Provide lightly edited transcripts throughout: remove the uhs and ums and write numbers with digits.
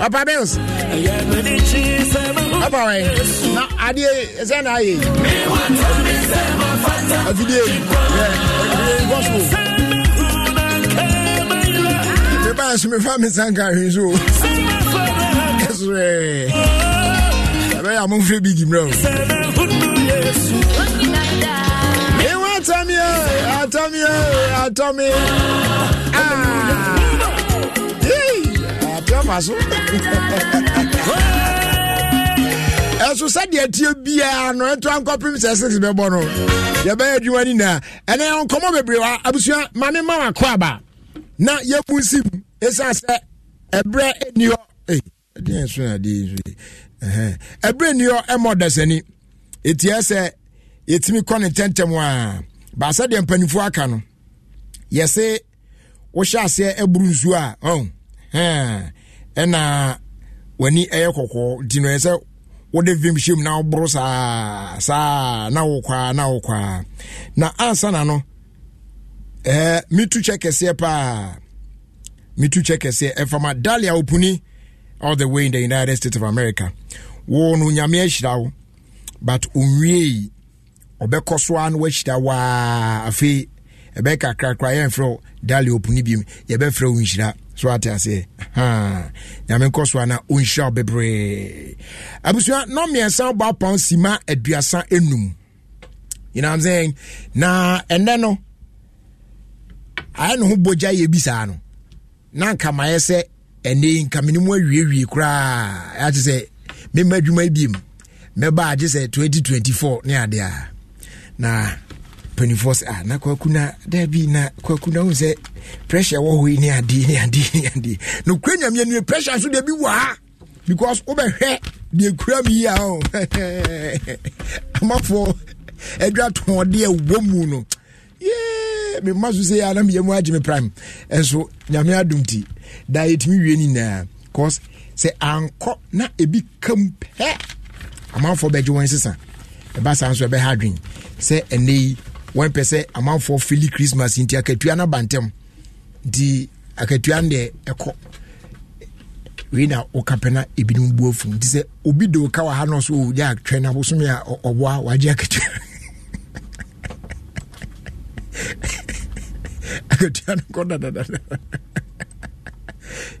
Papa Bills. Papa way. Na ade is na aye. Avidie. Yeah. Me pass me family sanga hizo. Eswe. Ebe ya mo fe big bro. Me want am you. Atom you. Atom me. Ah. Maso eso said the tie bia no to an copim 6 be bono ye be adwani na ene on komo bebrewa abusua mame ma kwa ba na ye funsim esa se ebre enio den so na di ebre enio e modasani etie se etimi kone tentem wa ba said the mpanifu aka no ye se wo sha se ebrunsu a Ena weni eye koko dino ese wode vim shim na obro sa na okwa na ansa na no mitu check ese efama Dalia Opuni all the way in the United States of America wo no nyame ahirawo but onwie obekoso an wa hirawa afi ebeka krakra yen fro Dalia Opuni bim ye be fro unhira so ati ase nyame koso ana onhia bebre abusua no me ensa ba pon sima aduasa enum you know what I'm saying na enne no aye no boja ye bisa no na nka maye se enne nka minimu awiewie kura ati se me madwuma biem me ba age se 2024 ne ade a na 24 na kwakuna dabi na kwakuna unze pressure wo ho ni adi no kwanya me ni pressure so dabi wa because obehwe de kura mi ya o amafo edwa to de womu no yeah me mazu say ana me yemu agime prime enso nyame adumti da etimi wie ni na cause say anko na ebi kampe amafo beje won sesa e ba sanso e be hadwin say enei 1% amount for Philly Christmas in Tiakatuana Bantam. The Akatuan de Eco Rina or Capena Ibinu Wolfum. This is Obido Kawahanos, who Jack Trainer Bosumia or Wajakatu Akatuan Corda.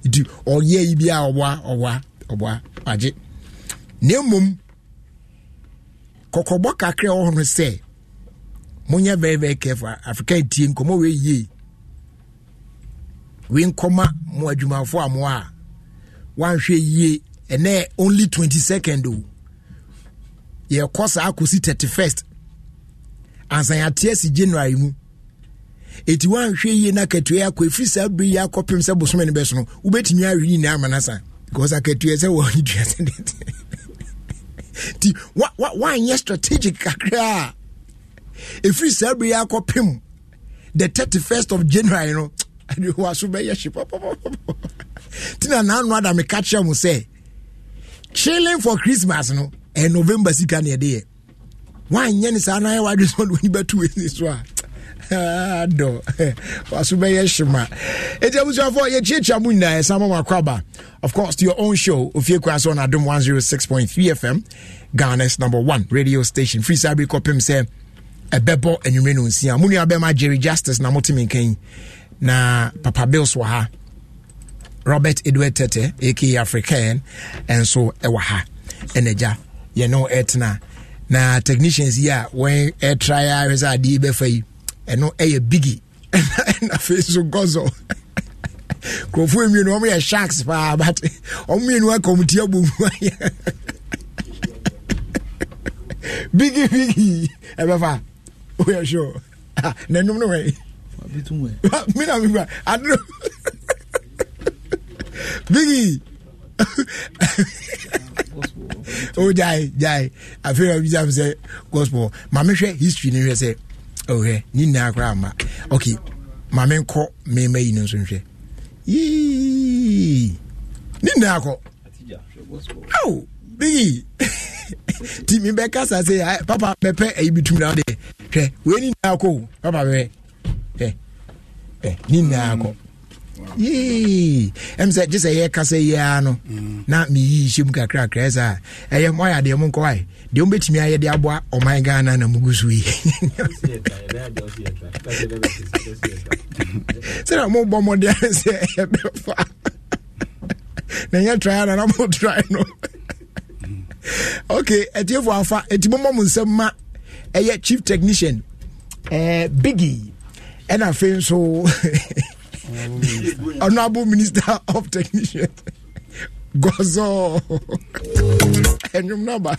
Do all ye be our wa, Ajit. Nemum Cocoboca Crea on say. Monya very very careful African team come we ye we nkoma mo adwumafo amo a wan hwe ye ene only 22nd o ye kosa akosi 31st ansan ate si January mu eti wan hwe ye na katue akofri sa bri ya kopem se bosome ne beso no ubetimi awini na amanasa because akatue se wo interested ti what wan ye strategic kakra if we celebrate Akopim the 31st of January, you know, and you are super yeship. Tina Nanwa da me catch him say, chilling for Christmas, no, and November 6th day. Why yen is an I just want to win better with this one. Ah, no, was super yeshima. It was your for your chichamunda, and some of our crabber. Of course, to your own show, if you cross on Adom 106.3 FM, Ghana's #1 radio station. Free Sabri Kopim say. A bebo and you mean see Amunia Bema Jerry Justice Namotimin King na Papa Bill Swaha Robert Edward Tete, aka African, and so Ewaha Eneja, you know Etna. Na technicians here when a trial is a DBFA and no a biggie and a face of gozo. Confirm you know me a sharks, but on me welcome to your boom. Biggie, Ebafa. We are sure. No way. I don't know. Biggie. Oh, die. I feel like I'm saying gospel. My mission history, you say, okay, Nina Grandma. Okay, my men call me, you know, something. Yee. Nina call. Oh, Biggie. Timmy Beckers, I say, Papa, Pepe, a bit too now. When in Alco, Papa, eh, Ninaco, Yee, em said just a year Casayano, not me, Shimka crackers. I am why I don't quite. Don't bet me, I had the Abwa or my Ghana and Mugusui. So I'm more bombed than I say. Then you're trying and I'm not trying. Okay, at your father, at your mom, some a chief technician, Biggie, and I feel so. Honorable Minister of Technician Gozo and your number.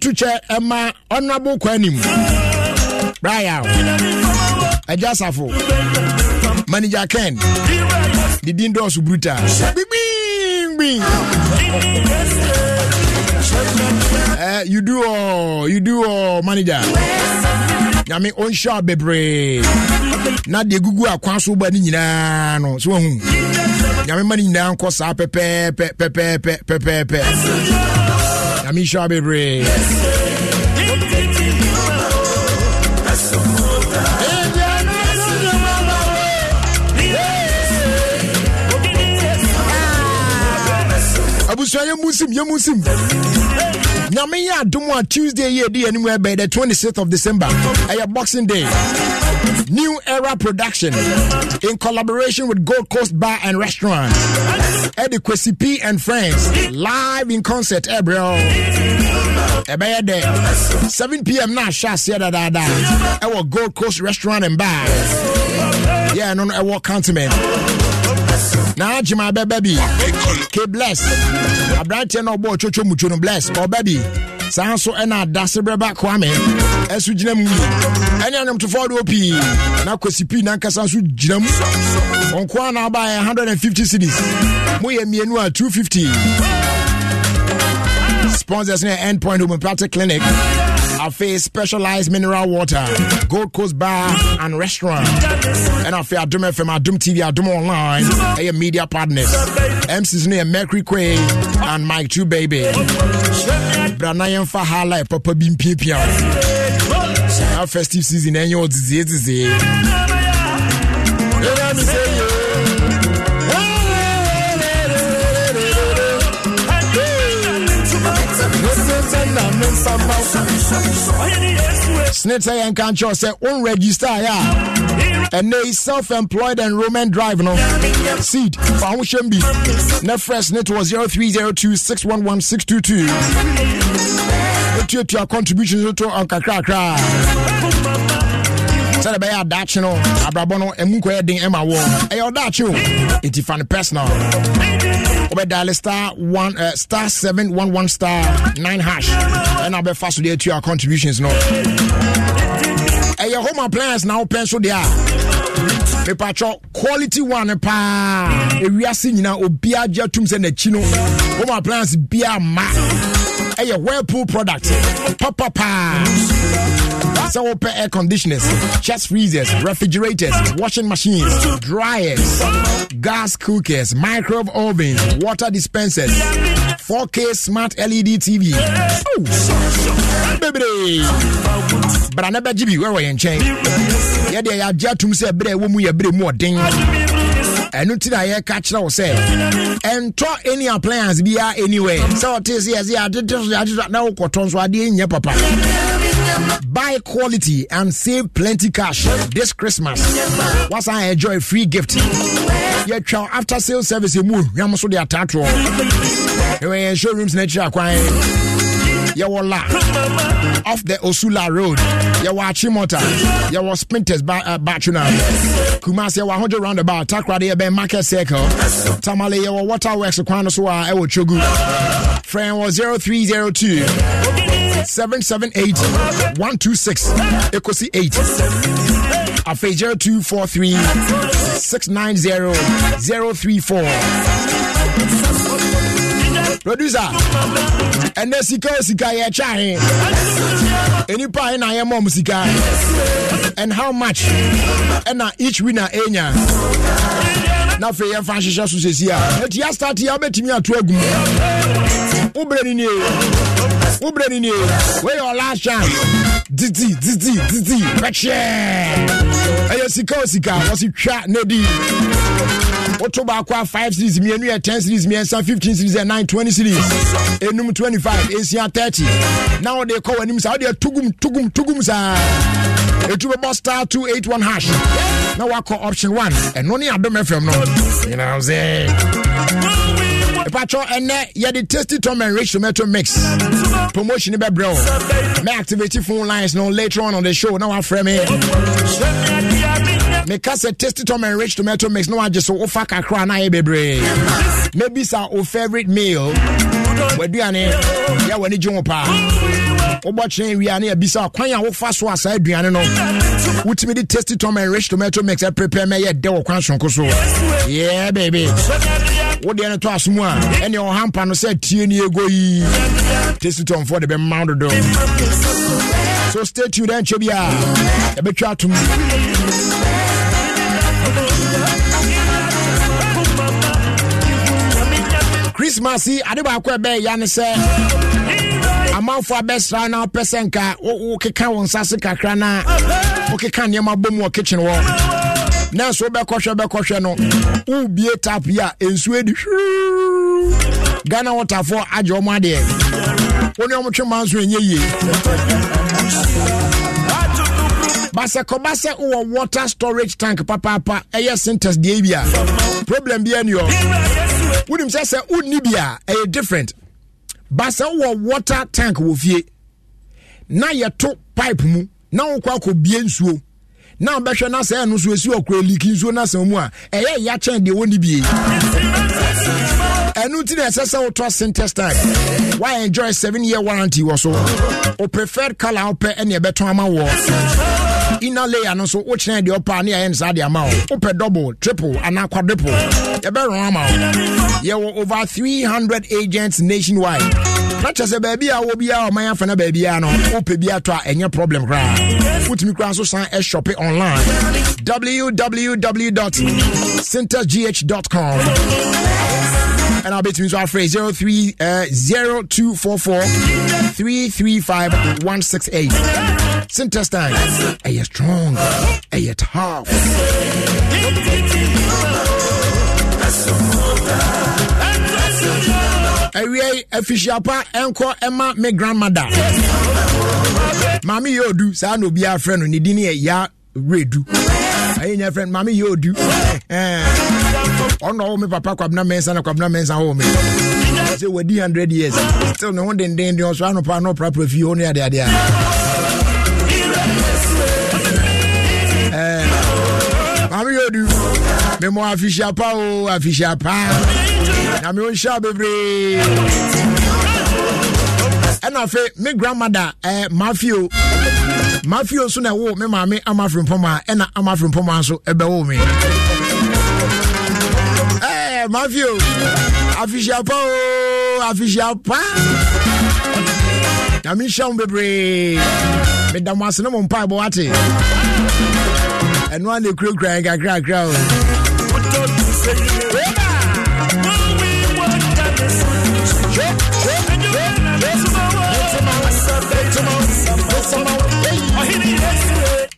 To chair Emma Honorable Quenim Brian Ajasafo Manager Ken the Dindo Subruta Bing Bing. You do manager. Yami on sharp bebre. Not the Gugu Akwanso Banina no so who Yami money down cause a pepe. I'm sure be brave. Abusaya musim, ya musim. Nyamiya Dumwa Tuesday ye di anywhere by the 26th of December. Aya Boxing Day. New Era Production in collaboration with Gold Coast Bar and Restaurant. Eddie Kwesi P and Friends live in concert, bro. Every day, 7 p.m. now. Shasi da da da. Our Gold Coast Restaurant and Bar. Yeah, no, our continent. Now, Jimmy, baby, K bless. I brought you no boy, chocho mucho no bless, oh baby. Sanso ena dasebreba kwame esu jinamu eni anem to forward op na kwesipi na nkasa su jinamu onko na ba 150 cedis moye mienu a 250 sponsors na Endpoint Homeopathic Clinic afi specialized mineral water Gold Coast Bar and Restaurant and afi Adom FM Adom TV Adom Online a media partners MCs na Mercury Quay and Mike 2 baby Branayan Fahala, Papa Bim Pipia. Our festive season, and your disease. Snitzer and Cancho say, own register, and they self-employed and Roman drive no seed foundation be na fresh net was 0302611622 your contributions to on kakra kra say be ya da chino abrabo no emunko ye din ema wo e yo da chi o itifan personal obe dial star 1 star 711 star 9 hash and I be fast to your contributions no and your home appliance now pencil there. Me patcho quality one pa. We are seeing now Obia Jatums and the Chino. Home appliance Bia Ma. And your Whirlpool product. Papa pa. So open air conditioners, chest freezers, refrigerators, washing machines, dryers, gas cookers, microwave ovens, water dispensers, 4K smart LED TV. Oh, baby. But I never give you where I am change. Yeah, they are just to say, Bray, woman, you bring more thing. And until I catch that, say, and throw any appliance be anyway. So it is, yes, yeah, I just now cotton, so I didn't, yeah, papa. Buy quality and save plenty cash this Christmas. Once I enjoy a free gift, your child after sales service, you move, you must do the attack. You are in showrooms, nature, quiet. Yewola off the Osula Road, Yewa Chimota, Yewa Sprinters Bachuna, Kumasi Yewa 100 roundabout, Takrade Ebe Market Circle, Tamale Yewa Waterworks Kwanoswa Ewo Chogu. Friend was 0302 778 126 Ecosi 8 Afe 0243 690 034. Producer and the Sika ya chain and you pay na ya mom Sika and how much and each winner enya na fe ya fan shisha susesia but ya start ya betimi ato agum ubreni ni we your last chance. Didi, Peche! Ayo, Sika, was it chat, Nedi? Otoba, 5 series, me and 10 series, me and 15 series, and 9, 20 series, and number 25, ACR 30. Now they call and him, so they are tugum, sir. It will be star 281 hash. Now I call option 1, and no need Adom FM, no. You know what I'm saying? Patro and yeah, the Tasty Tom and Rich Tomato Mix promotion in bro. May activate phone lines no later on the show. Now I frame it. Make us a Tasty Tom and Rich Tomato Mix. No, I just so fuck a crown. I baby. Maybe it's our favorite meal. We're doing it. Yeah, we need you on. Obotchen we are near Bissau. Kwan ya wo fa so asa aduane no. Wutimi di Tasty Tom and Rich Tomato Mix I prepare me ye de wo kwan sonko so. Yeah baby. Wo de no to asomu a. Ene o hampa no se tie ni ego yi. Tasty Tom for the be mount do. So stay tuned and chebia. E be twa tum. Christmas adeba ko be ya ne se. Amount for best right now, person car. Okay, can one sassika crana? Okay, can you my boom or kitchen wall? Now, so be kosher no. Who be a tap here in Sweden? Ghana water for a job, my dear. Only how much your man's ring ye. Basa Kobasa or water storage tank, papa, a year sentence, Davia. Problem being your. Would him say, would Nibia a different? Basa wo water tank wo fie na yeto pipe mu na wo kwa ko bie nsuo na obehwe na se enu so esi okro leak nsuo na san mu a eye ya chen de woni bie enu ti na esese wo to Syntax Tank why enjoy 7-year warranty wo so o preferred color o pe ene beto ama wo inner layer no so wo chen de opa na eye nsa de ama wo pe double triple ana quadruple e be ron ama wo ye wo over 300 agents nationwide. Not just a baby, I will be our man for a baby. I know, open be a try and your problem. Put me cross sign a shop online www.centergh.com. And I'll be to use our phrase 030244 335 168. Syntax Tank, a you're strong, a you're tough. Every official part encore Emma, my grandmother. Mommy, you do. So no be our friend. We didn't hear ya redo. I ain't your friend. Mommy, you do. Oh no, me papa kwabna mensa home. Say we 100 years. Still no one den dey so no pa no proper view only there. Mommy, you do. Me mo official pa. I'm your shabby brave. And I say, my grandmother, Matthew, soon I woke my mammy, I'm from Poma, so a beau me. Hey, Matthew, official pa. I'm in shabby brave. Madame Massimo Pabati. And one the crew crying, I cry.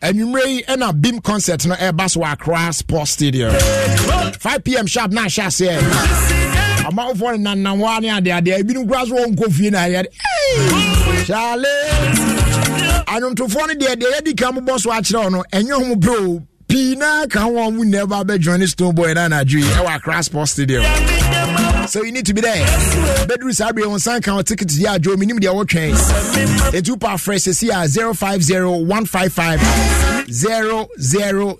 And you may end up beam concert no airbus wa Cross Post Studio 5 p.m. sharp na shas here. I'm out for Nanawania. They have been grass won't go in. Charlie, I don't to phone the Eddie come boss watch on and your bro Pina can one will never be joining Stoneboy and I dream our Cross Post Studio. So you need to be there. Bedrooms are on Sankan tickets. Yeah, Joe, minimum they are trains. A 2 power fresh is here 050 155 0000.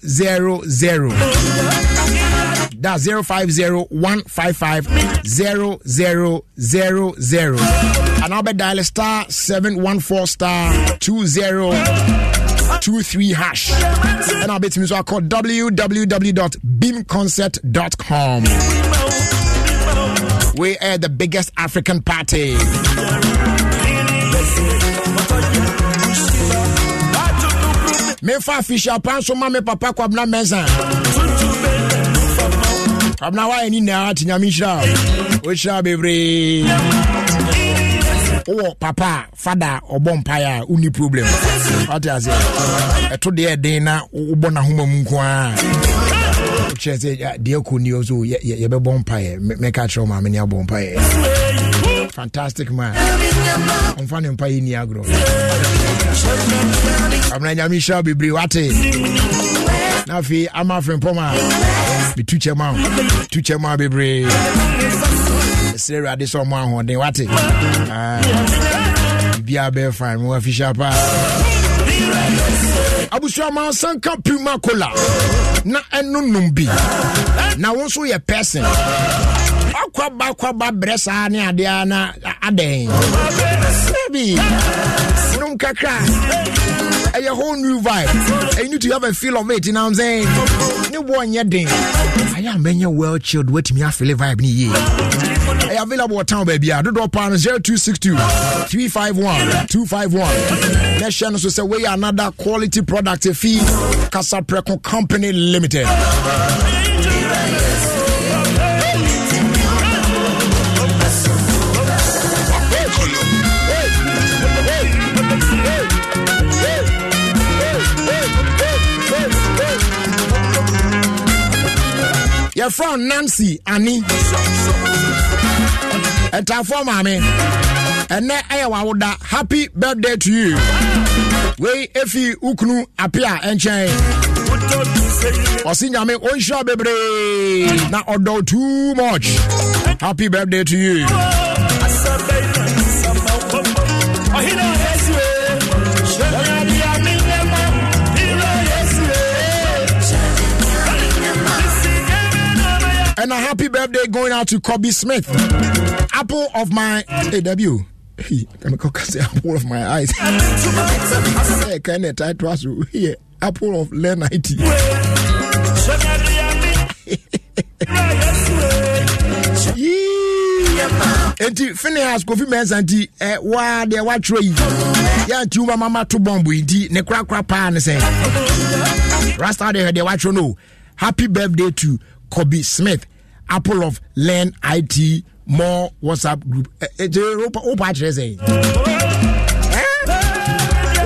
That's 050 155 0000. And I'll be dial star 714 star 2023 hash. And I'll be to me so I call www.beamconcert.com. We are the biggest African party. Me fa fisha panso ma me papa kwabna mensa. Kwabna wa eni na tinyamishra. We shall be free. Oh papa, father obompaya uni problem. What is it? To the day na ubona huma munkoa. She said, "Dear Kunio, so you be bonfire. Make a show, man. You bonfire. Fantastic man. I'm fan of Pai Niagara. I'm not Yamisha Bibriwate. Now, fi I'm a friend Poma. Be two chairman Bibri. Sarah, this one man who they what it. Be a bear fan. More official part." Abushama Sanka Puma Cola. Na enunumbi. Na wonso ye person. Akwa ba bresa ne ade ana aden. Baby. Num kakra. A whole new vibe. And you need to have a feel of it, you know what I'm saying? New boy in your day. I am many well chilled with me. I feel a vibe in ye. Available town baby. I do drop on 0262 351 251. Next channel so say we another quality product fee Casa Preco Company Limited. Your friend Nancy Annie. And time for mommy. And now I would happy birthday to you. We if you uknu appear and change. Or sing me on show baby. Not although too much. Happy birthday to you. And a happy birthday going out to Kobe Smith. Apple of my AW. Hey, I'm going to say apple of my eyes. Hey, can I try to ask you? Here, apple of Len 90. And Finneas Kofi Mensa and the why they watch you. Yeah, to my mama to bomb with the necra crapa and say, Rasta, they watch you. No, happy birthday to Kobe Smith, apple of Len IT. More WhatsApp group.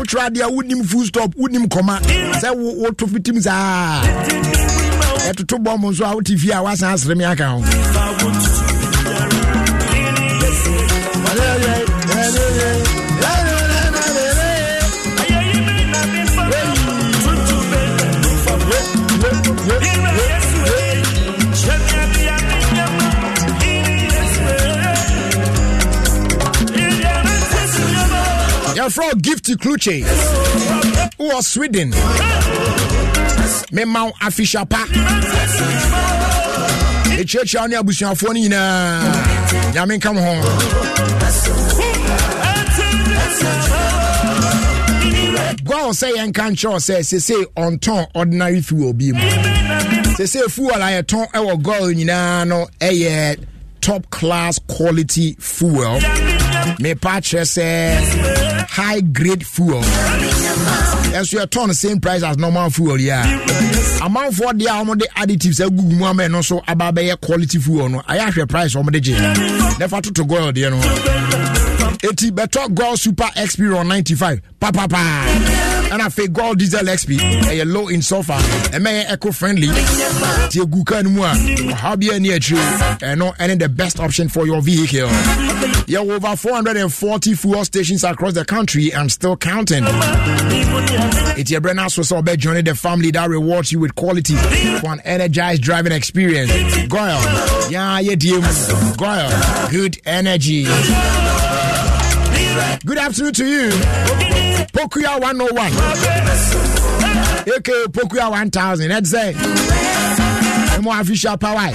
Try their wooden full stop, wooden comma. Say what to fit him. At two bombs out TV, I was answering my account. From Gift Kluche, who was Sweden, me mount official pa. The church on your bush phone in a yamin come home. Go say and can't show say on ton ordinary fuel beam. Say fuel I ton our girl in no a top class quality fuel. Me purchase high grade fuel. As you are torn the same price as normal fuel, yeah. Amount for the amount the additives a good woman also about quality fuel. No, I have a price on the j. Never to go, you know. 80 better go super Xperia 95. Papa. and I fake gold diesel XP, a low in sulfur, a man eco friendly, and not any the best option for your vehicle. You have over 440 fuel stations across the country and still counting. It's your brand house for journey, the family that rewards you with quality for an energized driving experience. Goyle, yeah, yeah, dear Goyle, good energy. Good afternoon to you. Pokuya 101. AKA Pokuya 1000. Let's say. More official power.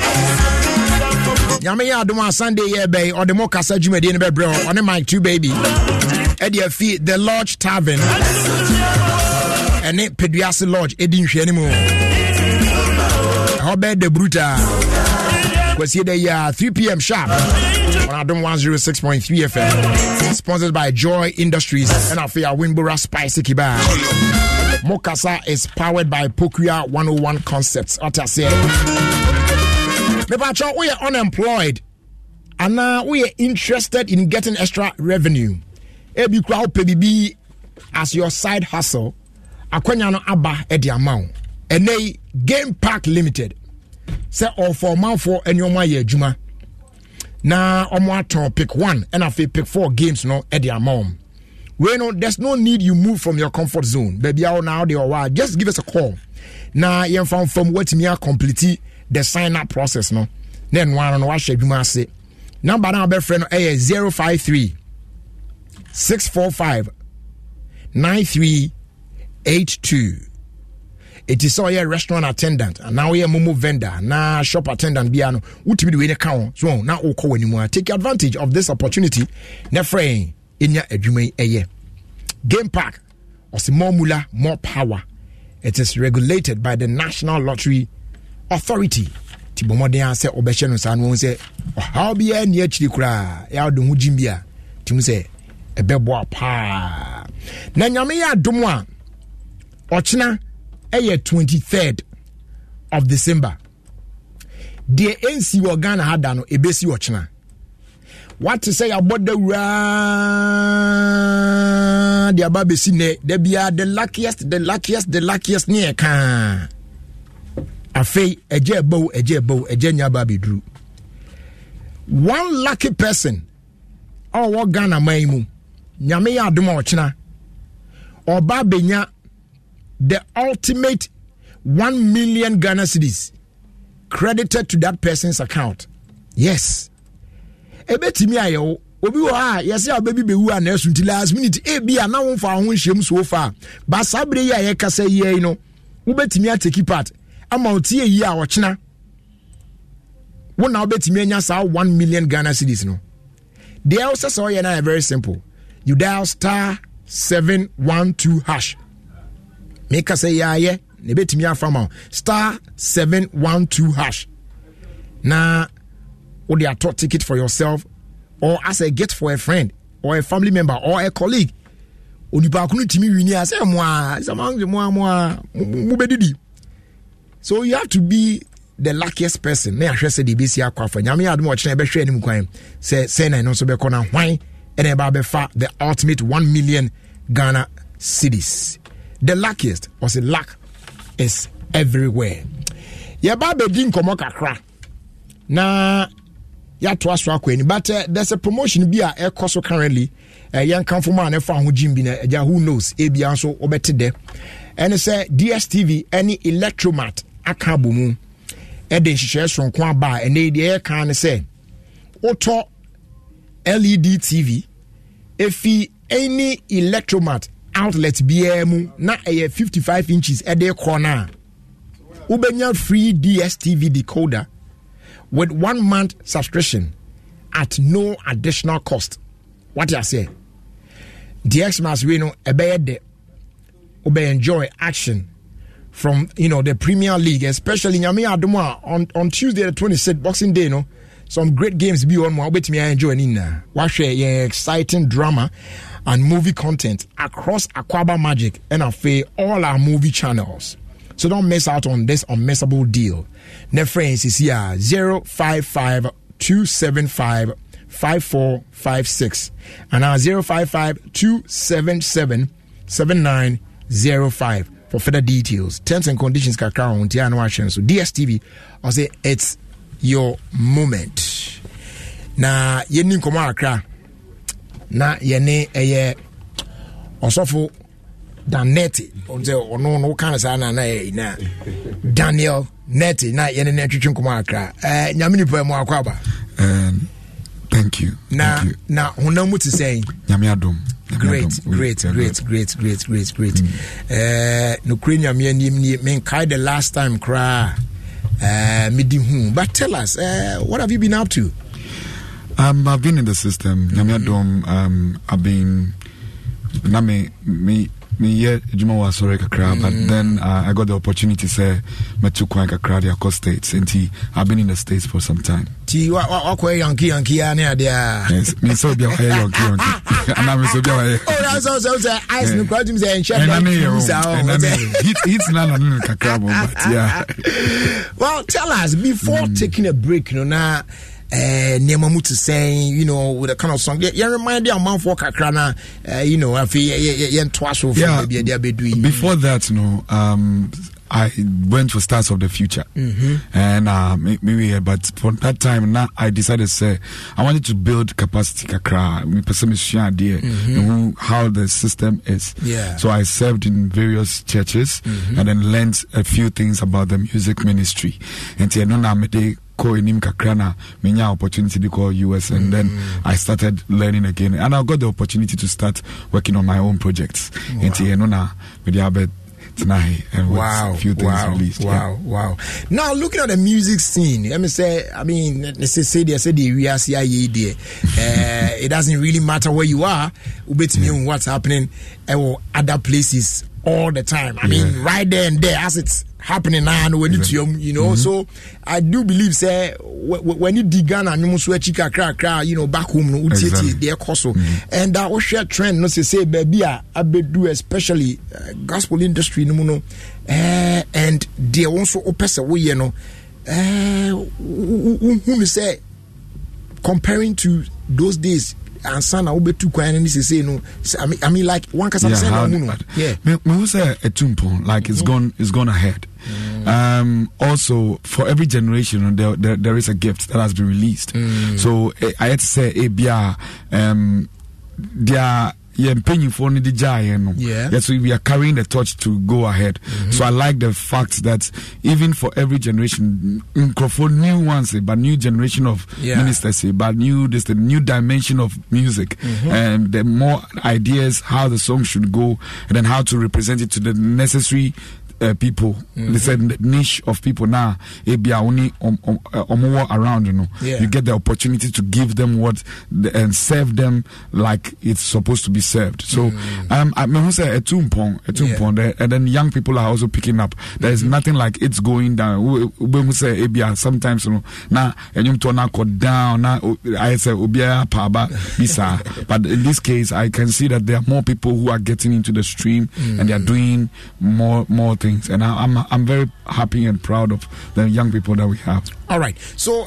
Yamaya Duma Sunday here, bay, or the more Casajima Dinner, bro, on the mic, too, baby. At your feet, the Lodge Tavern. And it Pediasi Lodge, Edin Shenimo. Robert de Bruta. Was here the 3 p.m. sharp. On Adom 106.3 FM. Sponsored by Joy Industries and Afia Wimbora Spicy Kiba. Mokasa is powered by Pokuya 101 Concepts. What I say. Mepacho, we are unemployed and now we are interested in getting extra revenue. If you crowd PBB as your side hustle, Akwanyano Abba at the amount. And they Game Park Limited. Say all for month for and your money, Juma. Now, I'm going to pick one and I pick 4 games now at their mom. We know there's no need you move from your comfort zone. Baby, how now they are wild. Just give us a call. Now, you found from what me are complete the sign up process now. Then, one on what should you must say. Number now, best friend, 053 645 9382. It is all your restaurant attendant, and now you're a mumu vendor, now shop attendant, piano. What will be the account? So now we'll call anymore. Take advantage of this opportunity. Nefrain in your edume a year. Game Park or more mula, more power. It is regulated by the National Lottery Authority. Tibomodian said, Obeshan San won't say, how be a near Chikra, Eldon Jimbia, Tim say, a beboa pa. Nanyamia Dumwa Ochina. 23rd of December. The NC or Ghana had done a basic watchman. What to say about the round? The Ababesine, they are the luckiest near can. A fay, a genya baby drew. One lucky person, or what Ghana maimu, Nyamea Dumorchina, or Babenya. The ultimate 1 million Ghana cedis credited to that person's account. Yes. Ebetimi ayo obi wo ha yes ya baby be wu anesu until last minute e bia na won fa ho hiem so far. But sabre ya ye kasa ye no ubetimi ateki part amount ye yi a ochina. Won na obetimi anya sa 1 million Ghana cedis no. The process all here na very simple. You dial *712# make us say yeah yeah ne betimi afama *712# na or the top ticket for yourself or as a gift for a friend or a family member or a colleague onipa kunu timi wini as e moa among the moa mubedidi. So you have to be the luckiest person na ahwe say the bc akwa for nyame adom o chine be hwe anim kwan say na no so be kona hwan e na ba be fa the ultimate 1 million Ghana cedis. The luckiest, or say luck, is everywhere. Ya babe din komo kakra. Na ya to aso akweni, but there's a promotion bi a ekoso currently. Yan kanfo ma na fa ho gym bi na eja who knows e bia so obete de. And say DSTV any electromat akabo mu. E de hihye sonko aba and e de kan ne say oto LED TV if any electromat outlet BM na a 55 inches at the corner. Ubenya free DSTV decoder with 1 month subscription at no additional cost. What you say? The Xmas we know a bad ube enjoy action from the Premier League, especially Nyame Adoma on Tuesday the 26th Boxing Day. No, some great games be on. Wait me I enjoy Nina. Watch a exciting drama and movie content across Aquaba Magic and Afe, all our movie channels. So don't miss out on this unmissable deal. Now, friends, it's here 055-275-5456 and now 055-277-7900. 05 for further details. Terms and conditions can come on so DSTV. I say it's your moment. Na yeni nkoma akra na yene eye osofo Daneti or no kind of na Daniel Nartey na yene netwetwe nkoma akra nyamini pa mu akwaba thank you na na honamu ti say nyame adom. Great. The last time cry but tell us what have you been up to? I've been in the system. Mm-hmm. I've been but then I got the opportunity say States and I've been in the States for some time. Well, tell us before taking a break, you know, now Nemamutu saying, you know, with a kind of song. You remind me of man for Kakrana, you know, I feel before that, you know, I went for Stars of the Future, and maybe, but from that time, now I decided to say I wanted to build capacity. Kakra, we how the system is. Yeah. So I served in various churches and then learned a few things about the music ministry. And you know, now opportunity to call US and then I started learning again and I got the opportunity to start working on my own projects. Wow. Now looking at the music scene, let me say, I mean, it doesn't really matter where you are, what's happening at other places all the time. I mean, right there and there as it's happening now, when it's you know. So I do believe, say, when you dig Ghana, you must wear chica crack, you know, back home, no, their coso, and that was share trend. No, say, baby, I do especially gospel industry, no, no, and they also oppress away, you know, who say comparing to those days. And son, I will be too quiet. And this say no. I mean, like one can say no. Yeah, we say a tumpo. Like it's gone ahead. Also, for every generation, there is a gift that has been released. So I had to say, Abia, they are. Yeah, paying for the giant. Yeah, that's why we are carrying the torch to go ahead. So I like the fact that even for every generation, for new ones, but new generation of ministers, but new this the new dimension of music, and the more ideas how the song should go, and then how to represent it to the necessary. People, they said niche of people now. It be only more around, you know. Yeah. You get the opportunity to give them what and serve them like it's supposed to be served. So, I mean, say a two pong, and then young people are also picking up. There's nothing like it's going down. When we say Ebia, sometimes you know now and you turn out down. Now I say Obia Paba Bisa, but in this case, I can see that there are more people who are getting into the stream and they are doing more things. And I'm very happy and proud of the young people that we have. All right, so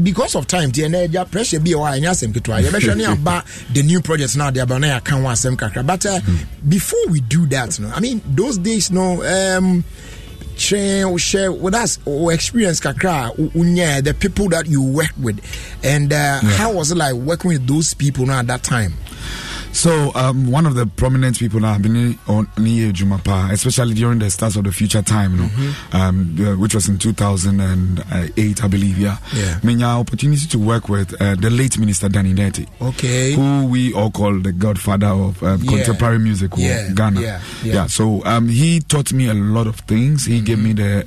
because of time, the pressure be why the new projects now. They are banana can want some kakra. But before we do that, no, I mean those days, no, share with us or experience kakra. The people that you worked with, and how was it like working with those people now at that time? So, one of the prominent people that have been on Niye Jumapa, especially during the Stars of the Future time, you know, which was in 2008, I believe, I mean, opportunity to work with the late Minister Danny Nartey, who we all call the godfather of contemporary music in Ghana. So, he taught me a lot of things. He gave me the...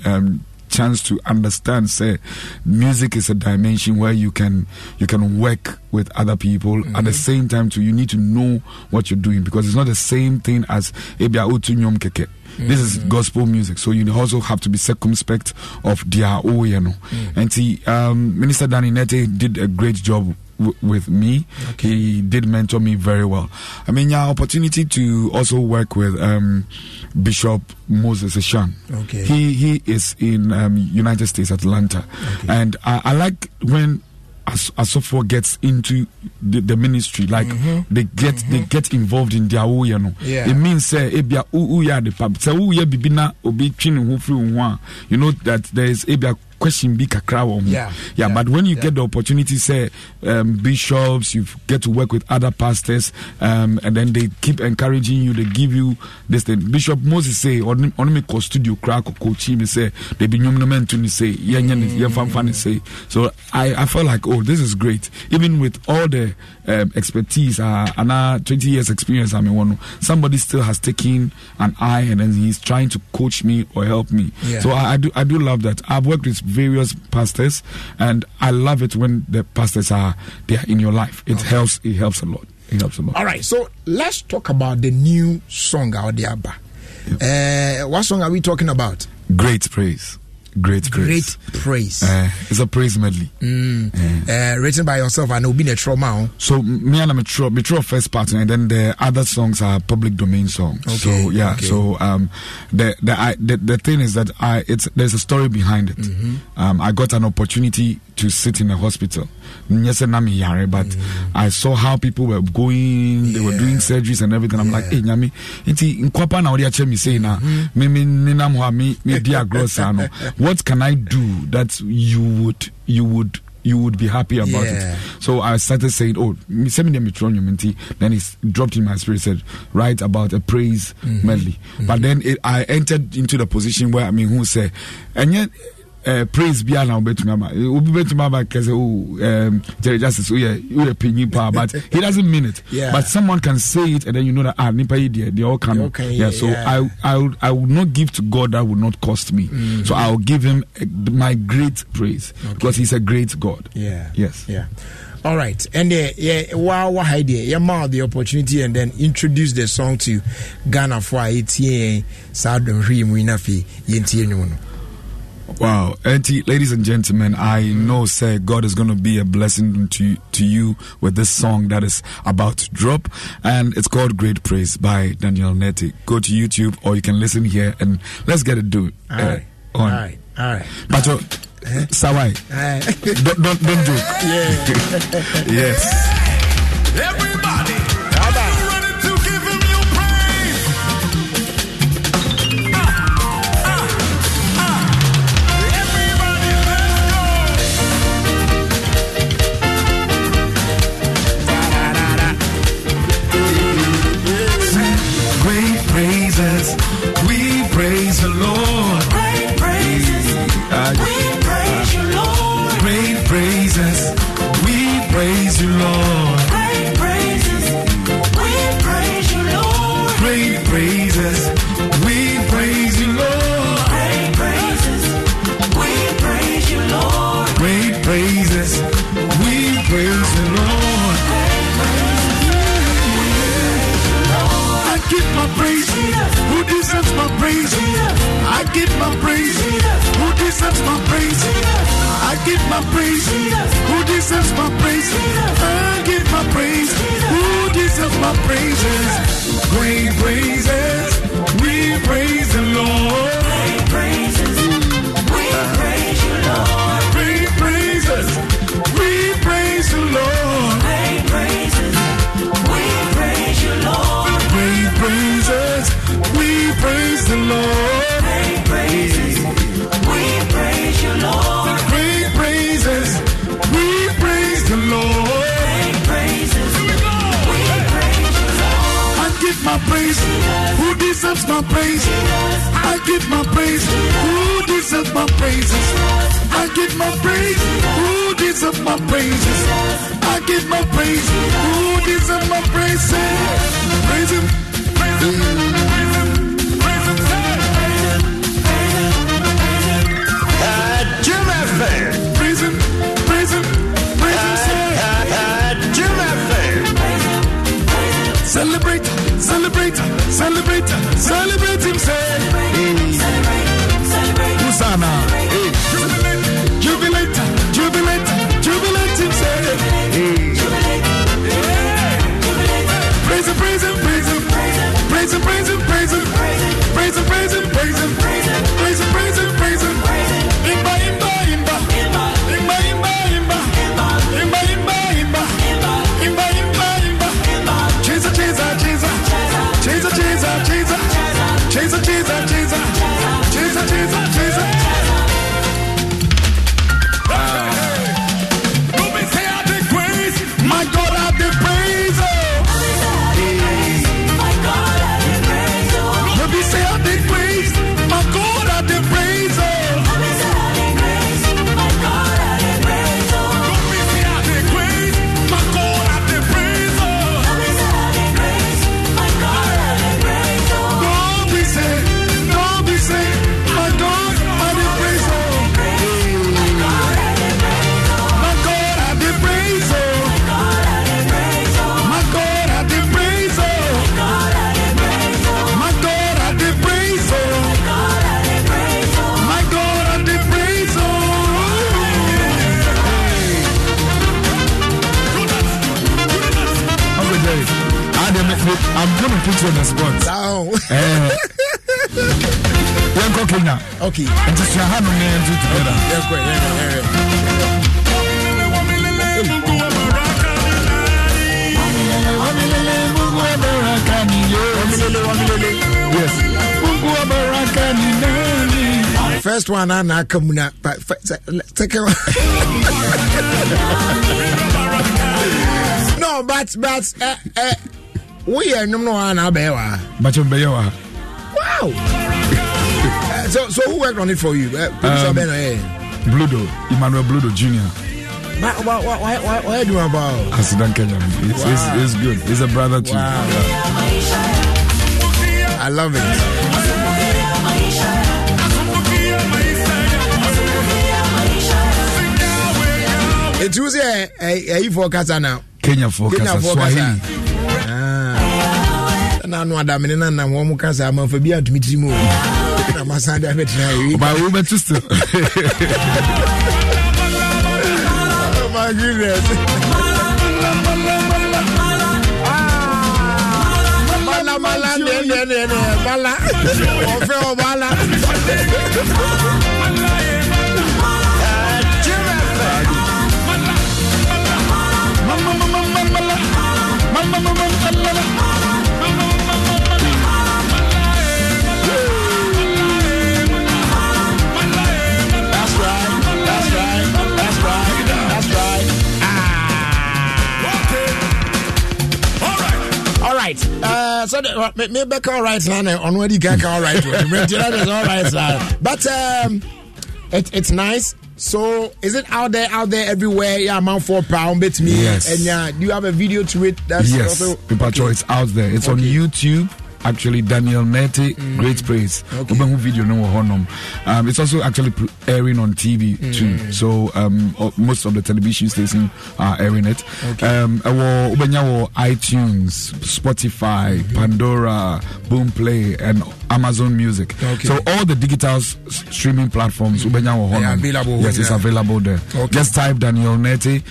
chance to understand, say, music is a dimension where you can work with other people at the same time too. You need to know what you're doing because it's not the same thing as Ebia Otunyom Keke. This is gospel music, so you also have to be circumspect of their own, you know. And see, Minister Danny Nartey did a great job with me. He did mentor me very well. I mean, yeah, opportunity to also work with Bishop Moses Eshan. He is in United States Atlanta, and I like when Asofo gets into the ministry, like they get involved in their own, you know. Yeah. It means say ebia uya the pub. Say uya bibina obi twin ho fri ho. You know that there is ebia question be kakra wo. Yeah, but when you get the opportunity, say bishops, you get to work with other pastors, and then they keep encouraging you, they give you this thing. Bishop Moses say on me call studio crack or coaching say they be no men to say fan say. So I felt like, oh, this is great. Even with all the expertise, and 20 years experience, I mean, somebody still has taken an eye and then he's trying to coach me or help me. Yeah. So I do love that. I've worked with various pastors, and I love it when the pastors are there in your life. It helps a lot. All right, so let's talk about the new song out there. What song are we talking about? Great praise. It's a praise medley. Written by yourself and Obina Trauma. So me and I'm a first partner, and then the other songs are public domain songs. Okay, so yeah, okay. So the thing is that there's a story behind it. I got an opportunity to sit in a hospital. I saw how people were going, they were doing surgeries and everything. I'm like, hey, Nyami, what can I do that you would be happy about it? So I started saying, oh, then it dropped in my spirit, said, write about a praise medley. But then I entered into the position where, I mean, who said, and yet, praise be now Betumama. Betumama because Jerry Justice, you're a pinyin power, but he doesn't mean it. Yeah. But someone can say it, and then you know that nipa idea, they all come. Okay, yeah. So I would not give to God that would not cost me. So I'll give him my great praise because he's a great God. Yeah. Yes. Yeah. All right, and you mouth the opportunity and then introduce the song to Ghana for ETA Southern Rim Winafi Yentian. Wow, auntie, ladies and gentlemen, I know, sir, God is going to be a blessing to you with this song that is about to drop, and it's called Great Praise by Daniel Nartey. Go to YouTube, or you can listen here, and let's get it done. All right. But Sawai, don't joke. Yeah. Yes. Everybody. We praise the Lord. Great praises. We praise you, Lord. Great praises. We praise you, Lord. Great praises. We praise you, Lord. Great praises. We praise you, Lord. Great praises. We praise you, Lord. Great praises. We praise you, Lord. Great praises. I keep my praise. Who deserves my praise? I give my praise. Who deserves my praise? I give my praise. Who deserves my praise? I give my praise. Who deserves my praises? Great praises. We praise the Lord. Great praises. We praise you, Lord. Great praises. We praise the Lord. Great praises. We praise you, Lord. Great praises. We praise the Lord. Great praises. We praise you, Lord. Great praises. We praise the Lord. Great praises. Here we go. We praise you, Lord. I give my praise. Who deserves my praise? I give my praise. Who deserves my praises? I give my praise. Who deserves my praises? I give my praise. Who deserves my praises? Praise him. Praise him. Celebrate him, say. Celebrate. Hosanna. Jubilate him, say. Praise him. I'm going to put you on the spot. Oh. One cooking now. Okay. And just your hand and do together. Yeah, great. Yes. First one, Anna Kamuna. Take it. No, but. We are number one, Abewa. Bachumbewa. Wow. So who worked on it for you? Bludo, Emmanuel Bludo Jr. Why do you about? Kasidan Kenyan. It's good. He's a brother to you. Wow. I love it. It's Tuesday. I focus now. Kenya focus. Swahili. No, I don't mean I'm one because I'm for beer to meet you more. I must have it now. But we better still. Oh, my goodness. So maybe back all right now. On what you can all right, all right now. But it's nice. So is it out there everywhere? Yeah, amount £4 bet me. Yes. And yeah, do you have a video to it? That's yes. Also people okay. Choice out there. It's okay. On YouTube. Actually, Daniel Nartey, great praise. Okay. Video no it's also actually airing on TV too. So most of the television stations are airing it. Okay. iTunes, Spotify, Pandora, Boomplay, and Amazon Music. Okay. So all the digital streaming platforms, available. Yes, it's available there. Okay. Just type Daniel Nartey,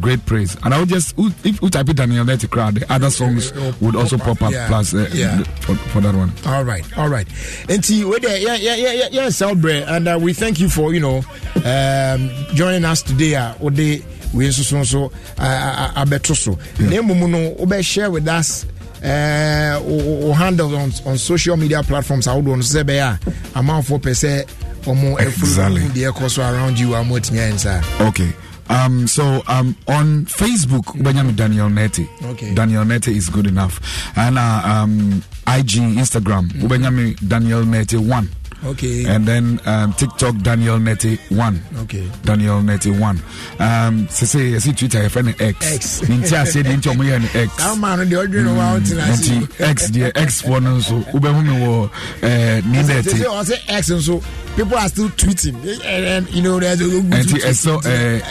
great praise, and I would just if you type it Daniel Nartey crowd, the other songs would also pop up. Yeah. Plus. For that one. All right. And see, and we thank you for joining us today. We so Name share with us. Handle on social media platforms. I would on Zebea amount 4% or more. Exactly. The course around you are more answer. Okay. So on Facebook, Daniel Nartey. Okay. Daniel Nartey is good enough. And IG, Instagram, Daniel Nartey 1. Okay. And then TikTok, Daniel Nartey 1. Okay. Daniel Nartey 1. Say Twitter, friend X. Nintia said into me and X. How man the original one tonight. X the X for no so Ubehumi Nineti. X and so people are still tweeting. And there's a and so say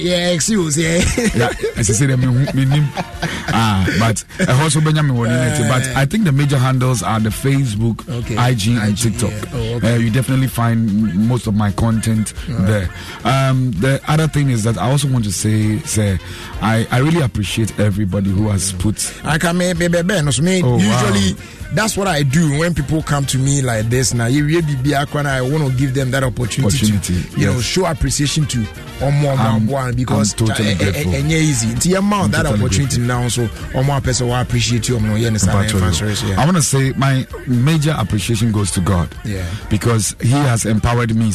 yeah X you say. Yeah. I say them name. But also Benjamin Nineti. But I think the major handles are the Facebook, IG and TikTok. Yeah. You definitely find most of my content there. The other thing is that I also want to say I really appreciate everybody who has put. I can usually. Wow. That's what I do when people come to me like this. Now, I want to give them that opportunity to show appreciation to one because it's totally easy. It's your amount that opportunity now. So, one person will appreciate you. I want to say my major appreciation goes to God. Yeah. Because He has empowered me,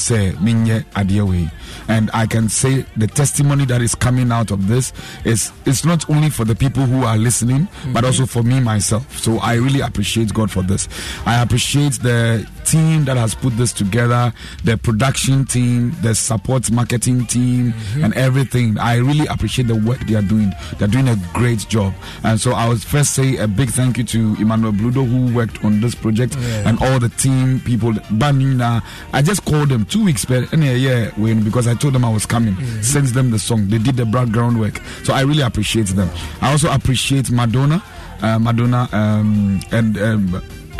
and I can say the testimony that is coming out of this is not only for the people who are listening, but also for me myself. So, I really appreciate God for this. I appreciate the team that has put this together, the production team, the support marketing team, and everything. I really appreciate the work they are doing. They're doing a great job. And so I would first say a big thank you to Emmanuel Bludo who worked on this project and all the team people. Banina, I just called them 2 weeks because I told them I was coming. Sent them the song. They did the background work. So I really appreciate them. I also appreciate Madonna and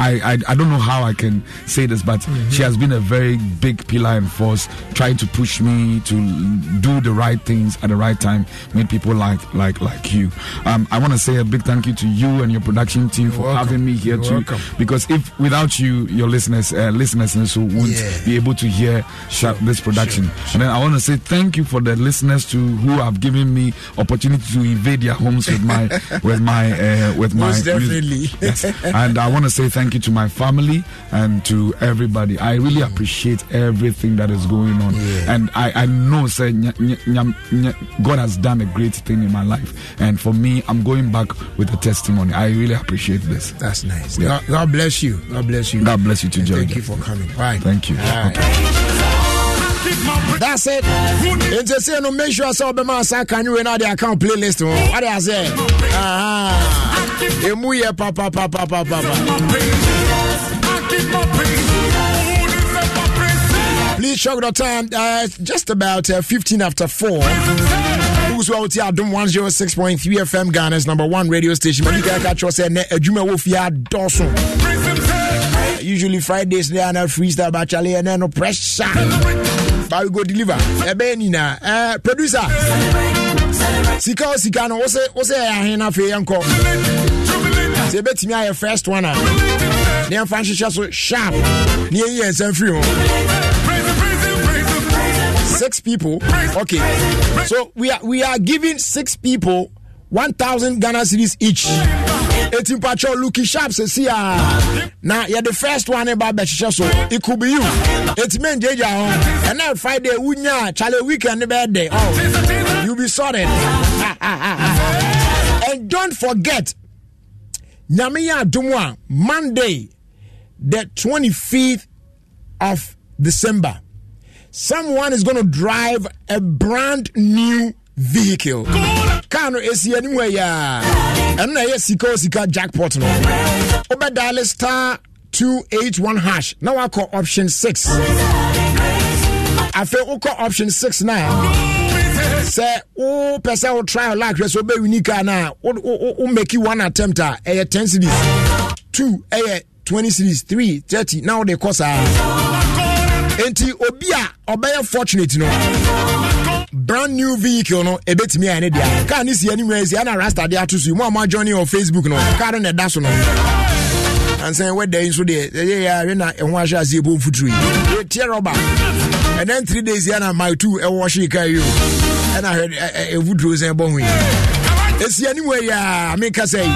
I don't know how I can say this, but she has been a very big pillar and force, trying to push me to do the right things at the right time, meet people like you. I want to say a big thank you to you and your production team for having me here too. Because if without you, your listeners also won't be able to hear this production. And then I want to say thank you for the listeners too who have given me opportunity to invade their homes with my with my most definitely. Yes. And I want to say thank you to my family and to everybody. I really appreciate everything that is going on, and I know, sir, God has done a great thing in my life, and for me, I'm going back with a testimony. I really appreciate this. That's nice. Yeah. God bless you. God bless you. God bless you too, Joy. Thank you for coming. All right. Thank you. All right. Okay. That's it. Intercessor, make sure I saw the man. Can you another account playlist? What did I say? Emuye papa. Please check the time. Just about 4:15. Who's out here? Adom 106.3 FM, Ghana's #1 radio station. But you can catch us at Juma Wofia Dawson. Usually Fridays they are not freestyle, but actually and no pressure. But we go deliver. Producer. Sika no. Ose ahina fe yanko. Sebeti mi aye first one. Ni am fancy so sharp. Ni e ensan free ho. 6 people. Okay. So we are giving 6 people 1,000 Ghana cedis each. It's in patrol looking sharp. See now you're the first one about Bechisha, so it could be you. It's men Jaja. And then Friday Unya Charlie weekend the birthday. Oh, you'll be sorted. And don't forget Nyamiya Dumwa Monday the 25th of December. Someone is going to drive a brand new vehicle. Kano is anywhere, and I sika jackpot no. Over dial *281#. Now I call option 6. I feel I call option 6 now. Say, oh, person will try like this. Obe unique now. Oh, make you one attempt. 10 cedis, 2, 20 cedis, 3, 30. Now they cost Enti obia obaya fortunate no brand new vehicle no ebet me ani dia car ni si anywhere si ana rasta dia to so mo am join on Facebook no car na da so no and say where dey so there yeah we na ehun ahia as ebo futuri we tie rubber and then 3 days ya na my 2 e wash e car you and I heard e futuro say bon we esi anywhere ya me ka say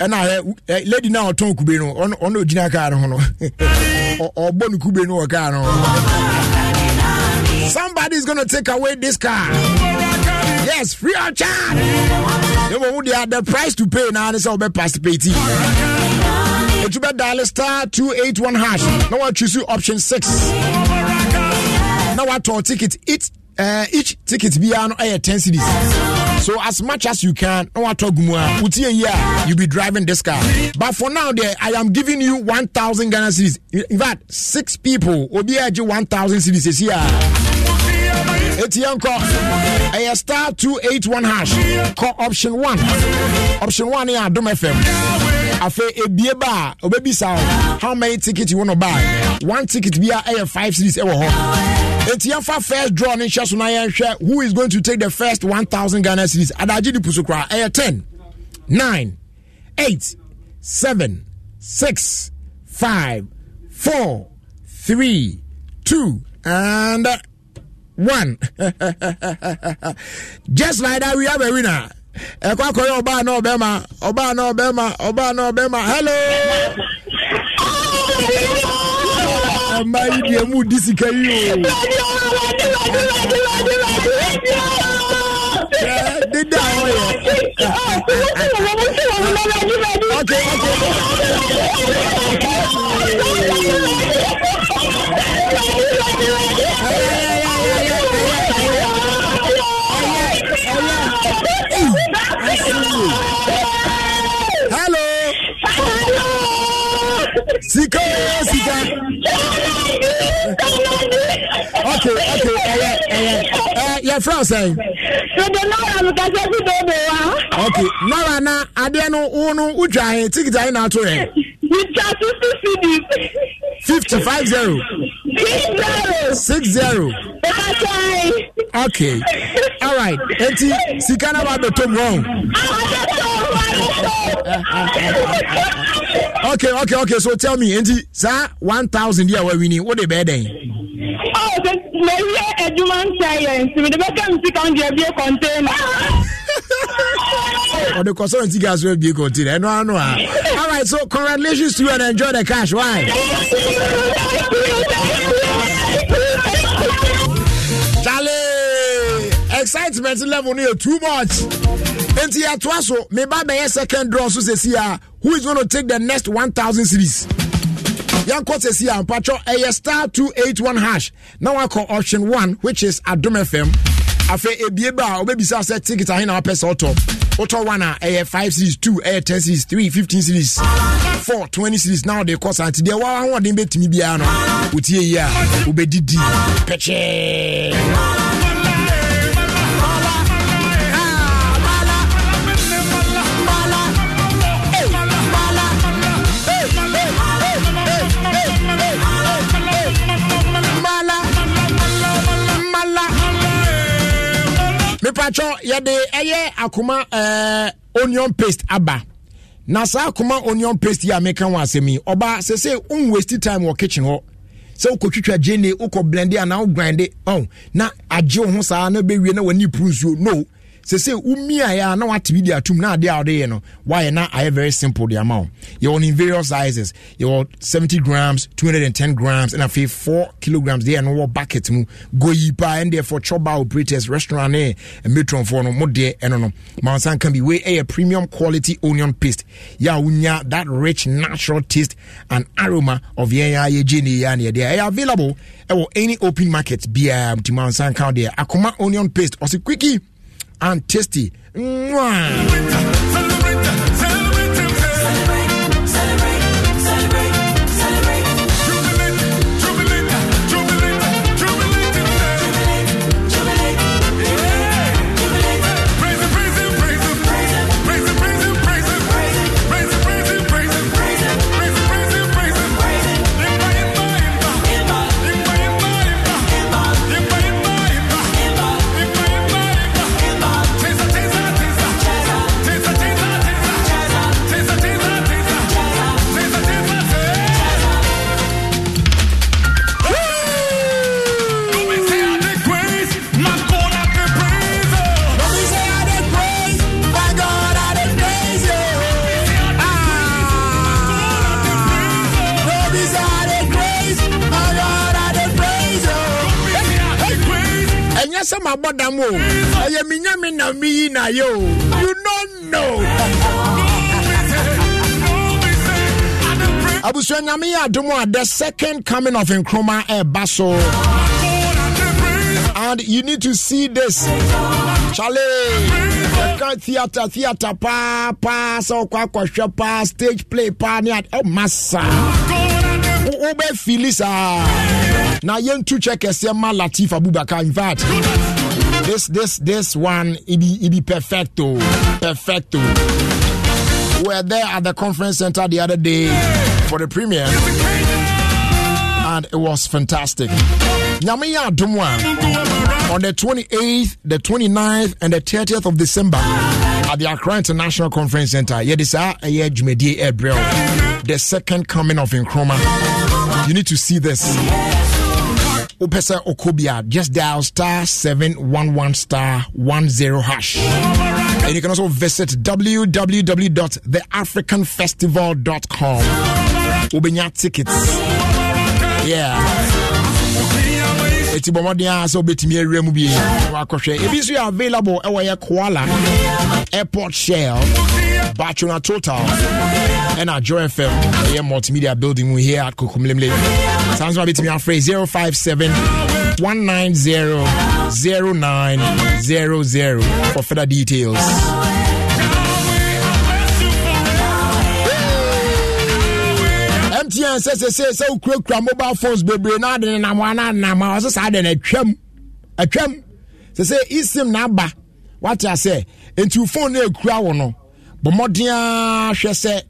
and I lady now ton kube no on ojina car ho no. Somebody's gonna take away this car. Yes, free of charge. The price to pay now is over past 80. But you better dial *281#. Now I choose option 6. Now I told ticket each ticket be on 10 cedis. So as much as you can, you'll be driving this car. But for now, there I am giving you 1,000 Ghana cedis. In fact, 6 people will be at you 1,000 cedis this year. It's Yanko. I *281#. Call option 1. Option 1 here, Adom FM. Afe ebie ba obebi sound. How many tickets you want to buy? 1 ticket be a 5 cedis ever home. It's your first draw in Shasunayan. Who is going to take the first 1,000 Ghana cedis? Adaji di Pusukra. 10, 9, 8, 7, 6, 5, 4, 3, 2, and 1. Just like that, we have a winner. Obama, no Bema. Hello. My dear mood is carrying. Okay. Yeah, France. So the Nora, because every day they are. Okay. Nora, na I don't know. Uno, Uja, ticket I na to. 55 0 60. Okay. All right. Eti sikana ba betom wrong. Okay. So tell me, Eti, sir, 1,000 here we need. What the bed then? Oh, the human silence. We the best music on the container. Or the concern guys will be continued. No. All right, so congratulations to you and enjoy the cash. Why? Charlie, excitement level near too much. And see, so maybe my second draw. So see, who is going to take the next 1,000 series? Young court says here, Patro a *281#. Now I call option 1, which is Adom FM. Afe ebieba obebi sa set ticket ahin na pesa auto. Auto 1 5 series 2 10 series 3 15 series 4 20 series now they cost at there wa ho dem betimi bia no. Utie yi a obedidi peche. Patro, yeah, the akuma onion paste abba. Nasa akuma onion paste ya make one say me. Oba say waste time or kitchen ho. So kokutua jene uko blend and now grind it. Oh, na aje ho sa na be we na wani pruse you. No. Say umi ya na what be there tum na dey out there no. Why na I very simple the amount. You on in various sizes. You 70 grams, 210 grams and I feel 4 kilograms there and what bucket mu go yipa and there for chop bar operators restaurant eh and metron for no more there and no. Mansan can be way a premium quality onion paste. Ya unya that rich natural taste and aroma of yenya jini yani there available at any open market beer to Mansan County. Akuma onion paste or si quickie and tasty. You don't know. The second coming of Nkrumah Basso. And you need to see this. Charlie, theater, pa, so kwa pa, stage play, pa, oh, massa. Ube Filisa. Now, you two check a sema Latif Abubakar. In fact, This one, it be perfecto. We were there at the conference center the other day for the premiere, and it was fantastic. Nyamiya Dumwa on the 28th, the 29th, and the 30th of December at the Accra International Conference Center. Yeah, this Jumedi Ebrel, the second coming of Nkrumah. You need to see this. Opesa Okobia, just dial *711*10#. And you can also visit www.theafricanfestival.com. Ubenya tickets. Yeah. Eti bomodia so betimi eremu bi wa kwohwe. Ebi so ya available e wo ye Kuala, Airport Shell, Bachelor Total, and our Joy FM, a multimedia building we here at Kokumlemle. Sounds like it's me on phrase 057-190-0900 for further details. MTN says, so quick, mobile phones, baby, not in a one and a mouse, I didn't a chum. They say, it's him number. What I say, into phone, no crowd, no, but more dear, she said.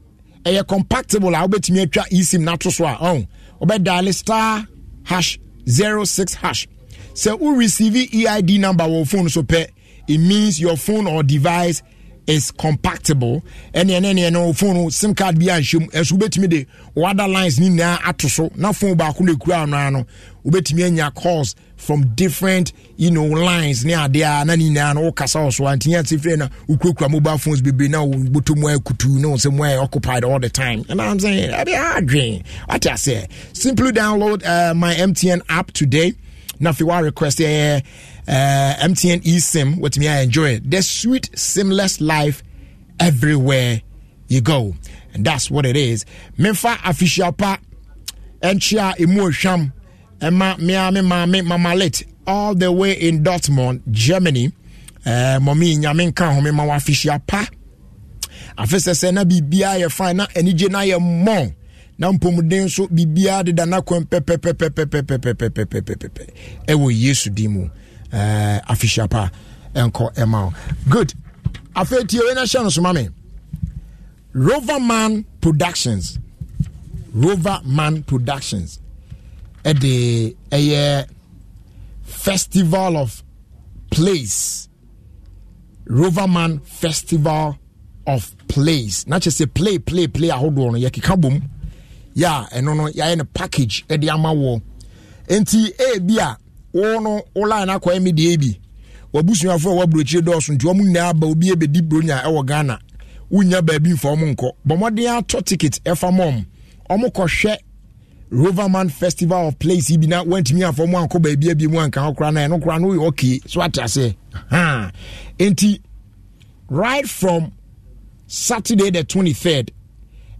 a compatible. I'll bet me a try eSIM natural swa. Oh, bet dial *#06#. So we receive EID number on phone. So pay it means your phone or device is compatible. And no phone SIM card be an shum. So bet me the other lines ni na atuso na phone ba kule kura na no. Bet me any calls from different lines near there nani na no kasa so antia tifre na ukukwa mobile phones bebre na botomo akutu no somewhere occupied all the time. And I'm saying I be arguing what I say. Simply download my MTN app today. Now if you want request MTN eSIM with me, I enjoy it. The sweet seamless life everywhere you go, and that's what it is. Memfa official pa enchia emu sham Emma, Miami, Mamma, Mamalet, all the way in Dortmund, Germany. Mommy, Yamin, come home, my official pa. I first said, na BBI, a fine, and Jenna, mon. Nampumden, so BBI, the Danaquem, pepe. Ewe, yes, Dimo, official pa, Uncle Emma. Good. I feel you in a chance, Mammy. Roverman Productions. At the festival of plays, Roverman Festival of Plays. Not just a play. I hold on. Yakikabum, yeah, and no, yeah, in a package at the Amawo. NTA Bia, Ono, Ola, and Aqua MDAB. Wabusia for Wabruchi Dawson, Jomuna, Bobby, Bedi Brunia, our Ghana. Unya baby for Monko. But what they are to tickets, Efamom, Omoko Shet. Roverman Festival of Plays Ibina went me for one Kobe baby one can crana and crano okay. So what I say right from Saturday the 23rd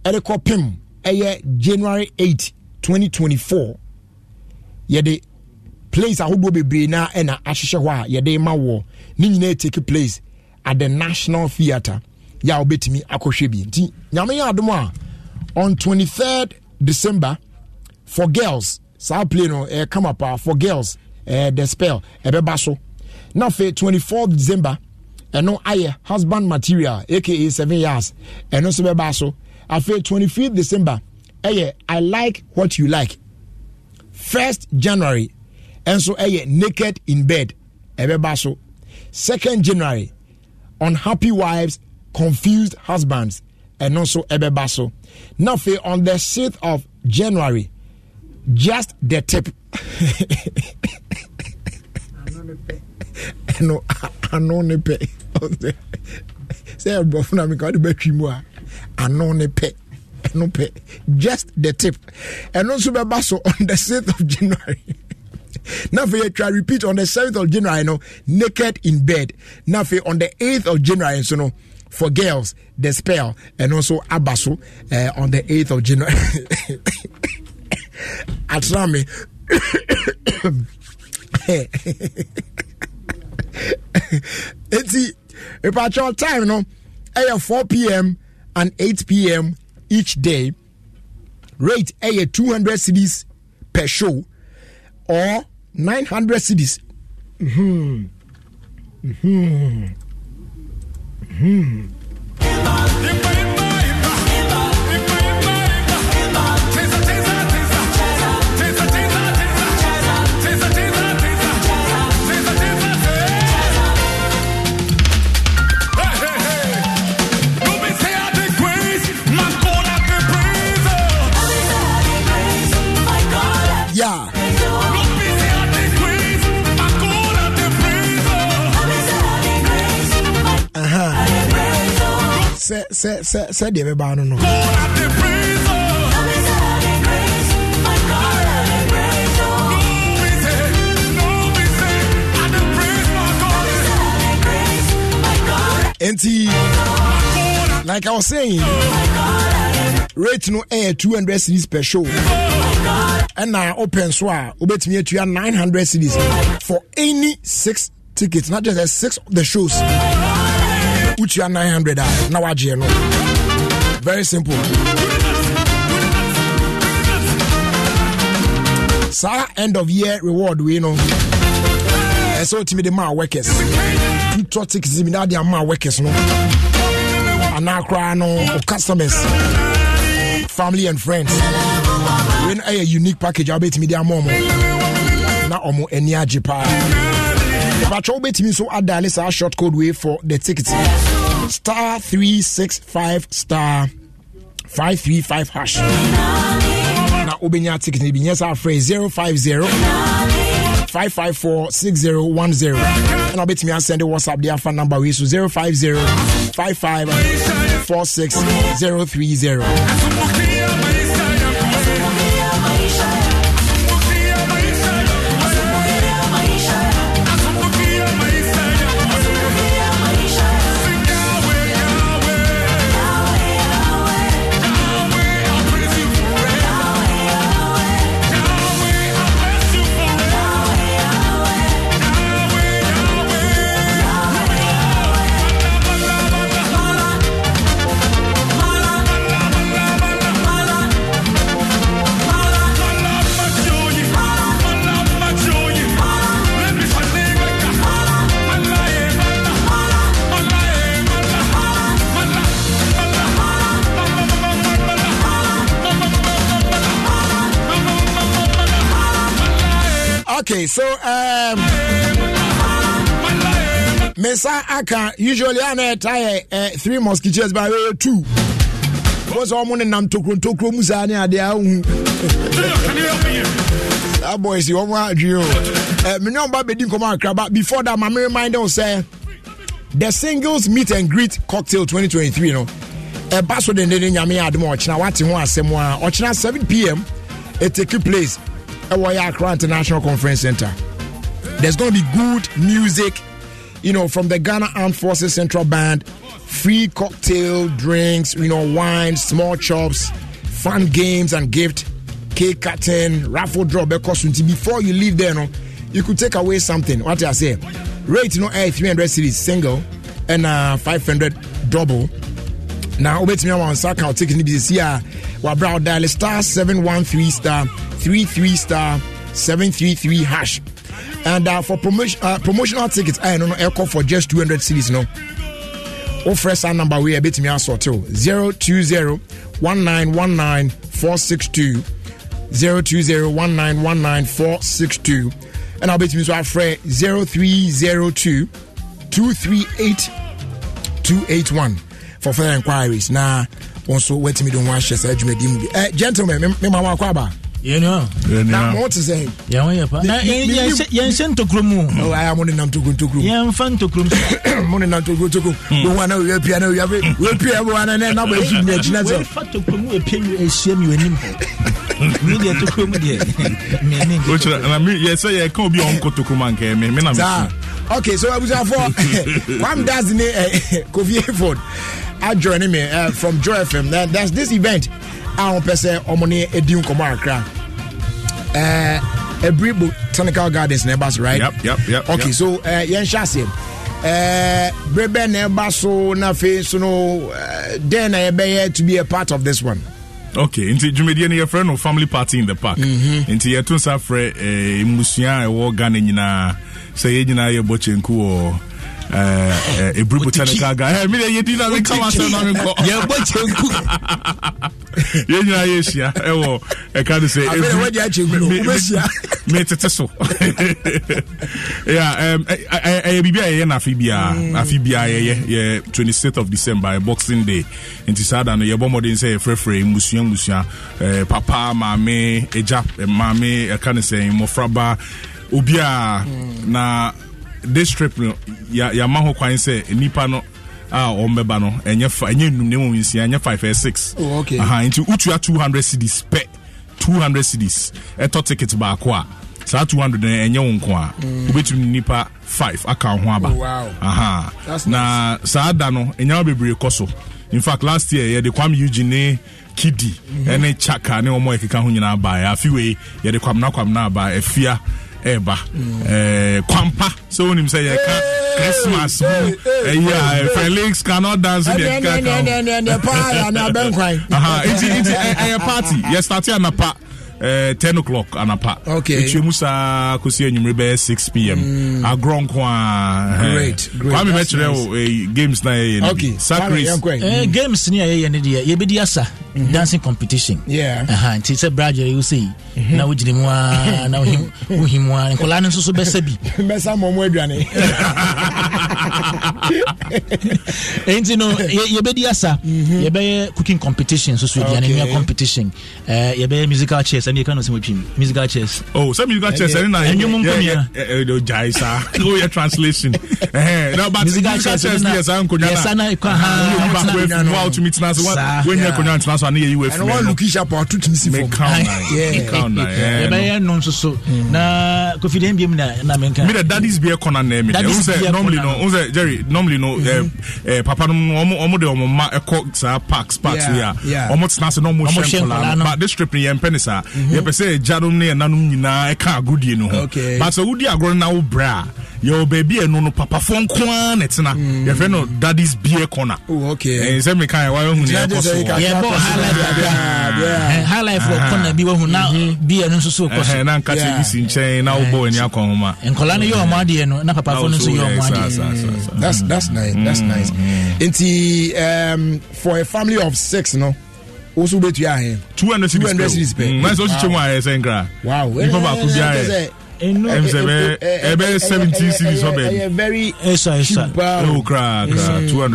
at a copim a January 8, 2024. Yeah the place I hope be brina and ashishawa yeah de mawo nini take place at the National Theatre. Ya obet me akoshebi nti nyame adomo on 23rd December for girls, so play no come up for girls. The spell basso. Now for 24th December, and no aye husband material, aka 7 years, and no sebe basso. After 25th December, aye I like what you like. 1st January, and so aye naked in bed, basso. 2nd January, unhappy wives, confused husbands, and also basso. Now for on the 6th of January. Just the tip. No, I know pay. Say, I'm going to be more. I know pay. No pay. Just the tip. And also, the basso on the 7th of January. Now, for you try repeat on the 7th of January, no, naked in bed. Now, for on the 8th of January, so no. For girls, the spell, and also abasso on the 8th of January. Atrami. If I try time, no, at 4 p.m. and 8 p.m. each day. Rate a 200 cedis per show, or 900 cedis. Yeah. Said the Bible, no. Like I was saying, rate no air 200 cities per show, and now open soir. Obet me to 900 cities for any 6 tickets, not just 6 of the shows. Which you are 900 now I know. Very simple. Sarah end of year reward we know. And so to me the man workers. You thought it is me now they are man workers no. And now cry no customers. family and friends. When a unique package, I'll bet me their mom. Now, I'm any Japan. But I'll bet me so add a short code way for the ticket. *365*535#. Now, Obenya ticket, yes, our phrase 050-554-6010. And I'll bet me I'll send a WhatsApp their phone number way. So 050-5546-030. Okay, so Mesa Aka usually I tie 3 mosquitoes by 2. Because all morning I'm tokro musani ade ahu. That boy is your radio. Me no ba be din come Accra, but before that my reminder was say the singles meet and greet cocktail 2023, you know. Baso den den nyame adom ochina wate ho asem a. Ochina 7 p.m. it take place. Accra International Conference Center. There's going to be good music, you know, from the Ghana Armed Forces Central Band, free cocktail, drinks, you know, wine, small chops, fun games and gift, cake cutting, raffle draw. Because before you leave there, you know, you could take away something. What I say? Rate, you know, 300 cedis single and 500 double. Now, wait me on Saka. I'll take it to see ya. Well, brow dial *713*33*733#. And for promotional tickets, I don't know, echo for just 200 cities. No, oh, fresh number we a bit me out sort 020-1919-462 020-1919-462. And I'll bet me so I fray 0302-238-281. For further inquiries, now also wait me don't watch this. Gentlemen, me mama kwaba. You know, now what to say? Yeah, we are. Oh, I am only now to groom. Yeah, I'm fun to groom. Only now to groom. We want to help you. I know you have it. We'll pay everyone and then now we'll see the generator. We're fun to groom. We pay you a shame you anymore. Okay, so I was for one does Kofi effort. I joined me from Joy FM. That's this event. I want to say Omoni Edun Komakra. Every Botanical Gardens neighbors, right? Yep. Okay, so Yen Shasim. Brebe neighbors so na face no then I be here to be a part of this one. Okay, into Jumedi and your friend or family party in the park. Into your two safre, Musia, or Ganina, say, Yenina, Bochenku, or a Botanical guy. I mean, you didn't have a come out of Bochenku. Yenina, I can't say, yeah, Afibia, 26th of December, Boxing Day. Into Sadan, your bomb didn't say free, Musia, Papa, Mame, Ejap, Mame, I can't say, Mofraba, Ubia. Na this trip, Yamaho Quine say, Nipano. Ah, on Mebano, and your name is 5 or 6. Oh, okay. Into Utua 200 cities, pet. 200 cities. A tot ticket bar qua. So 200 and your own qua. Between Nipa 5. I can't wamba. Wow. Aha. That's na Sadano and your baby coso. In fact, last year, yeah, the Kwam Eugene Kiddy and a chaka no more Kahunina by a few way. Yeah, the Kwam Nakwamna by a fear eba. Kwampa. So when him say, Christmas, yeah, Felix cannot dance in the car. It's a party. Yes, starting on a part 10 o'clock on a part. Okay. It's Musa Kusi and 6 p.m. A grown coin. Great. I'm a games na. Okay. Games near Yenidia. Yebidiasa. dancing competition. Yeah. And it's a brother you see. Now we did one. Now him one. Kolani so besebi. Mesa momo eduane. Ain't no you be diasa. You be cooking competition. So we eduane competition. You be musical chairs. I mean you can't see what musical chairs. Oh, some musical chairs. I mean I. No your translation. Now but musical chairs. Yes, I am Konyana. Yes, I na Konyana. So I need you and one look up or two things in count. Yeah, no, so now coffee and the daddy's beer corner name. Normally, no, Jerry, normally, no, Papa, parks, yeah, almost nothing, almost but this trip in Penisa, you per se, Jadone and Nanunina, a car good, you know, okay, but so would you are grown now, bra. Your baby and no papa phone kwan etina your friend no daddy's beer corner. Oh okay. And say me kan why you na cost. Yeah, but highlight for corner bi won na beer no so so cost. Eh na nkache bi sin chen na wo boy ni akon homa. En kola na your made no na papa phone so your made. That's nice. That's nice. Enti for a family of 6 no. Also bet you are here. 200 cedis per. Man so chimu aye sengra. Wow. Papa could be $70 very crack 200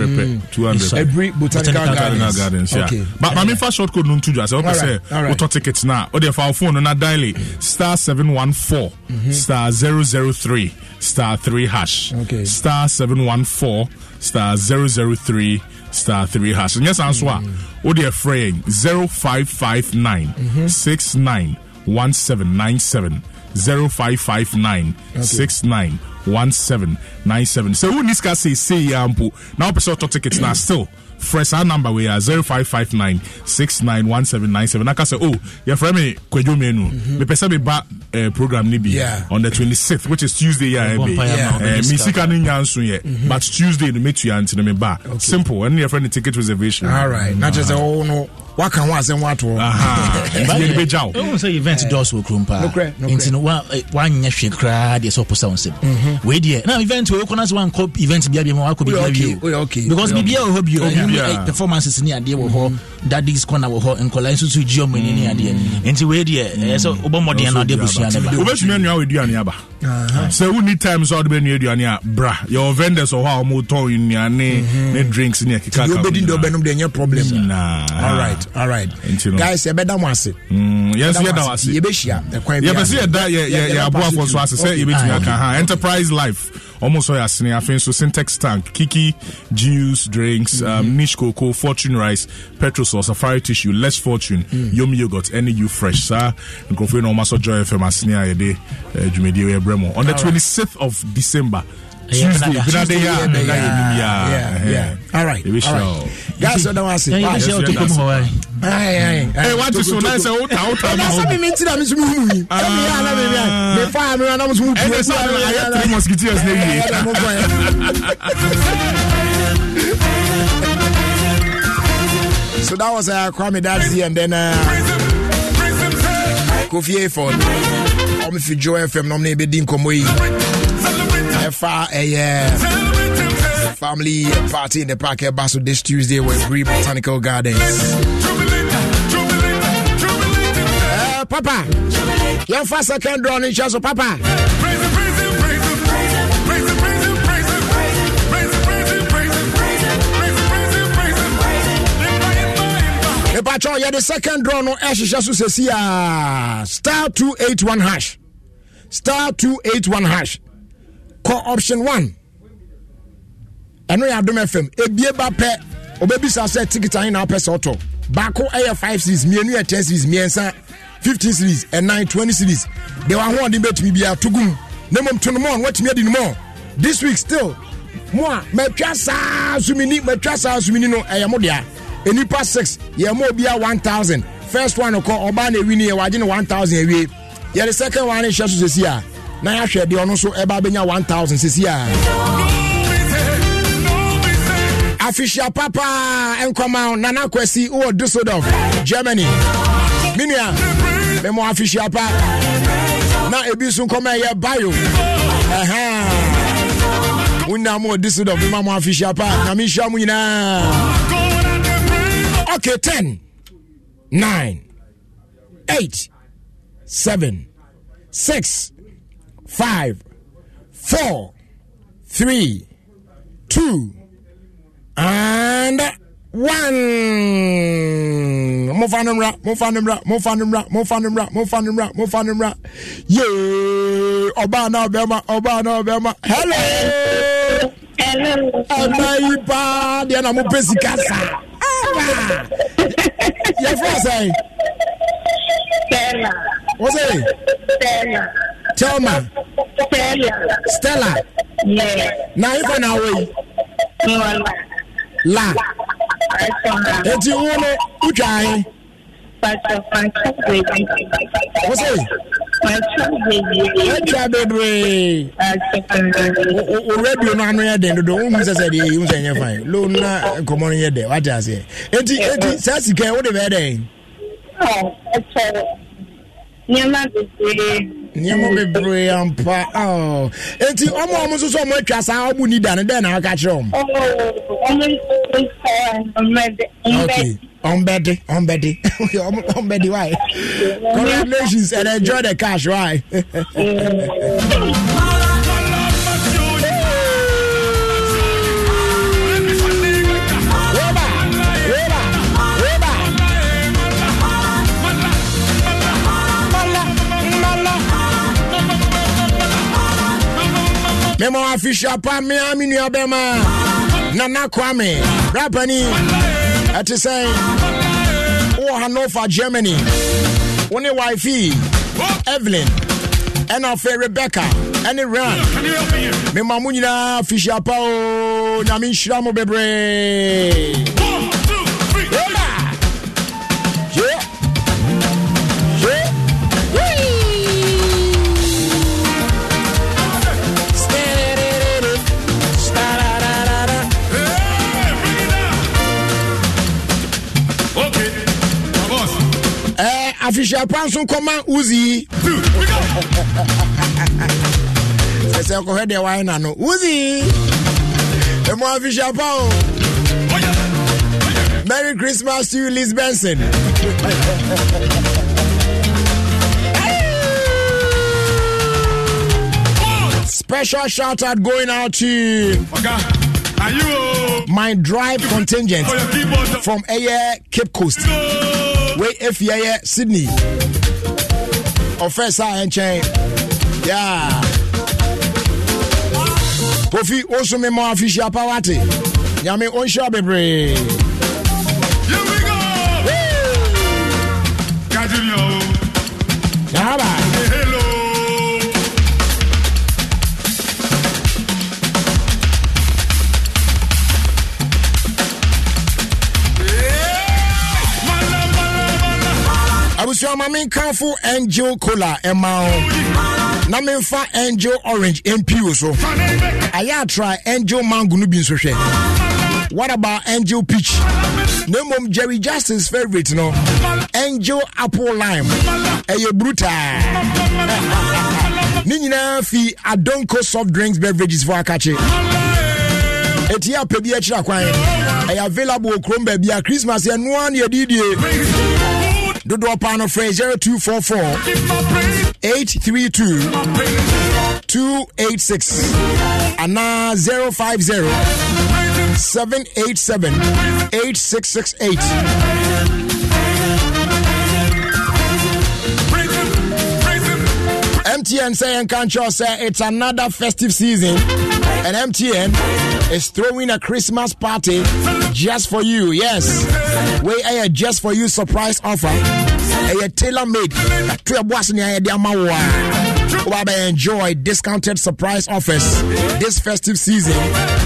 every Botanical Gardens. Okay. But my first short code no to just say auto tickets now or the phone on daily *714 *003 *3# okay *714 *003 *3# yes answer or the frame 0559691797 0559 691797. So who this guy say ampo now person to tickets now still fresh our number we are 0559691797. I can say oh your friend me kwejo menu me person be back program ni be on the 26th which is Tuesday yeah be me sika ni nyanso here but Tuesday no meet you until me back simple and your friend ticket reservation all right not just oh no. What can one say? What? Say event doors will crumble. One nation crowd is up to now event we organize one cup event be more could be okay because we be hope you performances near there were daddy's corner were and collection to Germany near there. Until we there so obomo dey na dey busia na. We should know we do an yaba. So we need time so we do an ya bra. Your vendors or how mo ton ne drinks near kaka. You be do benum dey problem. All right. All right. Guys, you better wase. Yes, you better wase. You better share. You better see that. Yeah. Abu Afonso wase. Say you better share. Enterprise Life. Almost all your senior friends. So Syntax Tank, Kiki, Juice, Drinks, Niche Cocoa, Fortune Rice, Petrol Sauce, Safari Tissue, Less Fortune, Yummy Yogurt, Any You Fresh, sir. And go for no maso Joy FM as senior day. Jumedi we bremo on the 26th of December. Yeah. All right. Guys, what I want to say. Hey, what is so nice? So that was Kwame Dadzi and then Kofi for I'm if you Joy FM nominee be din komoyi. Family party in the park at Basel this Tuesday with Green Botanical Gardens. Papa, young fast second draw in chance of Papa. You're the second draw no ash *281# *281# call option 1 and we have Adom FM ebieba pe obebisa set ticket ahin na person auto bako air 5 series mienu air 10 series miensa 15 series and 920 series they were ho dem betumi bia tugum nemom to no more watimi adi no more this week still moi matwa sa sumini no air mo dia enipa 6 ye mo bia 1000 first one call oba na wini e wage no 1000 ewie ye the second one e share so see ah na ya hwede ono so eba benya 1000 sisi a official papa enkoma Nana Kwesi o Düsseldorf Germany minia memo official papa na ebisu nkoma ye bio una mo Düsseldorf memo official papa na mi shamu nyina okay 10 9, 8, 7, 6, 5, 4, 3, 2, and 1. Mo fanimra. Yeah. Obana Bema. Hello. Hello. Anaipa. Diana mo pesi kasa. Ah. Your first name. Stella. What's it? Stella. Thelma. Stella. Stella. Yeah. Now if I know you. No. La. Eti uno utai. What's it? My baby. Already no anwe dey do o musa say dey musa yen fine. Lo na common here dey. What I say? Eti sasika wo dey be dey. Oh, okay. Nyama bebre ampa. Oh, eti omo so omo atwa sa omo ni dan dey na aka kire omo. Okay. On Betty, why? Congratulations and enjoy the cash, why? Memo official pa me aminu abema Nana Kwame Rapani. I to say, oh, Hannover, Germany. One wifey, Evelyn, and our fair Rebecca, and Iran. Me mamunina fisha pao, namin shiramo bebre. 1, 2, 3. Official Panson command Uzi. I say, go ahead, why not? Uzi. The more official Pan. Merry Christmas to you, Liz Benson. Special shout out going out to my drive contingent from Ayer Cape Coast. Way FIA Sydney. Officer and chain. Yeah. Kofi also me more official pawati. Yami on shop baby. Here we go. Cajunio. Yaba. So my main careful Angel Cola and my name for Angel Orange and Pure. So I try Angel Mango Nubin Sushi. What about Angel Peach? No mom Jerry Justin's favorite, no Angel Apple Lime. Hey, you brutal. Nina fi Adonko soft drinks beverages for Akache. Etia Pediatra Quine. I available Chrome Christmas and 1 year DD. Do drop on a phrase 0244 832 286 and now 050 787 8668. MTN saying can't you say it's another festive season and MTN is throwing a Christmas party just for you. Yes, we are just for you surprise offer. A tailor made to a boss in the enjoy discounted surprise offers this festive season.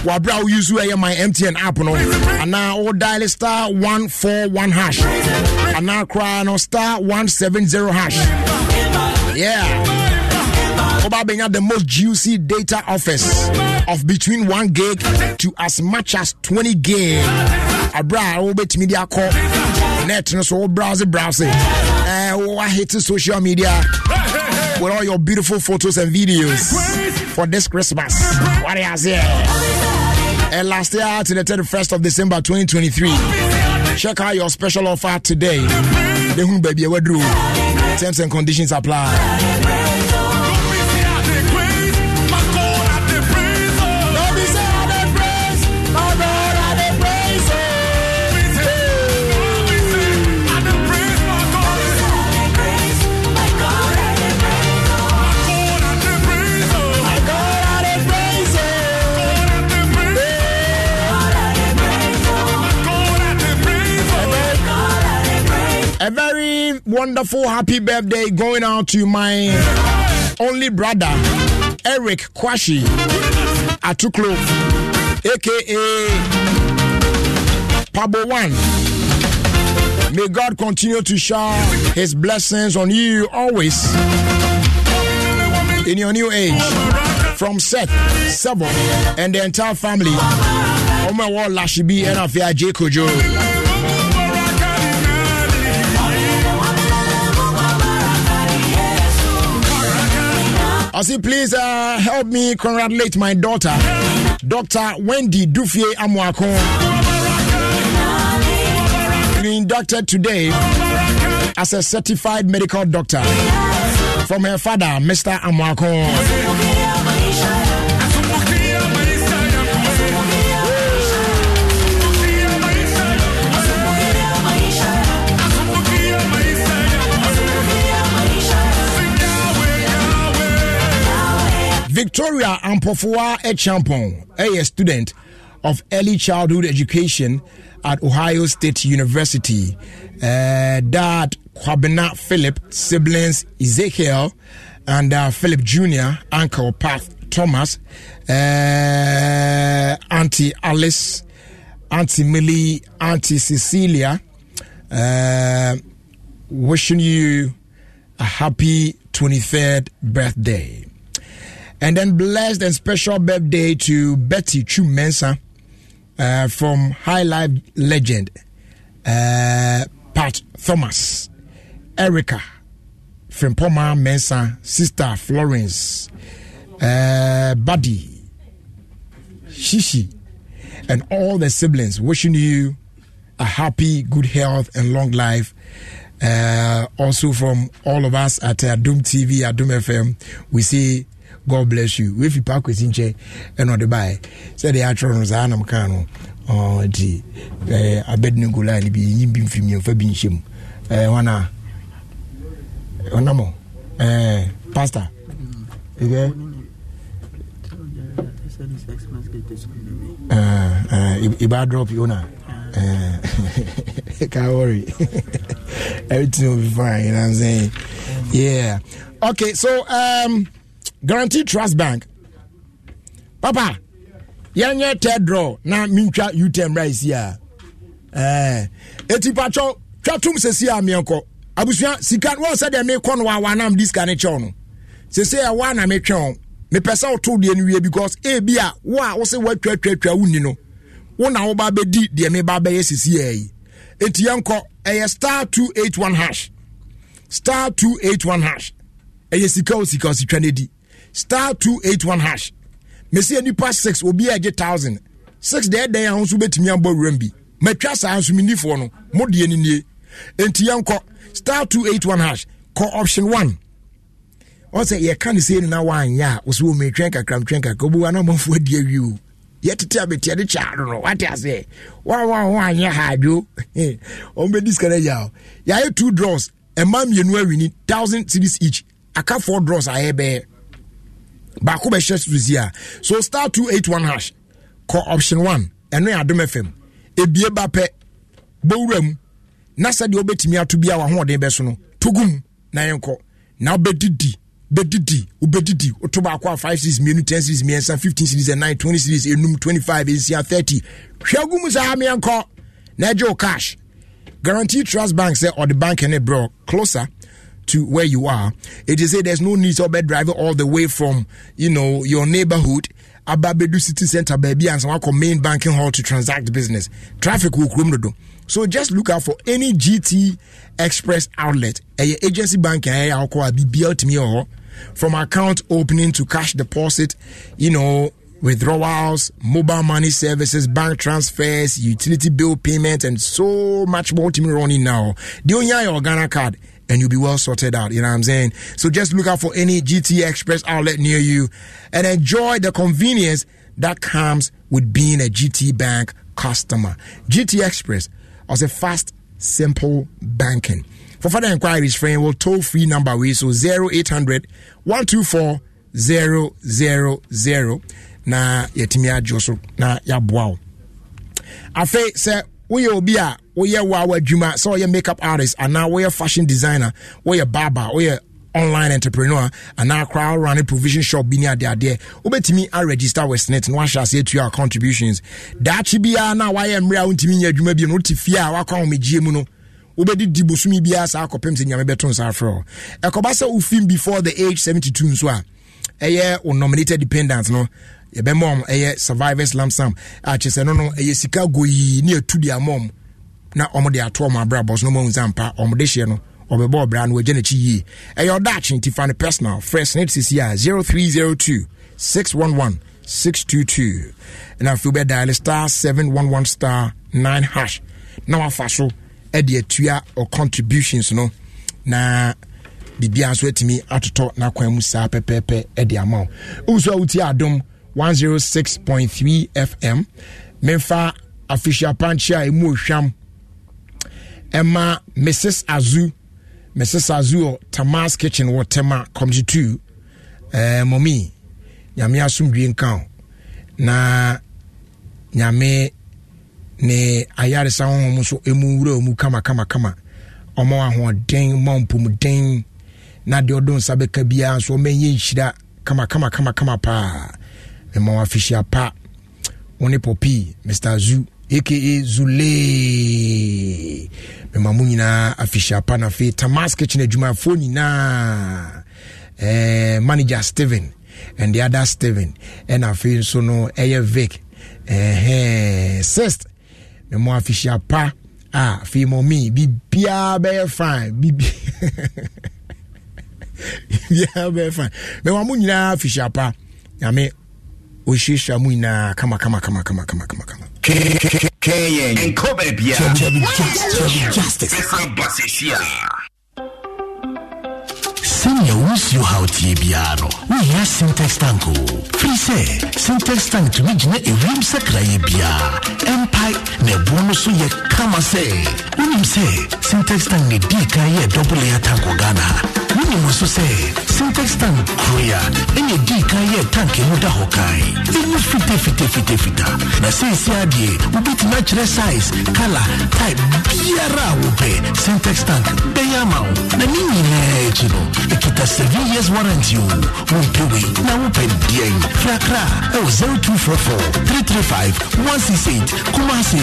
While bro use my MTN app no, and now all dial star 141 hash, and now cry no star 170 hash. Yeah. The most juicy data offers of between 1 gig to as much as 20 gig. Abra, obet media call net, no so browse. I hate social media with all your beautiful photos and videos for this Christmas. What is it? And last year to the 31st of December 2023. Check out your special offer today. The home baby we drew. Terms and conditions apply. A very wonderful happy birthday going out to my only brother, Eric Kwashi Atuklo, a.k.a. Pabo One. May God continue to shower his blessings on you always in your new age. From Seth, Sebo, and the entire family. Omewo Lashibi and Afia J. Kojo. Please help me congratulate my daughter, Dr. Wendy Dufie Amuakon, being inducted today as a certified medical doctor from her father, Mr. Amuakon. Victoria Ampofua Echampong, a student of early childhood education at Ohio State University. Dad, Kwabena Philip, siblings Ezekiel and Philip Jr., uncle Pat Thomas, Auntie Alice, Auntie Millie, Auntie Cecilia. Wishing you a happy 23rd birthday. And then blessed and special birthday to Betty Chu Mensah from High Life legend Pat Thomas, Erica from Poma Mensah, Sister Florence, Buddy, Shishi, and all the siblings. Wishing you a happy, good health, and long life. Also from all of us at Dome TV, Adom FM, we say God bless you. If you park with Inche and on the buy, said the Atron's Anam Cano or the Abednugula be in Bimfim for Binshim. Wana Onamo, Pastor. If I drop you now, can't worry. Everything will be fine, you know what I'm saying? Yeah. Okay, so, Guaranteed Trust Bank. Papa, Yanya Tedro, na mincha UTM rice here. Etipacho, Chatum Sesia Mianko. Abusia, Sikan was said they make one wanam this canechon. Sesia wana mechon. Me pesa two DNA because Abia, wa was a work unino. One hour baby D, the me baby SCA. Etianko, a *281#. *281#. A Sika Sika Sikranedi. *281#. Messi ni pass 6 will be a 1,000. 6 day day I want to bet me on board Rambi. My trust I answer me for no more DNA. And Tianco *281#. Call option 1. Also, you can't say now one ya was who may drink a cram drink a cobu and I'm for dear you. Yet to tell me the child, what I say. 1 1 1 ya had you. Oh, but this can ya. You have 2 draws. A mum, you know, we need 1,000 cedis each. I can't 4 draws. I have a Bakuba shares with here. So *281#. Call option 1. And we are Adom FM. A beer bape. Borem. Nasa de obey me out to be our home de Bessono. Tugum. Nayanko. Now bedidi. Bedidi. Ubedidi. Otobacqua 5, 6, 10, 15, 9, 20, 25, 30. Shagumusa me uncle. Najo cash. Guaranteed Trust Bank say or the bank and a bro closer to where you are. It is say there's no need to be driving all the way from, you know, your neighborhood Ababedu City Center baby and some main banking hall to transact business. Traffic will come to do. So just look out for any GT Express outlet. A agency banking from account opening to cash deposit, you know, withdrawals, mobile money services, bank transfers, utility bill payment, and so much more to be running now. Do you have your Ghana card? And you'll be well sorted out, you know what I'm saying? So just look out for any GT Express outlet near you and enjoy the convenience that comes with being a GT Bank customer. GT Express is a fast, simple banking. For further inquiries, friend, we'll toll free number we so 0800 124 000. Na yetimia joso na yabuao. Afe se Oyobia, Oye Wawa Juma, so your makeup artist, and now we're a fashion designer, we're a barber, we're an online entrepreneur, and now crowd running provision shop binia there there. Obetimi I register with net and one shall say to your contributions. Dachibia now why am real intimia Juma be notifier, I call me Gimuno. Obedi Dibusumi Bias, our copems in Yamebetons are for. A Kobasa Ufim before the age 72 so a year or nominated dependents, no. Yebe mom eye survivors lump sum achese no no eye sika goyi na etu dia mom na omode ato mom abra boss no mom zampa omode hye no obebo obra no agye na chi yi eye odachi ntifane personal fresh net cca 0302 611 622 and I feel bad dial star 711 star 9 hash na wa faso e de atua or contributions no na bibia so atimi atoto na kwan mu saa pepepe e de amao uzo uti adom 106.3 FM. Memfa official panchia emu sham. Emma Mrs. Azu Tamas Kitchen what tema comes to mommy. Nyame asum dwe nkan. Na nyame ne ayare sa honhom so emu wura mu kama. Omo ahoden mompum den. Na de odon sabeka bia so menye nhira kama pa. Memo official pa one popi Mr. Zu aka Zule memo nyina official pa na fe Tamas Kitchen adwuma fo nyina manager Steven and the other Steven and afi so no eye Vic sister memo official pa fi mommy bibia be fine bibia be fine memo nyina official pa yame Kama. And Kobe Bia. Justice. Senior, who's you how Tibiano? We have Syntax Tank. Free say, Syntax Tank to meet a room sacraibia. Empire, ne bonus, ye kama say. When you say, Syntax Tank, ne dika ye double a tango Ghana. When you must say, Syntax Tank Korea, and ye dika ye tank in Muda Hokai. Then you fit. The CCD will be natural size, color, type, biara will pay. Syntax Tank, Bayamau, the Nini. Kita 7 years warranty. Won't pay we now open game. Flakra 0244 335 168 Kumasi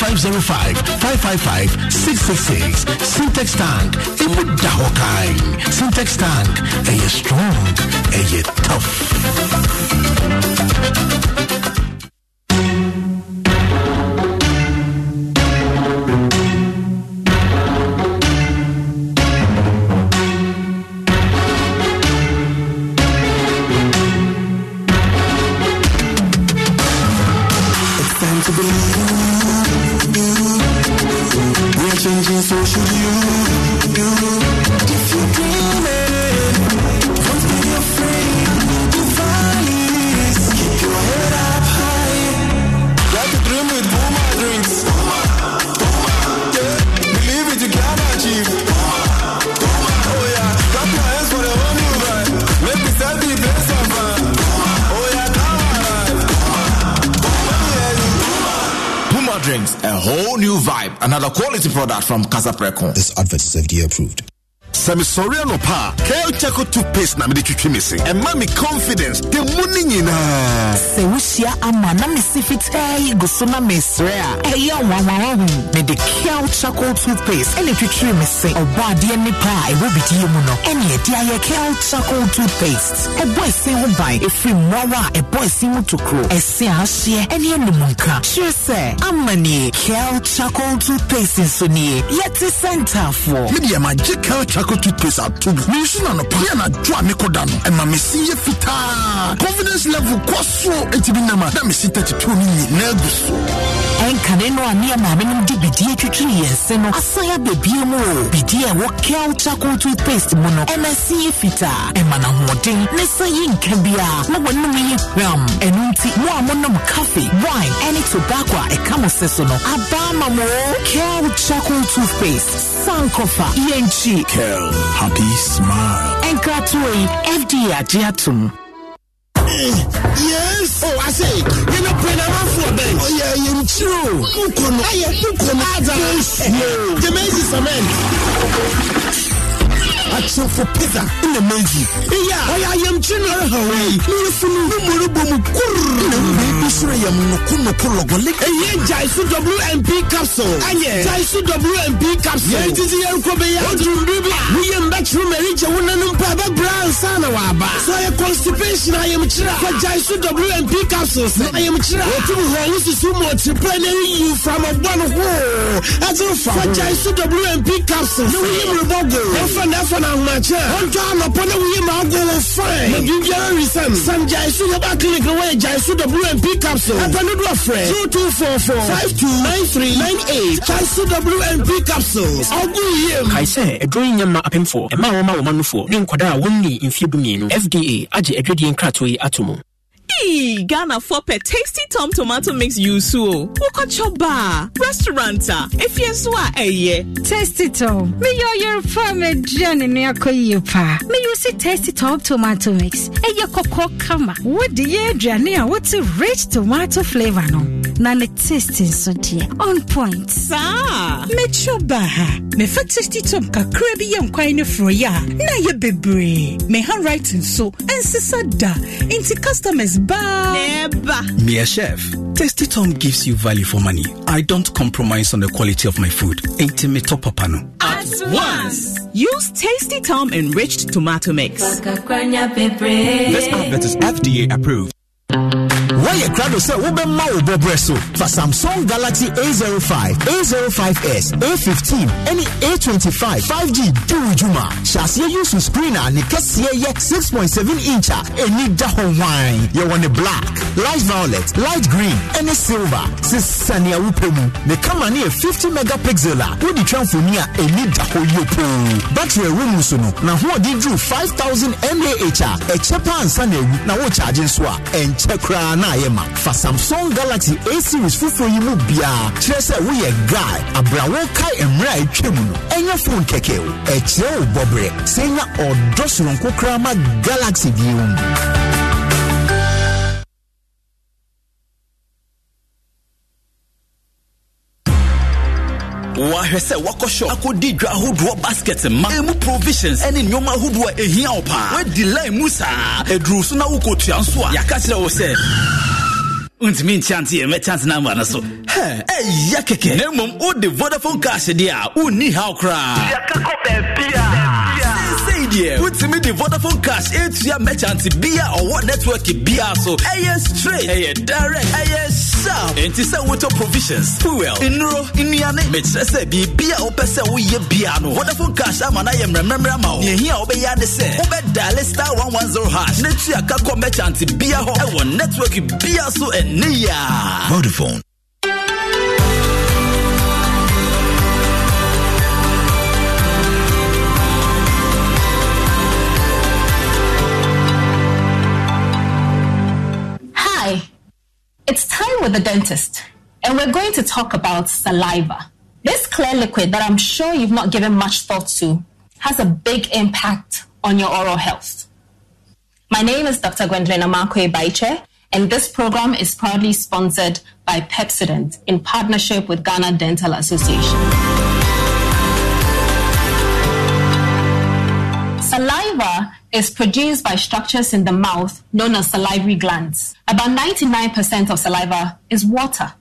0505 555 666 Syntax Tank. Imuda Hokai. Syntax Tank. Are you strong? Are you tough? Another quality product from Casa Preco. This advert is FDA approved. Semisoriano pa Kel Chuckle toothpaste na midi twitwi missing and mami confidence the morning nyina se wusia ama na misifit go so na mesrea eya wawa me the Kel Chuckle toothpaste ele twitwi missing obade ni pa e will be die mu no ene dia ye Kel Chuckle toothpaste e boy say we buy e free mowa e boy say we to grow e say ahye ene numunka she say amani Kel Chuckle toothpaste so ni yet center for media magic Kel Preco toothpaste at Togo. Mission and a piano, Juamekodano, and Mamisi Fita. Confidence level cost so etibinama, that Missy 32 million Nergus. And Caneno and Mia Maminum did BD3 years, and Asaya the BMO, BD and what Kel Chuckle toothpaste mono, MSC Fita, and Manamotin, Nessa Yin can be a no one rum, and Unti, Wamonum coffee, wine, and it's tobacco, a camosesono, Abama Mo, Kel Chuckle toothpaste, Sankofa, ENG, Kel, happy smile, and Katui, FDA Giatum. Yes. Oh, I say, you know, play a man for them. Oh, yeah, you're true. I am the maze is a man. Action for pizza in the magic. I am general Hawaii. WMP capsule. WMP capsule. We am back from so I constipation. I am chira. For Jaisu WMP capsules. I am chira. You from a one hole. That's all for Jaisu WMP capsules. We on time upon a wheel, I'll go and find. You get a reason. Some Jaisu about clinic away, Jaisu WMP capsule. I'm going to do a friend. 2244-529398. Jaisu WMP capsules. I'll go here. I say, a drawing your map in for a man for Ninkwada, one knee in Fibumino, FDA, Aji, a gradient cratway atomo. Hey, Ghana Foppe Tasty Tom Tomato Mix Yusuo. Woko Choba Restauranta. Efieswa Eye. Tasty Tom. Me yo your family journey near Koyupa. Me you see Tasty Tom Tomato Mix. Eye Koko Kama. What the year journey? What's a rich tomato flavor no? Nane tasting so dear. On point. Sa. Me Choba. Me fat Tasty Tom Kakrebi Yam Kwine Froya. Na ye bebre. Me handwriting so. And Sisada. Into customers. Bye. Never. Dear chef, Tasty Tom gives you value for money. I don't compromise on the quality of my food. Intimate papano. At once. Use Tasty Tom enriched tomato mix. This app that is FDA approved. Why a crowd of Uber Mau Bobresso for Samsung Galaxy A05, A05S, A15, any A25, 5G, do Juma. Shasia use screener, Nikasia 6.7-incher, any Dahon wine. You want a black, light violet, light green, and a silver. Sisania Upemu, the Kamani 50 megapixel, who the Tranfunia, any Dahon Yopo. Battery room Sunu, now who did you 5,000 mAh, a Chapan Sunday, now charging Swa, and Chakra. For Samsung Galaxy A series fufu yimu bia chese we a guy abrawo kai emra etwemuno enya phone keke o eche o bobre senya odosoron kokra ma Galaxy biu. Wahese wako shop akodi dwa hodo baskets ma emu provisions ene nyoma hodo ehia opa we delay musa edru so na ukotua nso a yakachira wo se untimi nchante e mechant na mwana so he yakeke nemom o de Vodafone cash dia uni how cra yakako bebia utimi the Vodafone cash etua merchant bia or network bia so aye straight aye direct aye sharp and to say what provisions fuel inro inuane me say bia o pese wo ye bia no Vodafone cash ama na ye remember ma o ye hia o be ya de say o be dial star 110 hash netua ka ko merchant bia ho e wo network bia so enia Vodafone. It's time with the dentist, and we're going to talk about saliva. This clear liquid that I'm sure you've not given much thought to has a big impact on your oral health. My name is Dr. Gwendolyn Amakwe Baiche, and this program is proudly sponsored by Pepsodent in partnership with Ghana Dental Association. Saliva is produced by structures in the mouth known as salivary glands. About 99% of saliva is water,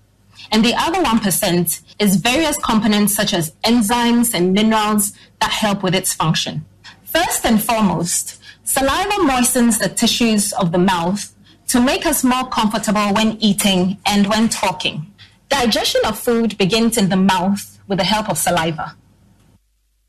and the other 1% is various components such as enzymes and minerals that help with its function. First and foremost, saliva moistens the tissues of the mouth to make us more comfortable when eating and when talking. Digestion of food begins in the mouth with the help of saliva.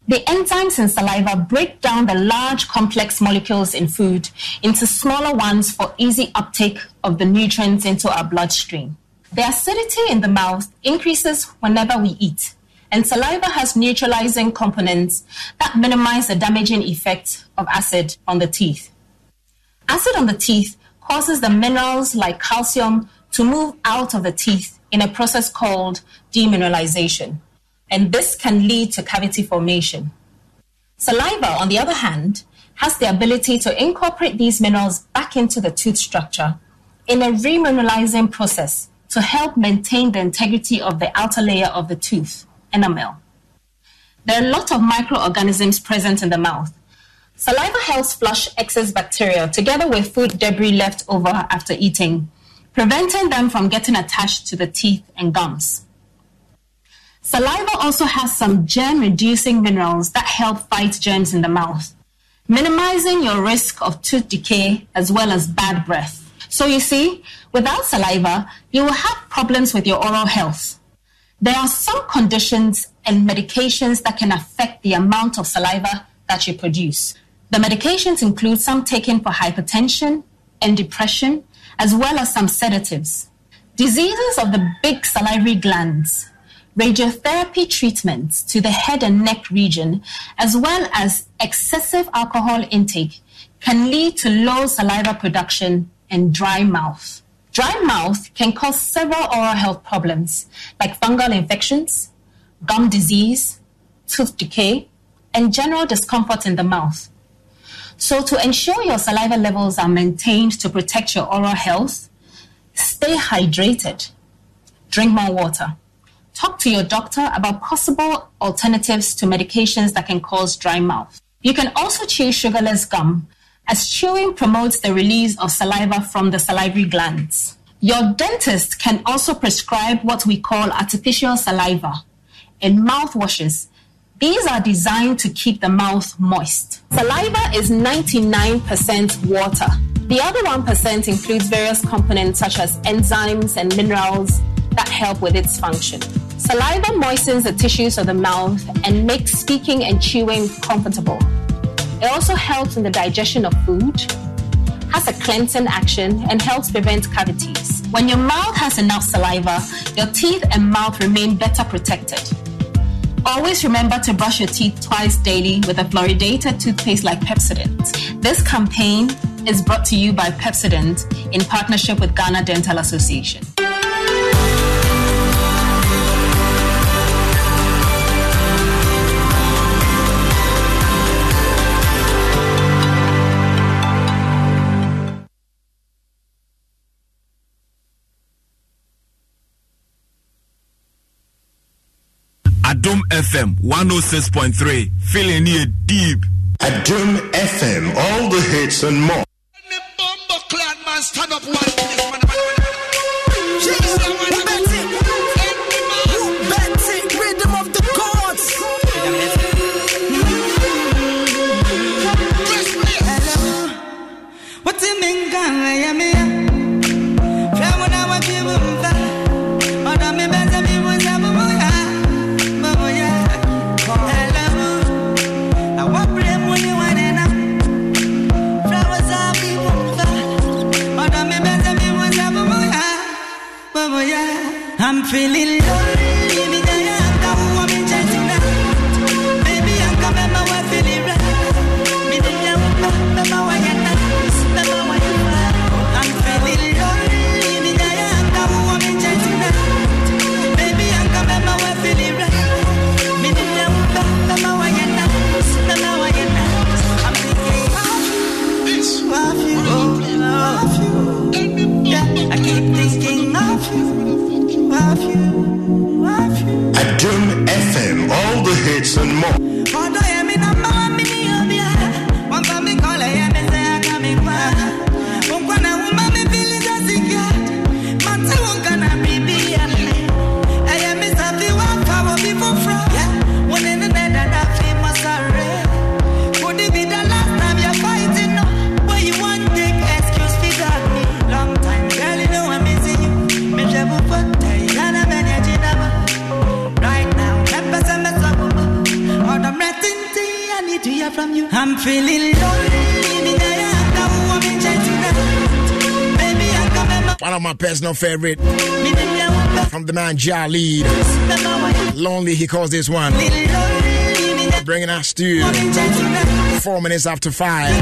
The enzymes in saliva break down the large complex molecules in food into smaller ones for easy uptake of the nutrients into our bloodstream. The acidity in the mouth increases whenever we eat, and saliva has neutralizing components that minimize the damaging effects of acid on the teeth. Acid on the teeth causes the minerals like calcium to move out of the teeth in a process called demineralization, and this can lead to cavity formation. Saliva, on the other hand, has the ability to incorporate these minerals back into the tooth structure in a remineralizing process to help maintain the integrity of the outer layer of the tooth, enamel. There are a lot of microorganisms present in the mouth. Saliva helps flush excess bacteria together with food debris left over after eating, preventing them from getting attached to the teeth and gums. Saliva also has some germ-reducing minerals that help fight germs in the mouth, minimizing your risk of tooth decay as well as bad breath. So you see, without saliva, you will have problems with your oral health. There are some conditions and medications that can affect the amount of saliva that you produce. The medications include some taken for hypertension and depression, as well as some sedatives. Diseases of the big salivary glands, radiotherapy treatments to the head and neck region, as well as excessive alcohol intake, can lead to low saliva production and dry mouth. Dry mouth can cause several oral health problems like fungal infections, gum disease, tooth decay, and general discomfort in the mouth. So to ensure your saliva levels are maintained to protect your oral health, stay hydrated, drink more water. Talk to your doctor about possible alternatives to medications that can cause dry mouth. You can also chew sugarless gum, as chewing promotes the release of saliva from the salivary glands. Your dentist can also prescribe what we call artificial saliva and mouthwashes. These are designed to keep the mouth moist. Saliva is 99% water. The other 1% includes various components such as enzymes and minerals that help with its function. Saliva moistens the tissues of the mouth and makes speaking and chewing comfortable. It also helps in the digestion of food, has a cleansing action, and helps prevent cavities. When your mouth has enough saliva, your teeth and mouth remain better protected. Always remember to brush your teeth twice daily with a fluoridated toothpaste like Pepsodent. This campaign is brought to you by Pepsodent in partnership with Ghana Dental Association. Adom FM 106.3, feeling it deep. Adom FM, all the hits and more. Stand up one rhythm of the gods. Hello, what's in Ghana? Oh yeah. to hear from you. I'm feeling lonely. One of my personal favorite from the man Jaleed. Lonely, he calls this one. Bringing us to you 4 minutes after 5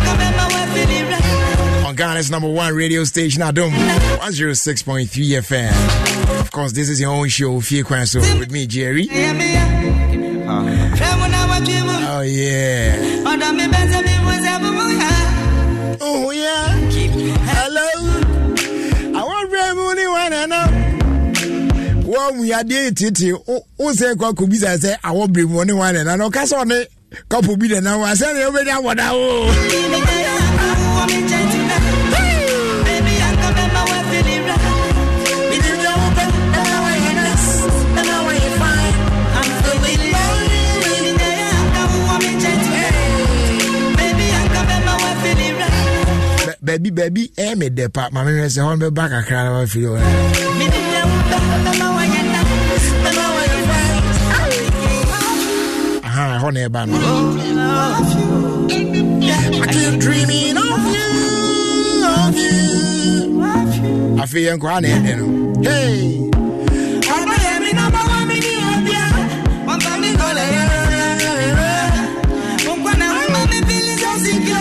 on Ghana's #1 radio station Adom 106.3 FM. Of course, this is your own show, Fear Council, with me, Jerry. Oh yeah. Oh yeah. Hello. I want Ramoni wanna know. What we are doing today? Oh, say kwa kubisa say I want Ramoni wanna know. No kaso ne kapo bi de na wa say ne obi na wada o. Baby, I come in my way feeling right. We do the open and I want us and I want you fine. I'm feeling lonely. Baby, I'm a depart. My man said, "Hold me back, I can't feel it." Hold me back. I keep dreaming of you. I feel you're crying. Hey, I'm not having no more money. I'm coming to you. I'm gonna make me feel so secure.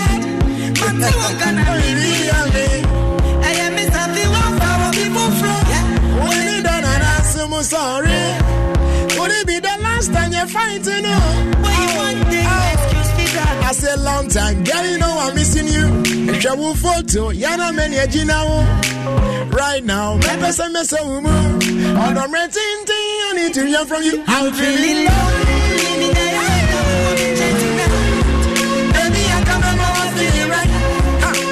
Sorry, would it be the last time you're fighting? I say long time, girl, you know I'm missing you. If you will photo, you know many a Gina. Right now, my person is a woman. On the renting thing, I need to hear from you. I'm feeling lonely. Baby, I come and I'm feeling right.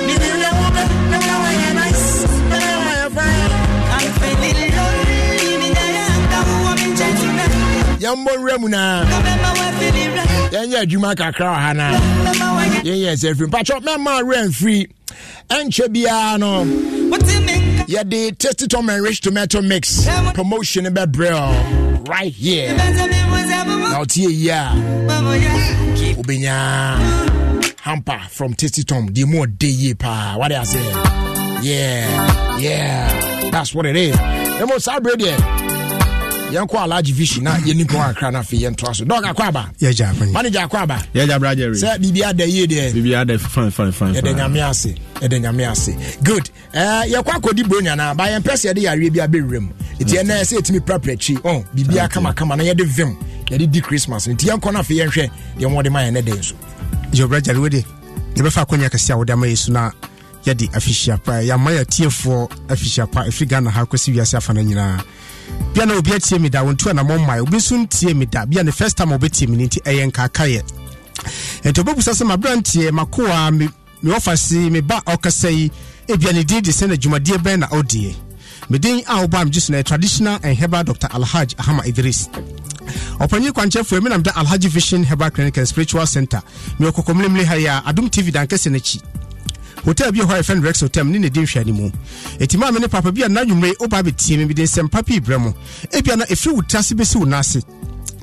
You feel that woman, no way you're nice, no way you're fine. I'm feeling lonely. Yambo Ramuna, yeah, Jumaka Krahana, yes, every patch up my rent free and Chebiano. Yeah, the Tasty Tom and Rich Tomato Mix promotion in Bebrel right here. Out here, yeah, Ubinya Hamper from Tasty Tom, the more day, pa. What I say, yeah, that's what it is. The most celebrated. Young Large Vision, Unicorn Cranafi and Trust. Dog Aquaba, Yaja, Manager Aquaba, Yaja Brajer, Bibia de Yedia, Bibia de Fine, Edengamiasi. Good. Yaquaco di Brunana, by Empress the Arabia Birrim. It's an essay to me properly. Oh, Bibia Kamakama, I had the vim, I did Christmas, and Tian Conafi and Shay, the one of my days. Your brother Woody, the Bafaconia Cassia, with Amayasuna, Yadi, Afisha, Yamaya, Tier 4, Afisha, Figana, how could see yourself and Nina. Piano will be a team that went to an among my obisun team that be the first time of a team in Kakaye. And to Bobusa, my brand here, Makua, me offer see me back or say, if you did the Senate Jumadia Ben or dear. Medin Albam just a traditional and Heba Dr. Alhaj Ahama Idris. Upon you can check for me, I'm the Alhaj Vision Heba Clinic and Spiritual Center. Moko Comlimli Haya, Adom TV Dankesenechi. Hotel bi ho friend Rex hotel ni ne din hwani mu etima me ne papa bi na nwumre oba betie me bi de sem papa ibremo e bia na efri wutase besi wunase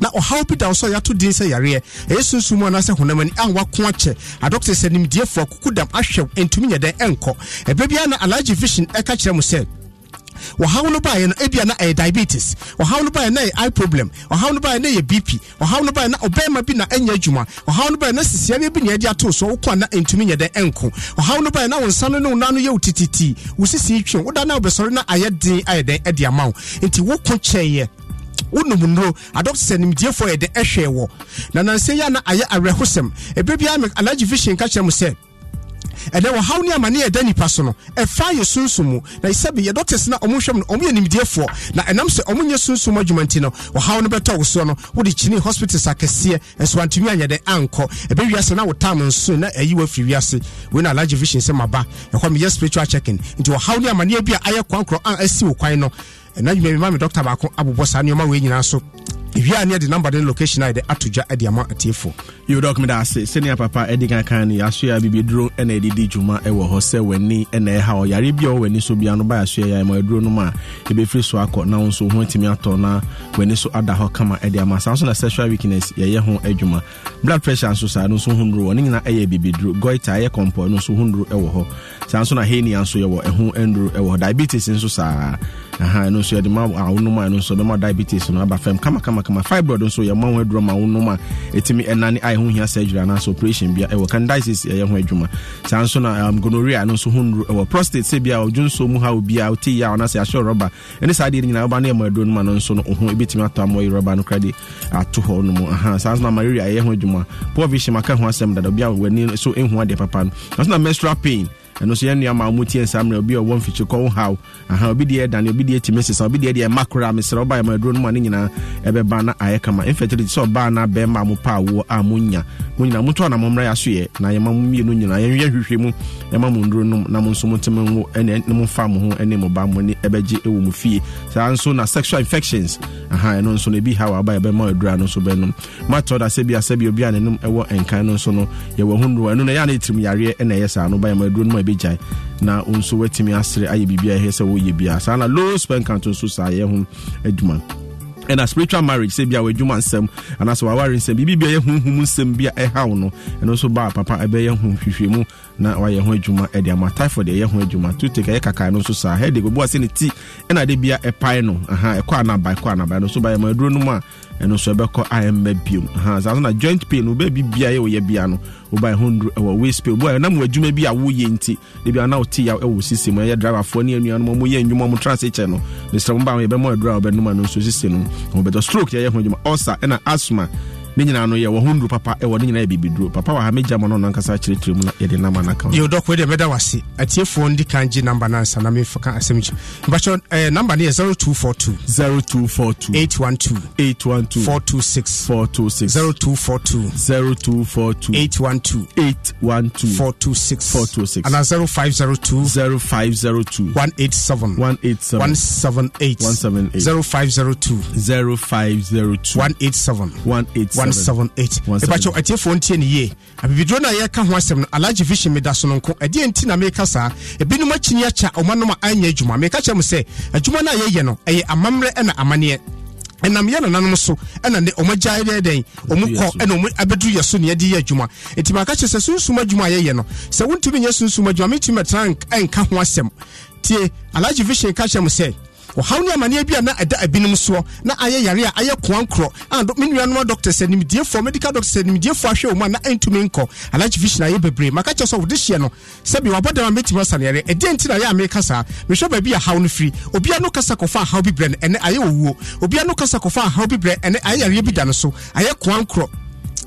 na ohaw bi da so ya to din se yare e sunsun mu na se honamani anwa ko ache a doctor se nim die fo kukudam ahwe entumi nya den enko e bia na allergy vision e ka kire mu se wahaw no ba ye na e bia na e diabetes wahaw no ba ye na e eye problem wahaw no ba ye na e bp wahaw no ba ye na obema bi na enya adwuma wahaw no ba ye na sisia bi na e di ato so wokwa na entumi nya den enko wahaw no ba ye na wonsano no nanu ye utititi wusisi twen woda na obesori na aye den e di amawo enti wokwa cheye Unumunro, a doctor send him dear for the eshe war. Nanansaya na aye arehosem, a baby I make a large fish and catch him said. And there were how near mania Danny Personal, a fire sunsumu. Now, Sabi, your doctor's not omotion only an immediate for. Now, and I'm so ominous sunsum Jumantino, or how no better was sono, would the Chini hospitals are cassia, and Swantimania the anchor, a baby as an hour time and sooner a you were furious when a large vision semaba, and come your spiritual checking into a how near mania be a ayaquanco and a seal quino. And now you may remember Dr. Bako Abu Bossa, and your way in answer. If you are near the number, then location I the Atuja at the amount at T4. You document that senior papa Eddie Kakani, Asua Bibi Drone, and Eddie Juma, Ewa Hose, Wenny, and Eha, Yaribio, when you so be on by Asua, my Dronoma, a be free so I caught now, so went to me at Tona, when you so at the Hokama, Eddie Amasa, on a sexual weakness, Yahon Ejuma, blood pressure and suicide, no so hundred, and in an ABB Drew, Goita, Compo, no so hundred, Ewa, Sansona Haney, and so you were a home Andrew, Ewa, diabetes in Susa. Aha, no so the ma unuma no so the ma diabetes no aba fam kama fibroid no so your man we drama unuma etimi enani eye ho hia surgery and operation bia e wo candidiasis e ho adwuma sanso na gonorrhea no so hundru e prostate se bia odwunso mu ha obi a oti ya ona se asho rubber ene side ni na oba na e ma adro no ma no so no ho ebetimi ato amoy rubber no krade ato ho no mu aha sanso na malaria e ho adwuma poor vision maka ho asem dada bia wani so enhu ade papa no sanso na menstrual pain and also any amount in Samuel be a one feature call how and how be there than obedient to Mrs. I'll be there macro Mr. by my drone money in a bana ayakama infertility so bana bema mupa wo amunya when you mutual na mumra asue na ya mamu yunu na ya hwehwemu ya mamu ndro no na munso mutemu ene nemu fam ho ene mo ba moni ebeji ewo mu fie so na sexual infections aha eno so na bi how by bema adura no so benum matter that say bi asabi obi anenum ewo enkan no so no ya wahunru eno na ya na etrim yare ene yesa no by my drone Bijay na unso wetimi asre aye bibia he se wo ye bia sa na low spend count unso sa ye ho adwuma and a spiritual marriage say bia adwuma nsem and aso awari nsem bibia ye hunhum nsem bia e hawo no and also ba papa ebe ye hunhwehwemu na wa ye ho adwuma e dia matai for the ye ho adwuma to take ye kakai no so sa he de bo ase ne ti and ade bia e pai no aha e kwa na bai no so ba ye ma duro no ma and also beko I am biom aha so na joint pain we be bia ye wo ye bia no by 100 our waste bill boy na mu adwuma bi a wo ye nti de bia na oti ya e wo system ya driver for ne anua no mo ye ndwuma mo transaction no Mr. Mba me be mo adura obe no ma no so system no obe stroke ya ye ho ndwuma ulcer na asthma ne nyina no ye wo 100 papa e wo ne nyina e bibiduro papa wa ha meja mo no na nkasa kiretrem na ye de na ma na ka yo doc we de meda wase atie phone di kanji number na sana me faka asemchi mbacho number ne 0242 0242 812 812 426 426 0242 0242 812 812 426 426 and 0502 0502 187 187 178 178 0502 0502 187 187 178 ebacho atie phone tie ne ye abibidro na ye ka ho asem no alaji vision meda so nko ade enti na meka saa ebinu machini acha omanoma anya adwuma meka cha mu se adwuma na ye no eye amamre na amane ena me yana nanom so ena ne omagya de den omukọ ena omu abedu yeso ne ade ye adwuma enti meka cha se sunsum adwuma ye no se wontumi nye sunsum adwuma metime tank enka ho asem tie alaji vision ka cha mu se o hawo na mane bia na ada abinum so na aye yare aye kwankro and menuanoma doctor sanim die for medical doctor sanim die for ahwe o ma na entumi nko alachi fish na ye bebre maka che so wo de hie no se bi wabodama metima sanere e de ntina ye ameka sa me hwe ba bi hawo no free obi anu kasa kofa hawo bi bre ene aye owuo obi anu kasa kofa hawo bi bre ene aye yare bi da no so aye kwankro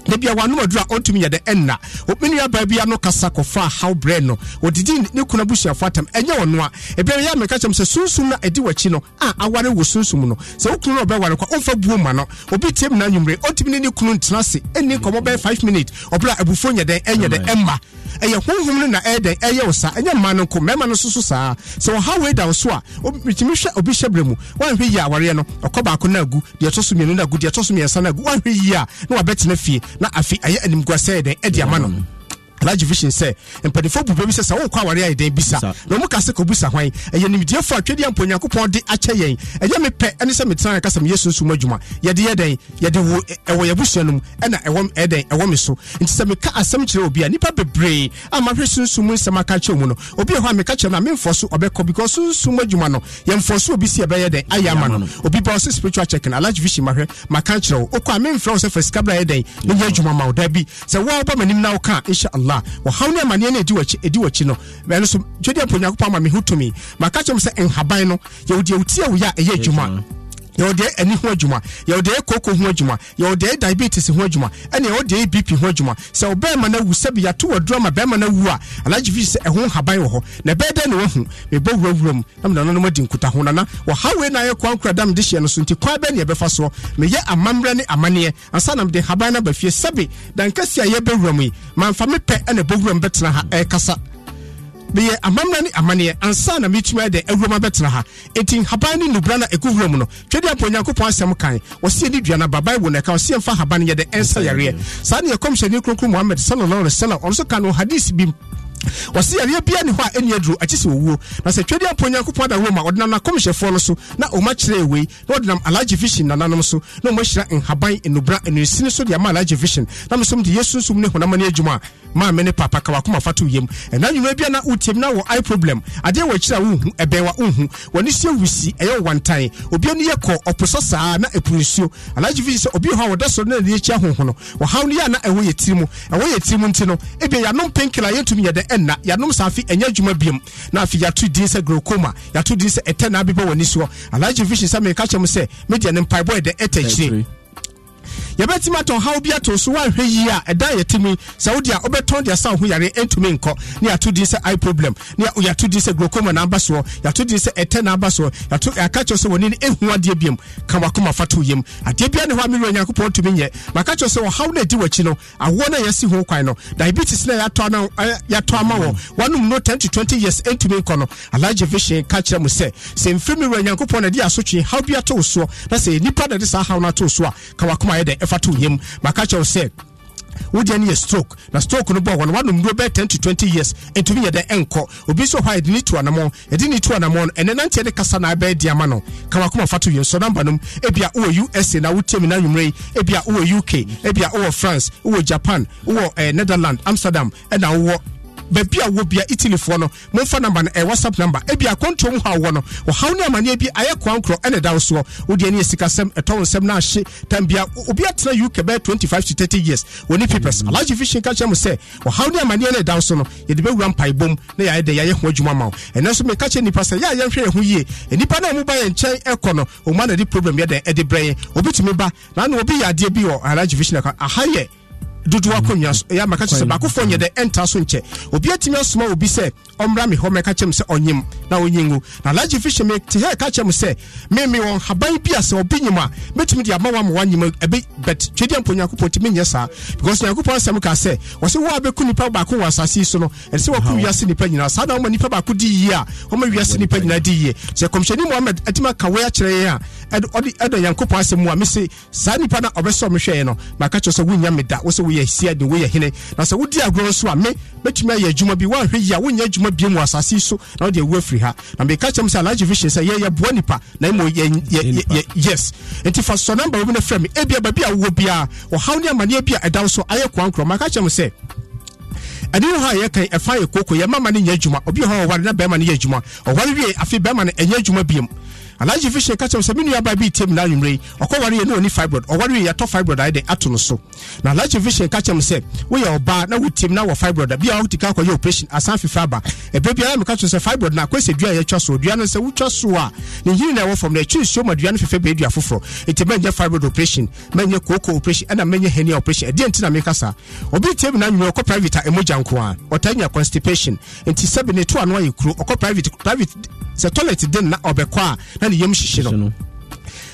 debia wanu adura ontumi yede enna opinu ya baabia no kasa kofa how bread no odidi ne kuna bushia fatam enye wono a ebere ya meka chem se sunsum na edi wachi no a aware wo sunsum no se okunu no obeware kwa onfa buo ma no obi tem na nwumre ontumi ne kunu ntenase enni komo be 5 minutes obra abufo nyede enye de emma eye honhum no na eden eye osa enye ma no ko mema no susu saa se wo how we down so a obitimi hwe obi hwebremu wanhwe yi aware no okoba ko na agu de tosumi no na agu de tosumi ensa na agu wanhwe yi a na wabetena fie na afi aye animgwa sɛ den edi amano large vision sɛ empadefo bu bebi sɛ sɛ wo kwa ware aye den bisa na mu kase ko busa hwan aye nimdie fo atwedi amponyakopon de akyɛ yɛn aye mepɛ ɛne sɛ metan kasa me yesu sum adwuma yɛde yɛ den yɛde wo ɛwɔ yɛbuhyɛ nom ɛna ɛwɔ ɛden ɛwɔ me so nti sɛ meka asɛm kyerɛ obi a nipa bebree ama hwɛ sunsum nsɛm aka kyerɛ mu no obi ɛhɔ a meka kyerɛ na memfɔ so ɔbɛkɔ because sunsum adwuma no yɛmfɔ so obi si ɛbɛyɛ den aye amano obi ba ɔsɛ spiritual check na large vision mahwɛ maka kyerɛ wo okwa memfrɛ wo sɛ fɛsikabra yɛ den ne yɛ adwuma ma wo da bi sɛ wo aba manim na wo ka inshallah wa hauna mania ne ediwachi no me no so twedi aponyakopa ma me hutumi maka chom se enhaban no ye odi utia wo ya eye adwuma ye odi ani ho adwuma ye odi koko ho adwuma ye odi diabetes ho adwuma ene ye odi bp ho adwuma se obema na wu se bia to wodroma bema na wu a alaji fi se ehon haban wo ho na beda na wahu me bo wurawuram na mna no madi nkuta ho na wa hawe na ye kwankra dam de hye no so nti kwa be na ye befa so me ye amamre ne amane ansa na de haban na bafie sebe dan kasi ye bewuram yi manfa me pe ene bo wuram betena ha e kasa me amamrani amane ansa na metua de awroma betra ha etin haban ni nubra na ekuvrum no twede aponyankopon asem kan wose di duana babai wo na ka wose mfa haban ye de ensa yare sa na yekom shani kronkron Muhammad sallallahu alaihi wasallam onso kanu hadith bi wasi yare bia ne ho a eni adru akise wuo na se twede aponyankopon da woma odna na komhefo no so na oma kire ewei na odnam alaji vision nananom so na oma hira nhaban enubra enisini so de ama alaji vision na mesom de yesu sum ne honamani adwuma ma mene papa ka wakoma fatu yem ena nyuma bia na utem na wo eye problem ade wo kira wo hu ebe wa unhu woni sie wusi eyo wantan obi no yekọ oposo saa na epunsio alaji vision obi ho woda so na ne chia honhono wo hawo ya na ewo yetimu ntino ebe ya no penkila yetumi ya de enna ya no safi enya adwuma biem na afi ya to din se glaucoma ya to din se etena beba woni so alaji vision sa me ka chem se media ne pai boy de etechire yabetimi aton how bia to so wan hweyi a eda yetimi saudi a obeton dia sa ho yare entumi nko ne atudi se eye problem ne yatudi se glaucoma na abaso yatudi se ete na abaso yatu akacho se woni ehu ade biem kan wakoma fato yem ade bia ne ho amiro yakopon tumi nye makacho se how na di wachi no aho na yesi ho kwan no diabetes na yato ama wo wanum no 10 to 20 years entumi nko no alaje vision kacha mu se mfimi ro yakopon na di asotwe how bia to so na se nipa na di sa how na to so a kan wakoma yede fatu him makacho said wodani stroke na stroke no bo wonu no be 10 to 20 years entumi ye de enko obi so why ni to anamo e di ni to anamo ene nante de kasa na be di ama no ka wakoma fatu ye so number num ebia wo USA na wotemi na nwumre ebia wo UK ebia wo France wo Japan wo Netherlands Amsterdam ena wo bebia wo bia Italy fo no momfa number na WhatsApp number ebia kontom ha wo no wo hawo na mane bi ayekwa nkro ene dawo so wo de ne sikasem etonsem na ahye tambia obi atena UK be 25 to 30 years woni papers alaji vision ka chem se wo hawo na mane ene dawo so no ye de bewura mpai bom na ya de ya ye ho adwuma ma ene so me ka che nipa se ya ye hwe ho yie nipa na mu ba ye nchen ekọ no o ma na di problem ye de e de breye obi tumi ba na na obi ya de bi wo alaji vision ka ahaye dudu akonnya ya makache se bakofo nye de enter so nche obi atimi asoma obi se omra me ho mekache mse onyim na onyingu na large fish me te he kache mse meme won haban bia se obi nyima metimi de amawa mo wanyima ebe bet twedi amponyakopon timi nya sa because yakopon se meka se wo se wo abeku nipa ba ko wasasi so no e se wo ku wiase nipa nyina sa na mo nipa ba ko di yi a wo ma wiase nipa nyina di yi se komsheni Muhammad atima kawe a kire ye a odi edo yakopon se mu a me se sa nipa na obeso me hwe no makache se wunya meda wo se ye sia de we ye hene na se wodi agro so a me betumi aye adwuma bi wan hwe ya wonya adwuma bi mu asase so na de we afri ha na me ka chem se large vision se ye bo nipa na mo ye yes enti fa so number we na frame e bia ba bia wo bia wo hawo ne amane bia edaw so aye kwankro ma ka chem se ade ho aye kan e fa ye koko ye mama ne nya adwuma obi ho ware na be ma ne ye adwuma o ware wie afi be ma ne enya adwuma biem alaji vision ka chem se menu ya bible tem na nwumre okware ye no ni fibroid okware ye to fibroid ade atono so na alaji vision ka chem se we ye oba na wutim na wo fibroid bia wo tika akwa operation asan fifaba e be bia na me ka chem se fibroid na kwese dua ye twa so dua no se wutwa so a ne yin na wo from na chi so ma dua no fefe be dua foforo enti menye fibroid operation menye koko operation ana menye hernia operation ade enti na me kasa obi tem na nwumre okwa private emoja nko a otanya constipation enti sebe ne to anwa ye kru okwa private se toilet den na obekwa na ne yam hihiro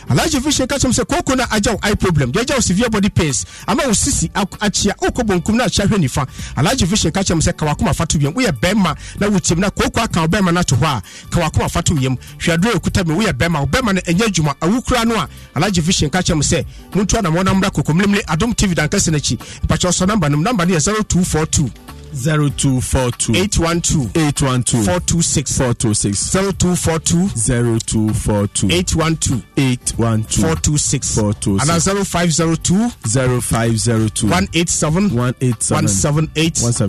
alaji vision ka chem se koko na ajaw eye problem de ajaw severe body pains ama wo sisi achia okobonkum na achia hwenifa alaji vision ka chem se kawakoma fatu yem wo ye bema na wutim na koko aka bema na to ho a kawakoma fatu yem hwadro ekuta me wo ye bema na enya adwuma awukura no a alaji vision ka chem se muntu na mo na mra kokomlemle Adom TV dan kase na chi pacho so number ni 0242 0242 812 812 426 426 0242 0242 812 812 426 426 and 0502 0502 187 187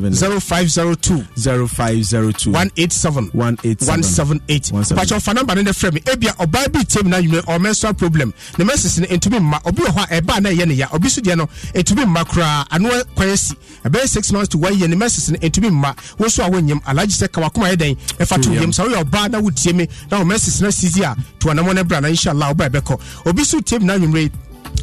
178 0502 0502 187 178 but your phone number in the frame ebia oba bi tem na you or menstrual problem the message in to me ma obi ho e ba na ye ne ya obi so de no etumi ma kra anu kwesi about 6 months to 1 year ne entumi ma wo so awonyem alaji se ka wakoma yeden e fatu yem sa wo ba na wudie me na o message na sisi a to anamo ne bra na inshallah oba ebeko obi so tem na nwumre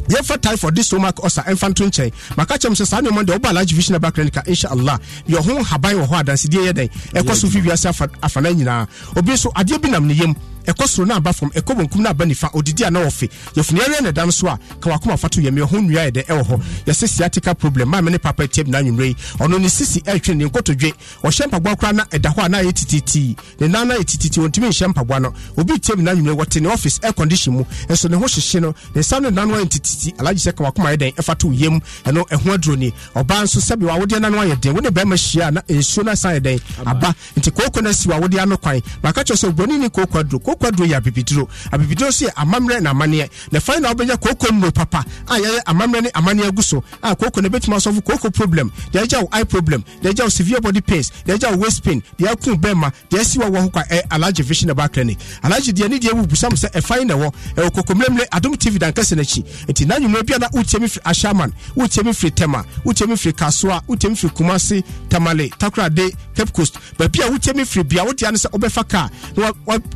ye for time for this stomach osa enfantu nche maka chem se sa ne mo de oba alaji vision ba clinic inshallah your home haban wo ho adanse die yeden e koso fi wiase afana nyina obi so ade bi nam ne yem ekosro na aba from ekobonkum na aba nifa odidi ana ofe yefunyere na dam so a ka wakoma fato yemi ho nwia de ewo ho yesi sciatica problem ma me papa tiem na nwumrei ono ne sisi atwe ne nkotodwe o hyempagbwa kra na eda ho ana yetititi ne nana yetititi ontimi hyempagbwa no obi tiem na nwumrei wote ne office air condition mu enso ne ho hyehye no ne sam ne nana yetititi alaji se ka wakoma yeden efato yem eno eho adroni oba nso sebe wa wode nana yeden wode be ma hia na ensuo na san yeden aba nti kokona si wa wode anokwan makacho so gboni ni kokwadro kwadro ya bibidro abibidro so ya amamre na amane na final obenye koko no papa aye amamre ni amane aguso a koko ne betima solve koko problem they jaw eye problem they jaw severe body pains they jaw waist pain they akun bema they siwa wo kwa allergy vision about clinic allergy dia ni dia wu busam se e final wo e kokomlemle Adom TV dan kase na chi enti na nyume bia na utemi free ashaman utemi free tema utemi free kasoa utemi free kumasi tamale takra de Cape Coast ba bia utemi free bia wo dia ne se obefa ka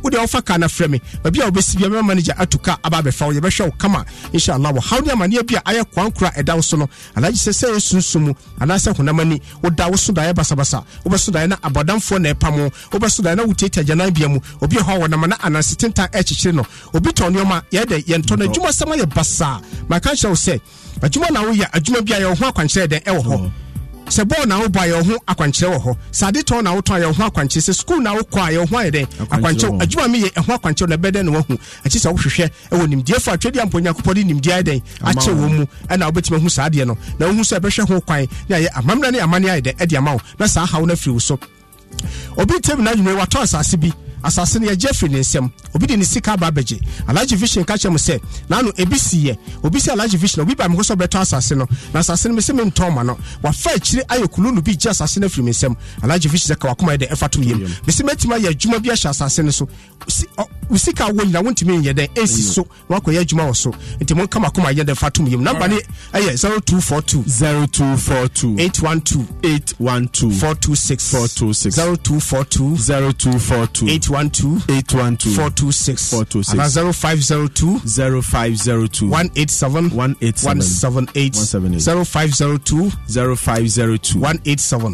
wo dia ofa kana frame baby obesi bia manager atuka ababe fa ye be hwe kama inshallah wo hawne amane bia aye kwankura edaw so no alaji sese sunsumu anase hunamani wo dawo so dae basabasa obeso dae na abodamfo na epamo obeso dae na wutete janan bia mu obi ho wo na mana anase tinta echichire no obi tonioma ye de ye nto na djuma sama ye basa maka nche wo se adjuma na wo ya adjuma bia ye ho akwanchire den ewo ho se bo na wo ba ye ho akwankyere wo ho sade ton na wo ton ye ho akwankyere se school na wo kwa ye ho ayede akwankyere adwuma me ye ho akwankyere na bede na wo hu achi se wo hwehwe e wo nimdie fa atwedi amponya kopodi nimdie ayede ache wo mu na obetime hu sade no na wo hu se behwe ho kwan na ye amamra ne amane ayede e de amawo na sa hawo na firi wo so obi tem na nwume wato asase bi asase ne Jeffrey ne nsem obi de ne sika ba beje alaji vision ka chem se na no ebisi ye obi se alaji vision obi ba me koso beto asase no na asase ne me se me ntoma no wa fa akire ayekulu no bi je asase na firi me nsem alaji vision ka wakoma de efato yem me se metima ye adwuma bi ahya asase ne so sika wonyina wontimi ye den esi so wakoya adwuma wo so ntimo kama koma ye de fatum yem number ne aye 0242 0242 812 812 426426 0242 0242 812 426 and 0502 187 178 0502 187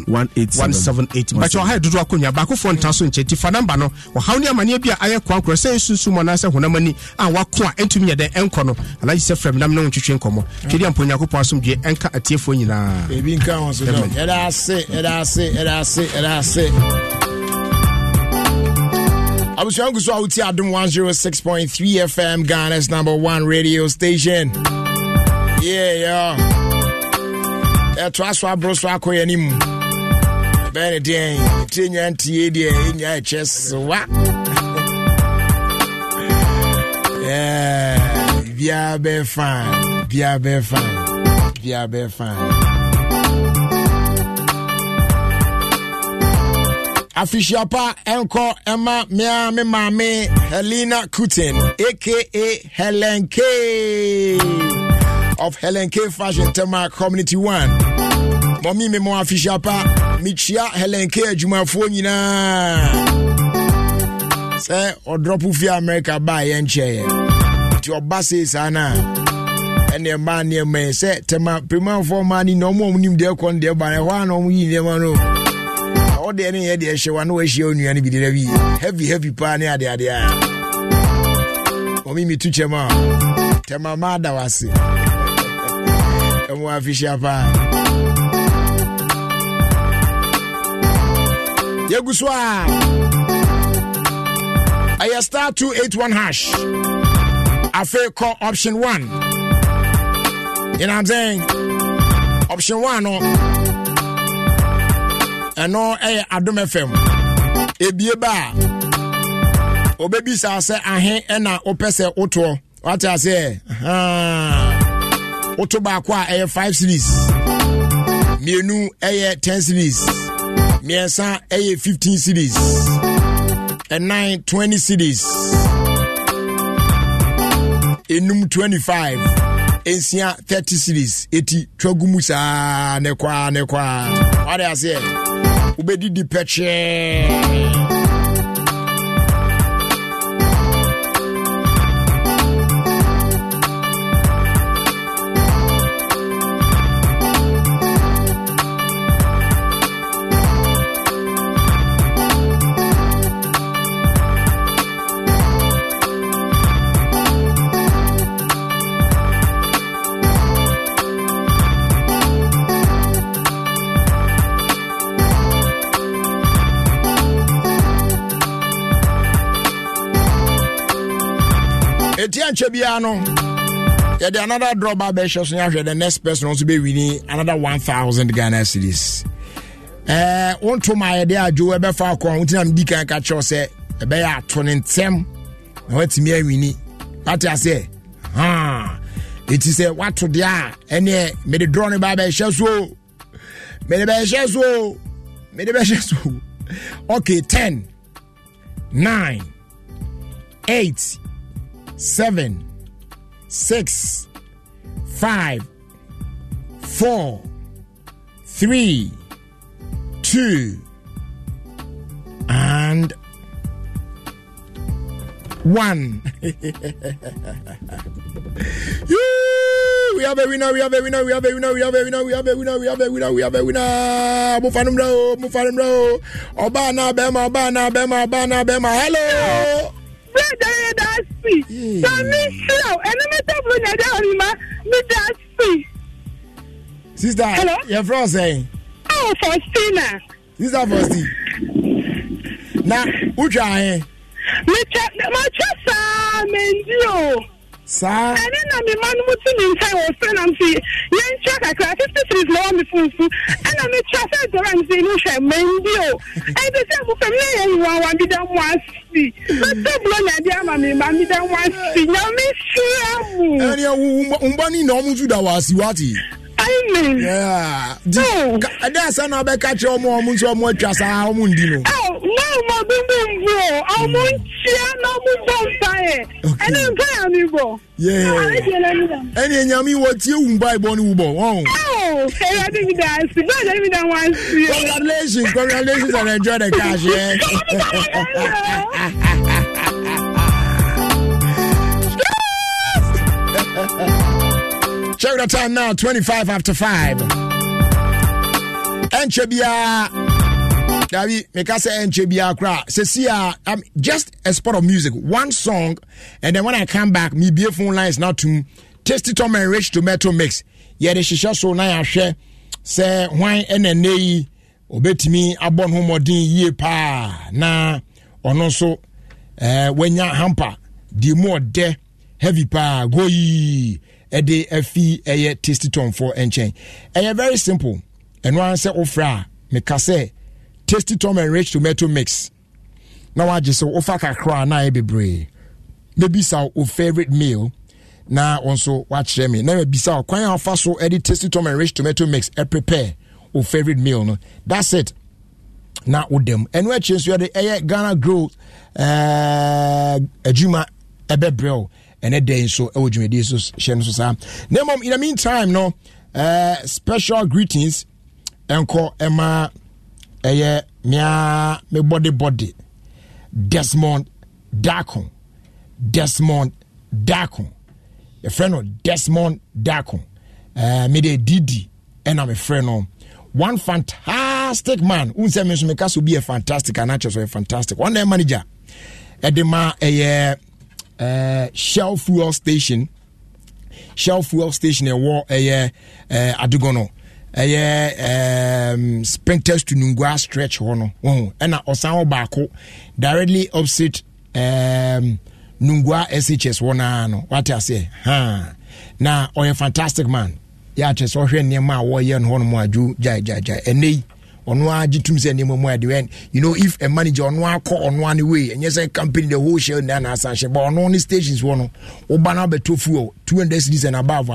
178. But your head do akunya baku phone taso ncheti fa number no wa hawne amane bia aye kwankro se sunsumo na se honamani an wako a entumi yeden enko no alaji se frem nam na ntwetwe nkomo twedi amponyakopɔ asomdwe enka atiefo nyina ebi nka ho so no era se I was young, so I would say Adom 106.3 FM, Ghana's #1 radio station. Yeah. That's why I brought so I call you name. Benedict, yeah, Via be fine. Official pa enko Emma Mia me mame Helena Kutin aka Helen K of Helen K Fashion Tema Community 1. Mommy me mo official pa Michia Helen K adwumafo nyina. Say o drop fi America by enche. Ti obase sana. Ene man ne me say Tema prima for money no mo nim de kon de ba na ho na mo yi ne ma no. All the any head, she won't wish you any be heavy panny. Oh, me to Chema. Tell my mother, I see. And what fish up. Yaguswa. I start 281#. I fail call option 1. You know what I'm saying? Option 1. Oh. And no, Adom FM. Ebieba. O baby, I say, I hate an opessa auto. What I say? Auto Bakwa, 5 series. Mienu, 10 series. Miensa, 15 series. And 9, 20 series. Enum 25. Ensia, 30 series. 80, Trogumusa, Nekwa. What I say? Ubedi di peche. Yeah, the another draw by Bishop, the next person wants to be winning another 1,000 Ghana cedis. On to my idea, Joe Weber Falcon, which I'm Deacon Catcher, say, a bear 2010. What's me winning? What I say? Ah, it is a what to the eye, and yeah, made a drawing by Bishop. Made a Bishop. Okay, 10, 9, 8, 7, 6, 5, 4, 3, 2, and 1. We have a winner. Mufanum bro. Obana Bema. Hello. Brother, that's free. Hello. And I'm a tough winner. That's free. Sister. Hello. You're from saying. Oh, Faustina. Sister Faustina. Now, who trying? Me and then I'm a man who's inside friend and see, you check a class, 53 is long before food, and I'm a chassis around the ocean, Mendio. And the same for me, and you want me down once. But the blonde idea, mammy, down once. Now, Miss Yahoo, and your umbani normal to the was Yuati. I mean, yeah, no, that's another catch your more moons or more chassis. Oh, no, my baby, I want. And I'm very amiable. Yeah, and yummy, what you buy, Bonnie Ubo? Oh, I didn't dance. Congratulations, and enjoy the cash. Yeah, check the time now 25 after 5. And Chebia. Just a spot of music, one song, and then when I come back, me be phone lines now to Tasty Tom and Rich Tomato Mix. Yeah, the shisha so now I share say why NNA obet me abon homo din ye pa na or no so when ya hamper the more de heavy pa go ye a day a fee a Tasty Tom for and chain. And very simple and one say ofra me kase. Tasty Tom and Rich Tomato Mix. Now I just offer kakra na ebebre. Maybe saw your favorite meal. Now also watch me. Now maybe saw kwanya offer so edit Tasty Tom and Rich Tomato Mix. I prepare your favorite meal. No, that's it. Now with them. And we change you the air Ghana growth. Juma ebebre. And a day so ojuma dey so share so sam. Now mom in the meantime no. Special greetings. Enko Emma. Yeah, my body. Desmond Darkon. A friend of Desmond Darkon. Me Didi, and I'm a friend of one fantastic man. Unse me so me kaso be a fantastic and actually so a fantastic. One day manager. Edema a Shell Fuel Station. Shell Fuel Station a war a Adugono. Sprinters to Nungua stretch hono. And Osao Bako directly opposite Nungua SHS one. What I say? Now, oh, a fantastic man. Yeah, just all here near my warrior and Honoma Ju, Jai, and they on one Jitum's any more at the end. You know, if a manager on one call on one way and yes, I company the whole shell, Nana Sanche, but on only stations one, Obanaba Tofu, 200 cities and above.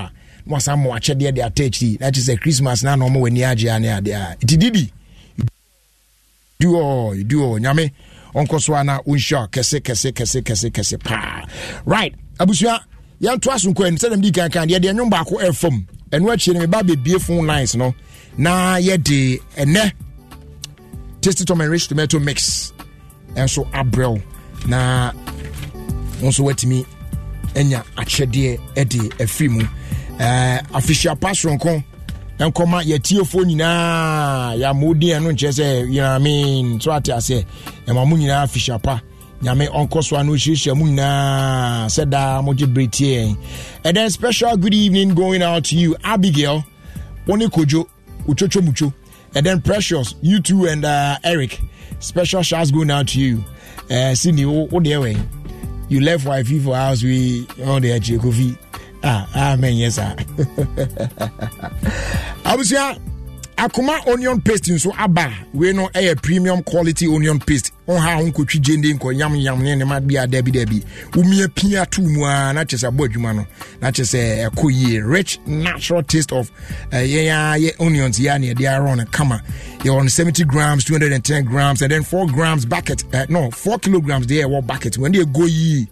Was some more check there, they are THD. That is a Christmas now, no more when you are there. It did you do all, Yami, Uncle Swana, Unsha, Kese, pa. Right, Abusia, young Trasunko and Seven Dikan can get their number air from and watching a baby beer phone lines, no? Na yet the and ne Tasty Tom and Rich Tomato Mix and so Abrel. Na also wait me and ya a check there, Eddie, a free moon. Official pass from Kong and come out your telephone. Ya moody and don't say, you know what I mean? So I say, and my moon, official pa, ya may uncle Swan, which is your moon, said that Moji Britain. And then special good evening going out to you, Abigail, Onikojo, Uchocho Mucho, and then Precious, you two, and Eric. Special shouts going out to you, Cindy, oh, the way. You left wifey for house, we on the edge of coffee. Amen, yes, sir. I was here. Akuma onion paste nso aba we no air premium quality onion paste on ha on kotwi jende nko yam yam ne ma bia dabi umie pia tu mu a na chese abodwuma no na chese ekoyie rich natural taste of onions ya ne they are on kama you on 70 grams 210 grams and then 4 grams bucket 4 kilograms there what bucket when they go ye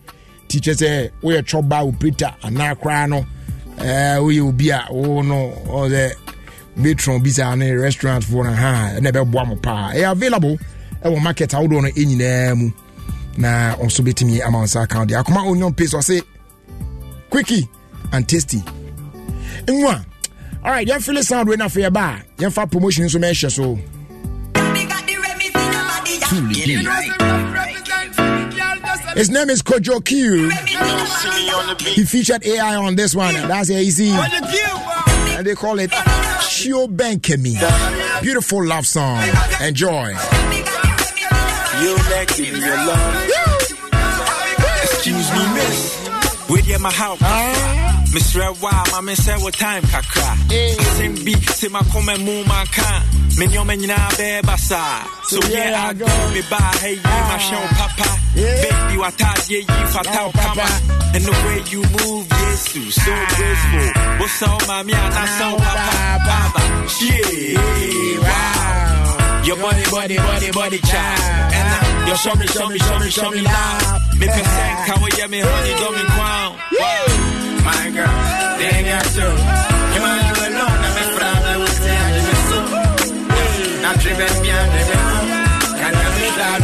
teacher say we a choba operator anakra no we obi a wo no or the Matron Bizarre restaurant for a high, never Buamopa. Available at one market out on any name. Now, also betting me amongst our county. I come out on your piece or say, Quickie and tasty. And one, all right, young Philly sound when I feel bad. Young for promotion information. So, his name is Kojo Q. He featured AI on this one. That's easy. And they call it Shio Bankemi. Beautiful love song. Enjoy. You next in your love. Excuse me, miss. Where you my house? Miss Rewa, my miss what time kakra. Same beat, say my comment move my can. So yeah, I go me by hey my show papa. Baby what ye fatal kama. And the way you move, yes, you so graceful. What's up, mommy? And I saw Papa. Yeah, wow. Your body, child. And now, your show me loud. Make a sense, come with me, honey, don't be crown. My girl, they got you. You might have alone, I'm a problem with the animal soup. Now, driven me out of the room. Can I be loud? I'm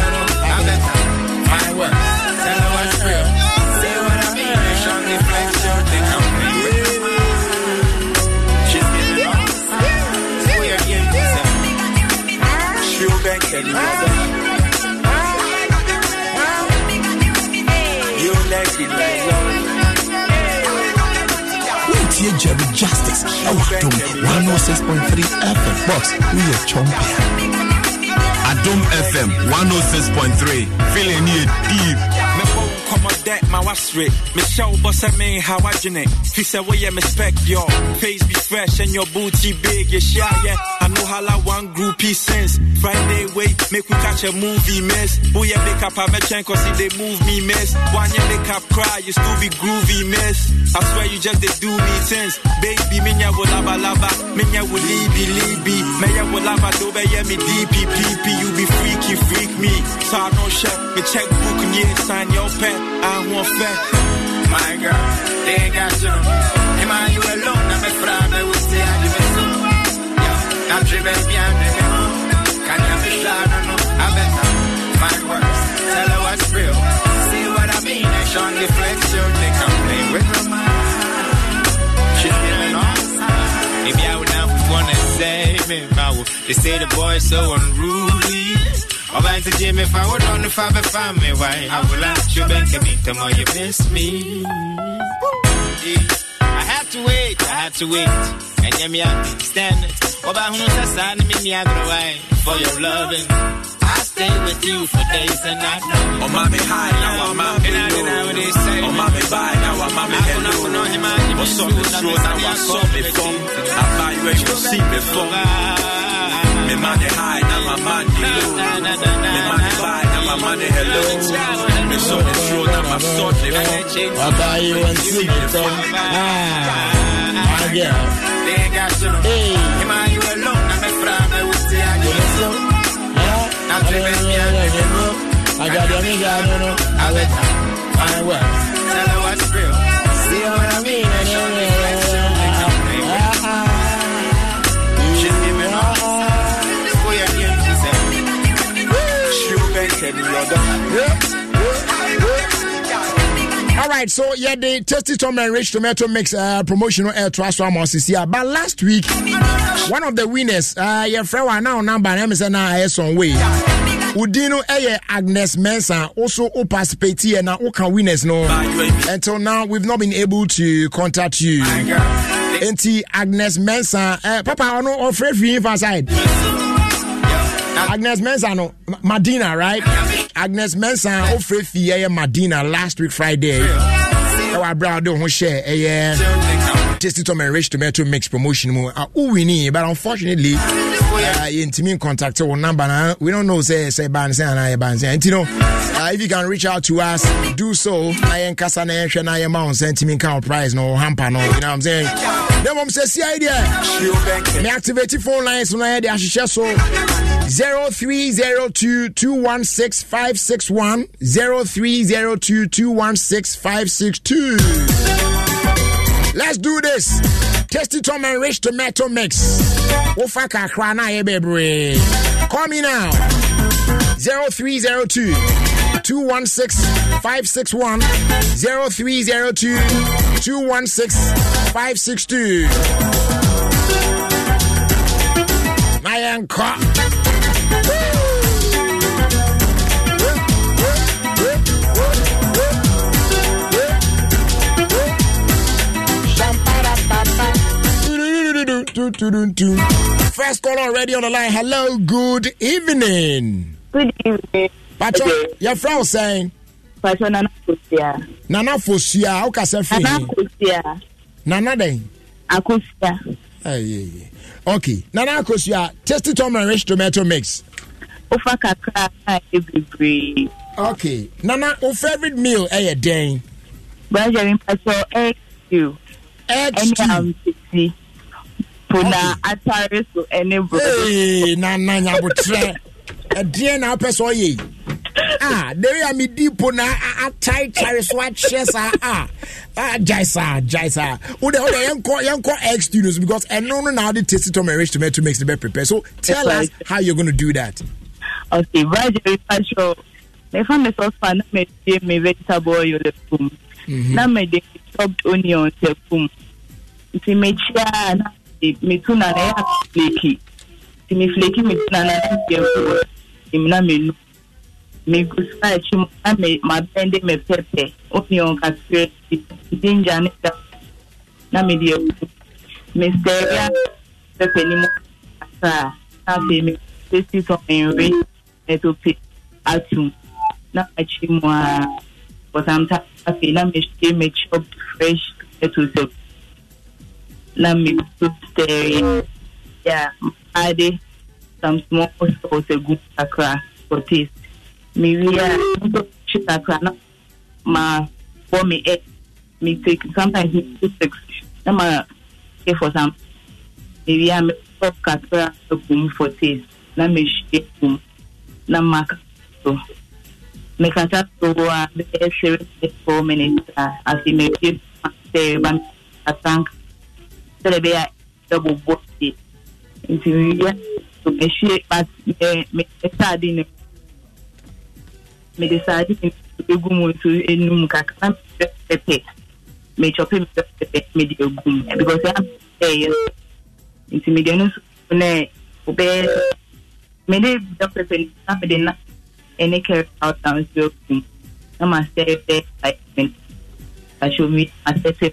better. My work, tell me what's real. You like it like love. Jerry Justice. I Adom 106.3 FM. Box, we are champion. Adom FM 106.3. Feeling you deep. Come on, that my was rich. Michelle Boss, I mean, how I genet. He said, well, yeah, respect your face be fresh and your booty big. Yeah, shy, yeah. I know how I one groupie sense. Friday, wait, make we catch a movie, miss. Boy, yeah, make up, I met Chen, cause if they move me, miss. One, yeah, make up, cry, you still be groovy, miss. I swear you just they do me sense. Baby, minya will lava. Minya will leave. Maya will lava, do be, yeah, me DPPP. You be freaky, freak me. So I don't share me checkbook, yeah, sign your pen. I want fat. My girl, they ain't got you. Emmanuel alone, I'm a friend. I will stay at the vessel. I'm driven beyond the moon. Can you be sure? I know. I better. My words, tell her what's real. See what I mean? I show the flex. They come play with her mind. She's feeling awesome. If I would not wanna save me, I would. They say the boy's so unruly. All right, the gym, if I would only find me, why I would let you back and meet them or you miss me. I had to wait. And yeah, me understand it. What about who says I need me other way for your loving? I stay with you for days and nights. Oh, mommy, hi, now I'm mommy. And I don't know what they say. Oh, mommy, bye, now I'm mommy. I what's up, this road? I saw me from. I buy you and you see me from. My money high, now my money low. My money buy, now my money hello. My son is road, now my son is low. I buy you and see me from. My girl. They ain't got you. Hey, man, you alone. I'm a friend, I will stay at your soul. Now driven me out of the room. I got your nigga, I don't know. I let her. My work. Tell her what's real. See what I mean? I know me. All right, so yeah, the Tasty Tom and Rich Tomato Mix promotional air transfer months here. But last week, one of the winners, yeah, Frewa now number and say now air some way. Udino Aye Agnes Mensa also participate here now. Who can winners no? Until now, we've not been able to contact you. Auntie Agnes Mensa, Papa, I know afraid for you inside. Agnes Menzano, Madina, right? Agnes Mensah of Fifi Medina last week Friday. Our brother who share Tasty Tom and Rich Tomato Mix promotion mu. We need, but unfortunately, in team contact our number. We don't know say banse and banse. And you know, if you can reach out to us, do so. I am Casa na ehwe na amount send team count prize no hamper no. You know what I'm saying? Then mom say see idea. Me activate phone lines so na dey ashishe so. 0302-216-561 0302-216-562. Let's do this. Tasty Tom and Rich Tomato Mix. Call me now. 0302-216-561 0302-216-562. Nayan Ka. First call already on the line. Hello, good evening. Good evening. Patron, okay. Your friend was saying. Patron, Nana Fosia. Nana Fosia. How can I say free? Nana Fosia. Nana then? Akosia. Okay. Nana Akosia. Tasty Tom and Rich Tomato Mix. Ofa kakra every. Okay. Nana, your favorite meal is a day. Benjamin Patron, egg stew. Egg stew. Hey, Nana, I would try. A dear now, Pessoy. There are me deep on a tight chairs, what chairs are. Jaisa. Oh, the young ex students, because I know now the Tasty Tom and Rich Tomato Mix the best prepare. So tell us how you're going to do that. Okay, very special. They found myself fan, made me vegetable oil, the foam. Now, my day chopped onions, the foam. It's a major. Me too, Nana flaky. Me flaky, me too, Nana. Me go scratch. My bende me pepper. Onion, cashew, ginger, na me dear. Me stevia, pepper ni mo. Sa, na me tasty some enrich. Me to pe atum. Na me chimoa. But I'm tired. Na me chop fresh. Me to sell. Let me put the add some small sauce a good acra for taste. Maybe my for me egg me take sometimes he takes my for some maybe I make up catra for taste. Let me shake them. Let me so make a tap to 4 minutes as he may give a tank. Double body into the shape, but may decide to go to a new cactus, the pet, may chop him the pet, medial goon, because I am saying into Medianus, obey many doctors and something, and they carry out down to I must say, I should meet my set.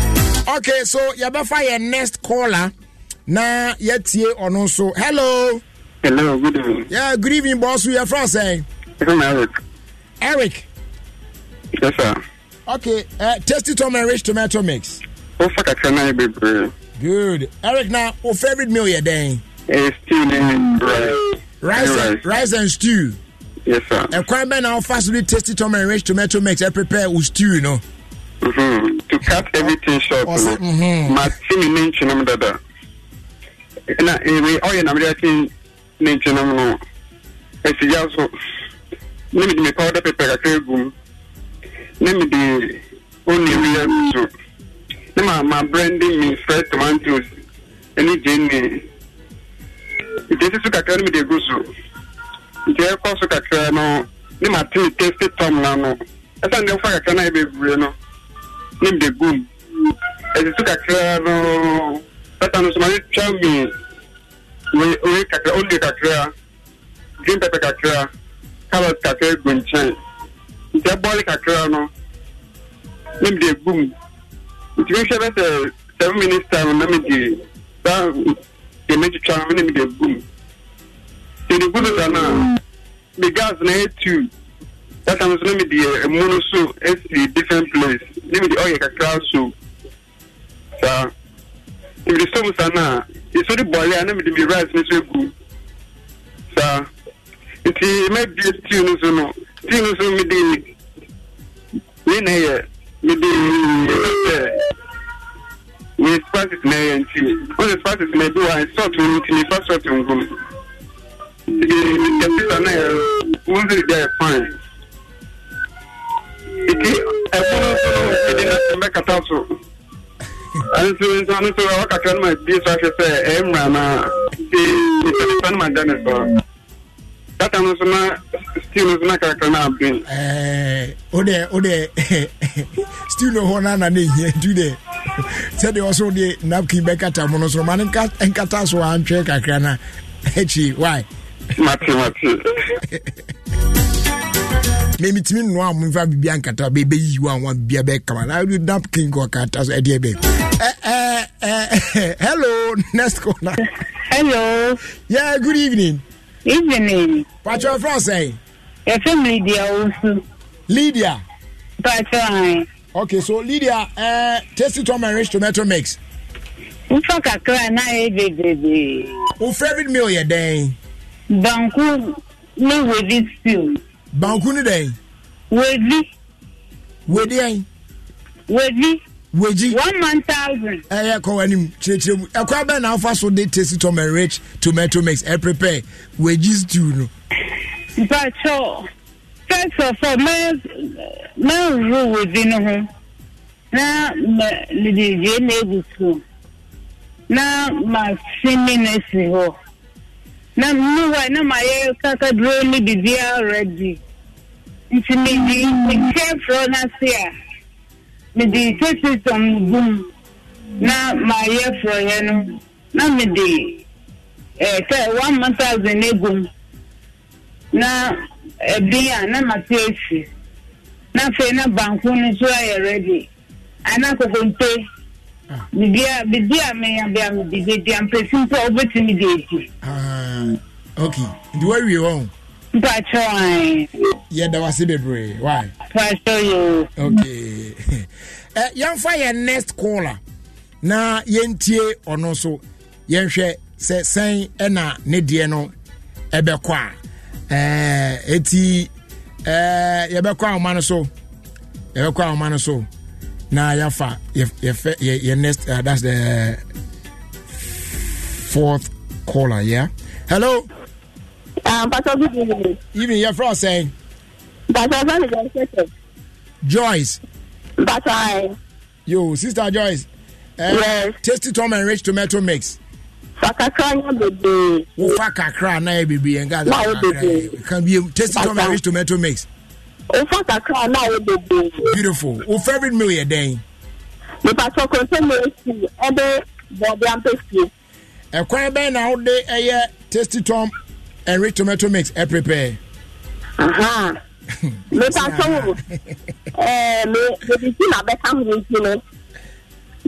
Okay, so Yabafa, your next caller. Now, yet here or no so. Hello. Hello, good evening. Yeah, good evening, boss. We are from saying. I'm Eric. Eric. Yes, sir. Okay, Tasty Tom and Rich Tomato Mix. Oh, fuck, I can't be brave. Good. Eric, now, your favorite meal you're doing? Stew and rice. Rice and stew. Yes, sir. And quite now, fast with Tasty Tom and Rich Tomato Mix. I prepare with stew, you know. Mm-hmm. To cut everything short, Martin mentioned him that. And anyway, all in American mentioned him no. As he also named me powder pepper, a cagum, named the only real soup. No, my branding means fresh tomatoes, any genie. This is to cut me the goose. There also cut no Nima Tasty Tom Nano. As I know for a canna be no name the boom. As it took a clear but I was my child me. We cacra only cacra, green pepper cacra, carrot cacra, green chain. Diabolic cacra no name the boom. It will share a 7 minutes time the major charm in the boom. The good the gas need to that I'm going to be a mono so it's a different place. Let me the oil crowd so if the storm sana it's only boy and me the rice me so good. Sir it may be still so no still so me the when here me the we practice nay and see when the practice may do I sort to me first sort to go. Why? Maybe to me, no, I'm in Fabianca, baby, you want beer back. Come on, I will dump King Gokatas at your baby. Hello, next corner. Hello, yeah, good evening. Evening, what's your friend say? Your family, Lydia. Lydia, that's right. Okay, so Lydia, Tasty Tom and Rich Tomato Mix. Who fuck a clan? I baby. Who favorite meal your day? Banku no with this still. Banku no day. Wedi 1,000. I call him. I call Ben Alpha so they taste it on my Rich Tomato Mix. I prepare wedges too. But so first of all, my rule within home. Now my little school. Now my senior. Na no way, no my kaka draw me the beer already. It's me careful last year. Me the cases on boom. Now my year for you now me the 1,000 a boom. Now a beer, now my taxi. Now for no bankoon so I already. And I could pay. The beer may have been the person for over to me. Okay. Do where we own? But why? Yeah, that was a bit brave. Why? You. Okay. Young fire next caller. Na yentie or no so. Yenche se say ena ne dieno ebekwa. Eti ebekwa manoso. Ebekwa manoso. Na yafa your next that's the fourth caller, yeah. Hello. Pastor, good evening. Evening, your friend saying. Joyce. Pastor. Yo, sister Joyce. Yes. Tasty Tom and Rich Tomato Mix. Fakakra baby. Oh, fakakra na baby and guys. Can be Tasty Tom and Rich Tomato Mix. Oh, fakakra na baby. Beautiful. Oh, favorite meal a day. The pastor continue ebe bodiam pastry. A quabe now day a year. Tasty Tom and Rich Tomato Mix. I prepare. Aha. Me paso. Me na become regional.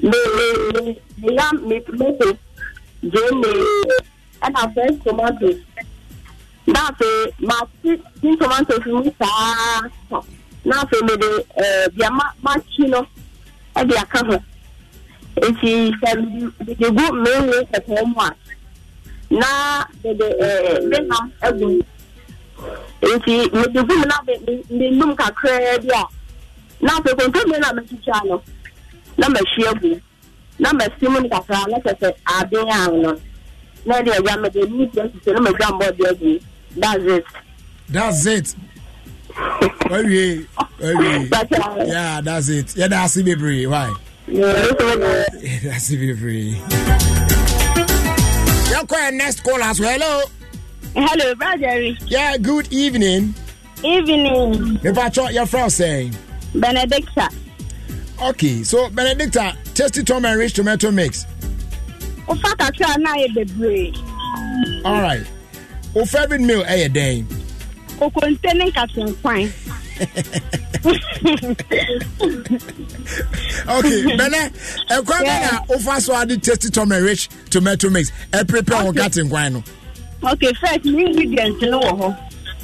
Me am me tomato. Jolly. And I fresh tomatoes. Now for my sweet tomatoes we sa. Now for me the ma chino. I be a cover. If you can the good meal at home one. Na the ham every. Enti me the woman na me num ka kra dia. Na pe konto me na me chicha no. Na me hia bu. Na me simu ni ka kra na se abin an no. Na dia ya me de ni dia se no me jam board dia bu. That's it. Oye. Yeah, that's it. Yeah, that's it baby. Why? Yeah, that's it baby. Your next call as well. Hello, brother. Yeah, good evening. Evening. If I thought your friend saying Benedicta. Okay, so Benedicta, Tasty Tom and Rich Tomato Mix. All right. O favorite meal a day. O containing Captain Fine. Okay, Bene, a corner offer so I did Tasty Tom and Rich Tomato Mix. I prepare or got in guano. Okay, first ingredients in the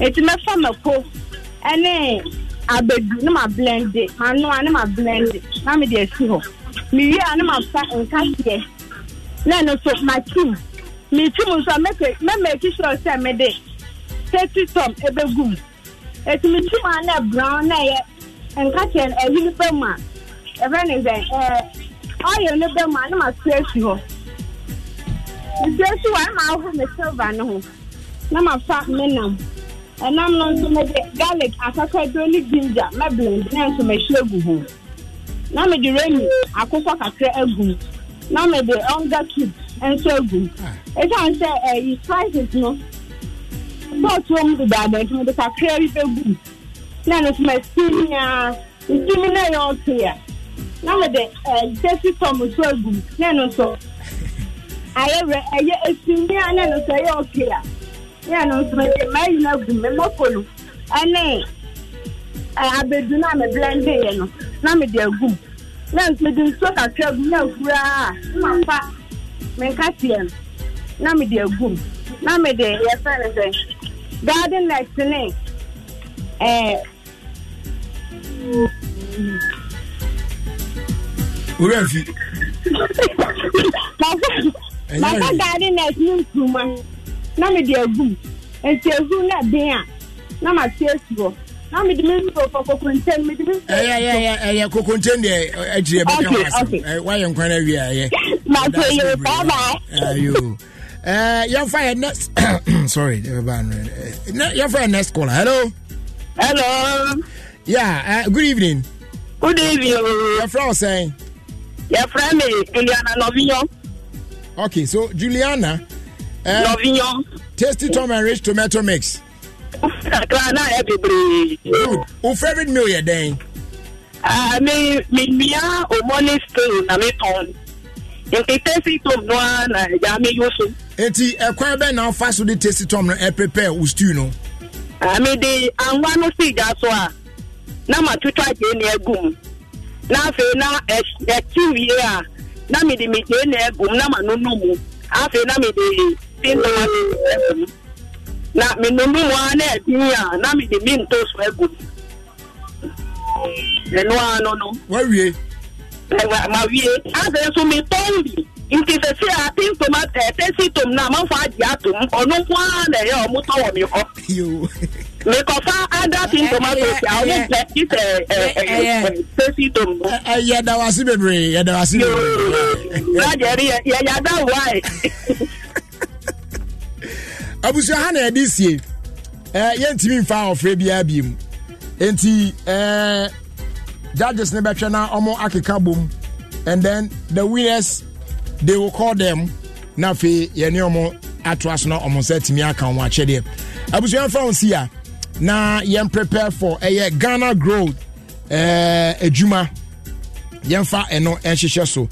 it's my form of coke. And then I blend it. I know I'm a blend. I'm a dear school. Me, I'm a fat and can't no, so my team. Me too, so make it sure I made it. Take it from a bagoon. It's me too, I brown and catching a uniform man. A running there. I am a man, I'm a special. I'm out of the silver no. I'm a fat man. And I'm not to make garlic as I said, only ginger, my blend, and to make sugar. Now, my geranium, I cook a crack egg. Now, my under kids and so good. As I say, you try it, no. Not wrong with that, but it's a crazy good. Now, it's my senior, it's giving me all clear. Now, my day, just become a so good. Then, so I ever a senior and then say all clear. Yeah, no, my love, Memopolo. And then I bid you a blind day, you know. Now, dear good. Now, to do so, I tell you, no, my father, my Cassian. Now, dear good. Now, my dear, your friend, garden like the name. Where is it? My garden like new to na me de agum enti azu na den a na ma tie asibo na me de me for kokonten me de eh kokonten de agire be ka wa yen kwana wi aye ma tie you bye bye ayo your friend next sorry your friend next caller. Hello yeah good evening your friend saying your friend Juliana Lovignon. Okay, so Juliana Tasty Tom and Rich Tomato Mix. Your favorite meal your day? Me or morning stew. I mean ton. If Tasty Tom no I me use. Eti ekwebe na fast with Tasty Tom no e prepare with stew no. I mean the anwa no see that so a. Na ma twetwa je na egum. Na fe na e stew here. Na me de me je na egum na ma no nomu. Afi na me de na me no one e tinya na me de min to so egum no wa wie ma wie afi so me tombi inti se a tin tomate Tasty Tom na ma fa ji atom onu kwa na ye o muto wo me ko you me ko fa ada tin tomate ya o pet it Tasty Tom ya da wasi bebre ya da wasi Nigeria ya da why Abusu Hana this year yentimi mfa ofre bia biem enti judges ne betwe na omo akeka bom and then the winners they will call them na fe ye ne omo atwas na omo setimi aka ho achede Abusu mfa on see ya na yem prepare for a Ghana growth ejuma yemfa eno enhihye so.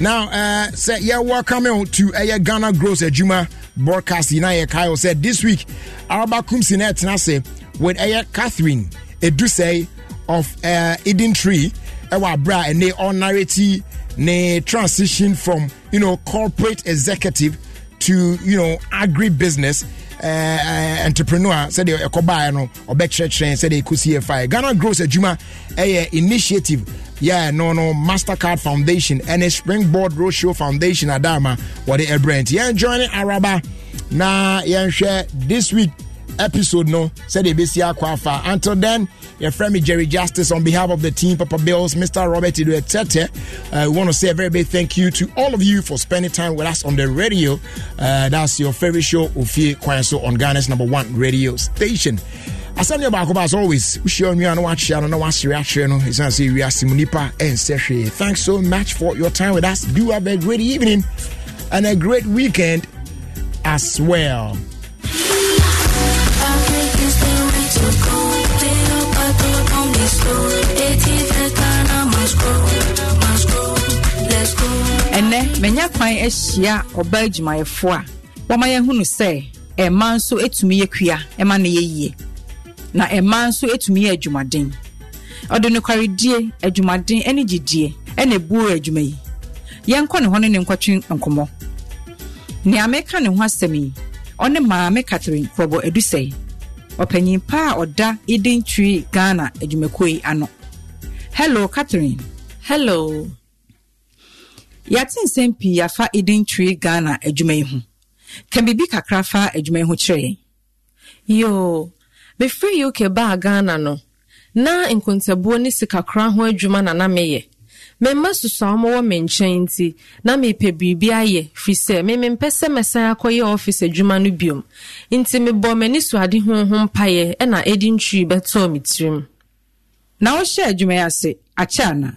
Now, say yeah, welcome to a Ghana Gross Ejuma broadcast. Inaye Kyle said this week, Araba Kumsinet Nase with a Catherine Eduse of Eden Tree, our bra and they all narrate the transition from corporate executive to agribusiness entrepreneur. Said they Ekoba no or Betcher Train said they could see a fire. Ghana Gross Ejuma a initiative. Yeah, no, MasterCard Foundation and a Springboard Roadshow Foundation Adama, what a brand. Yeah, joining Araba. Now, yeah, share this week episode. No, said the BCR Quafa. Until then, your friend me Jerry Justice on behalf of the team, Papa Bills, Mr. Robert Iduetete. We want to say a very big thank you to all of you for spending time with us on the radio. That's your favorite show, Ofie Kwanso, on Ghana's #1 radio station. Asante Bakoba, as always, wish you and me and watch and no one's reaction. It's not say we are Simunipa and Seshe. Thanks so much for your time with us. Do have a great evening and a great weekend as well. kwan ehia oba adwumayefo a wɔma yɛhunu sɛ ɛman so etumi yɛkua ɛma ne yɛyie na ɛman so etumi yɛ adwumaden ɔdo ne kwaredie adwumaden ɛne gyidie ɛne buo adwuma yi yɛnkɔ ne ho ne nkɔtwe nkɔmɔ ne ameka ne ho asɛm yi ɔne maame Catherine Krobo edusɛ ɔpanyin pa ɔda Eden Tree Ghana adwumakoi ano. Hello Catherine. Hello. Yatin sempi yafa Eden Tree Ghana adwumayi ho. Ka bibi kakra fa adwumayi ho kyerɛ. Yo, be free UK ba Ghana no. Na nkontabuo ne sikakra ho adwuma na na meye. Me masusa mo wo menkyenti na me pebiribi aye fi se me mpese mesan akoye office adwuma no biom. Nti me bɔ mani so ade honhom paye e na Eden Tree beto mitrim. Na wo hye adwuma yase akyana.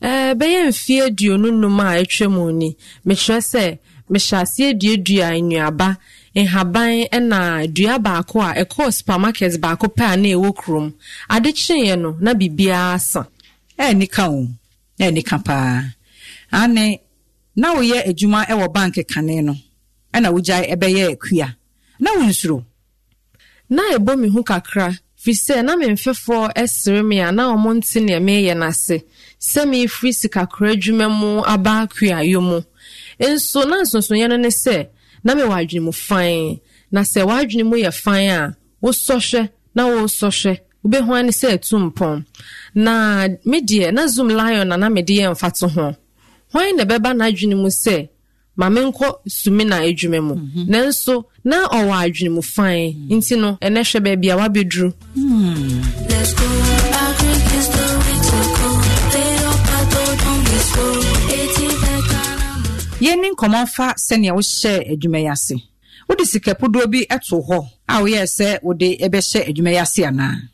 Beye mfie duonu numa atwemu ni mekyerɛ sɛ mehyaase duadua nnuaba nhaban na dua baako a ekɔ supermarket baako pɛ na ewo krom ade kyeɛ no na bibia asa nika wo nika pa ane na wo yɛ adwuma ɛwɔ bank kane no na wo gyae ɛbɛyɛ akua na wo nsuro na ɛbɔ me ho kakra fisɛ na memfefo ɛsere me a na ɔmo nte ne meyɛ nase sɛ me firi sika kra adwuma mu aba akua yom enso na nsonsonya no ne sɛ na me wadwene mu fine na sɛ wadwene mu yɛ fine a wo sɔhwɛ na wo sɔhwɛ ubehu ani sɛ tumpɔn na me die na zoom lion na me die mfato ho hwan ne beba na adwene mu sɛ ma menko sumi na adwuma mu nanso na ɔwɔ adwene mu fine nti no ɛnɛ hwɛ ba bia wabedru let's go I drink this the way to go. Yenin komonfa sene wo hye adwuma yase wo de sikapodo bi eto ho a wo ye se wo de ebe hye adwuma yase ana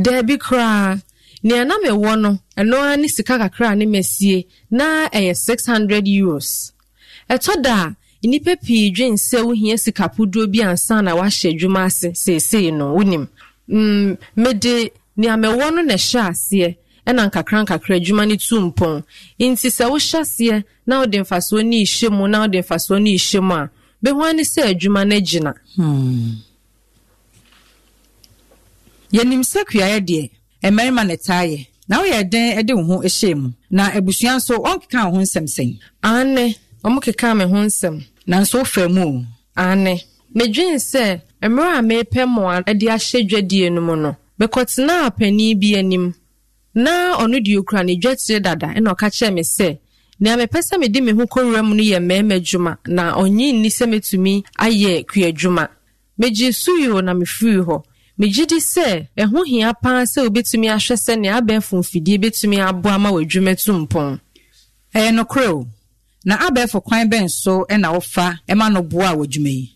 da bi kra ne ana me wo no eno ani sika kakra ne mesie na eye €600 eto da ni pepi dwen se wo hie sikapodo bi ansa na wa hye adwuma ase sesei no wonim me de ne ame wo no ne hye ase ena nkakra adwuma ne tumpon nti sɛ wo hyase na wo de mfaso ni ihyemu a be ho ani sɛ adwuma na gyina yenim sɛ kua ye de emerima ne taaye na wo ye den ede wo ho ehyemu na ebusua nso onkeka ho nsɛm sɛn ane omukeka me ho nsɛm na nso famu ane medwen sɛ emra mepɛ mo ade ahyɛ dwadie no mu no bekɔtena apani bi anim na onu di Ukraine jetire dada eno ka kye me se ne amepesa me di me hu kɔwuram no ye mema dwuma na onyi ni se metumi aye kua dwuma meji suyo na mefiri ho meji di se eho hia pa se obetumi ahwɛ se ne abɛfo mfidie betumi aboa ma wadwuma tumpon no krɛw na abɛfo kwan bɛn so na wofa ma no boa wadwuma yi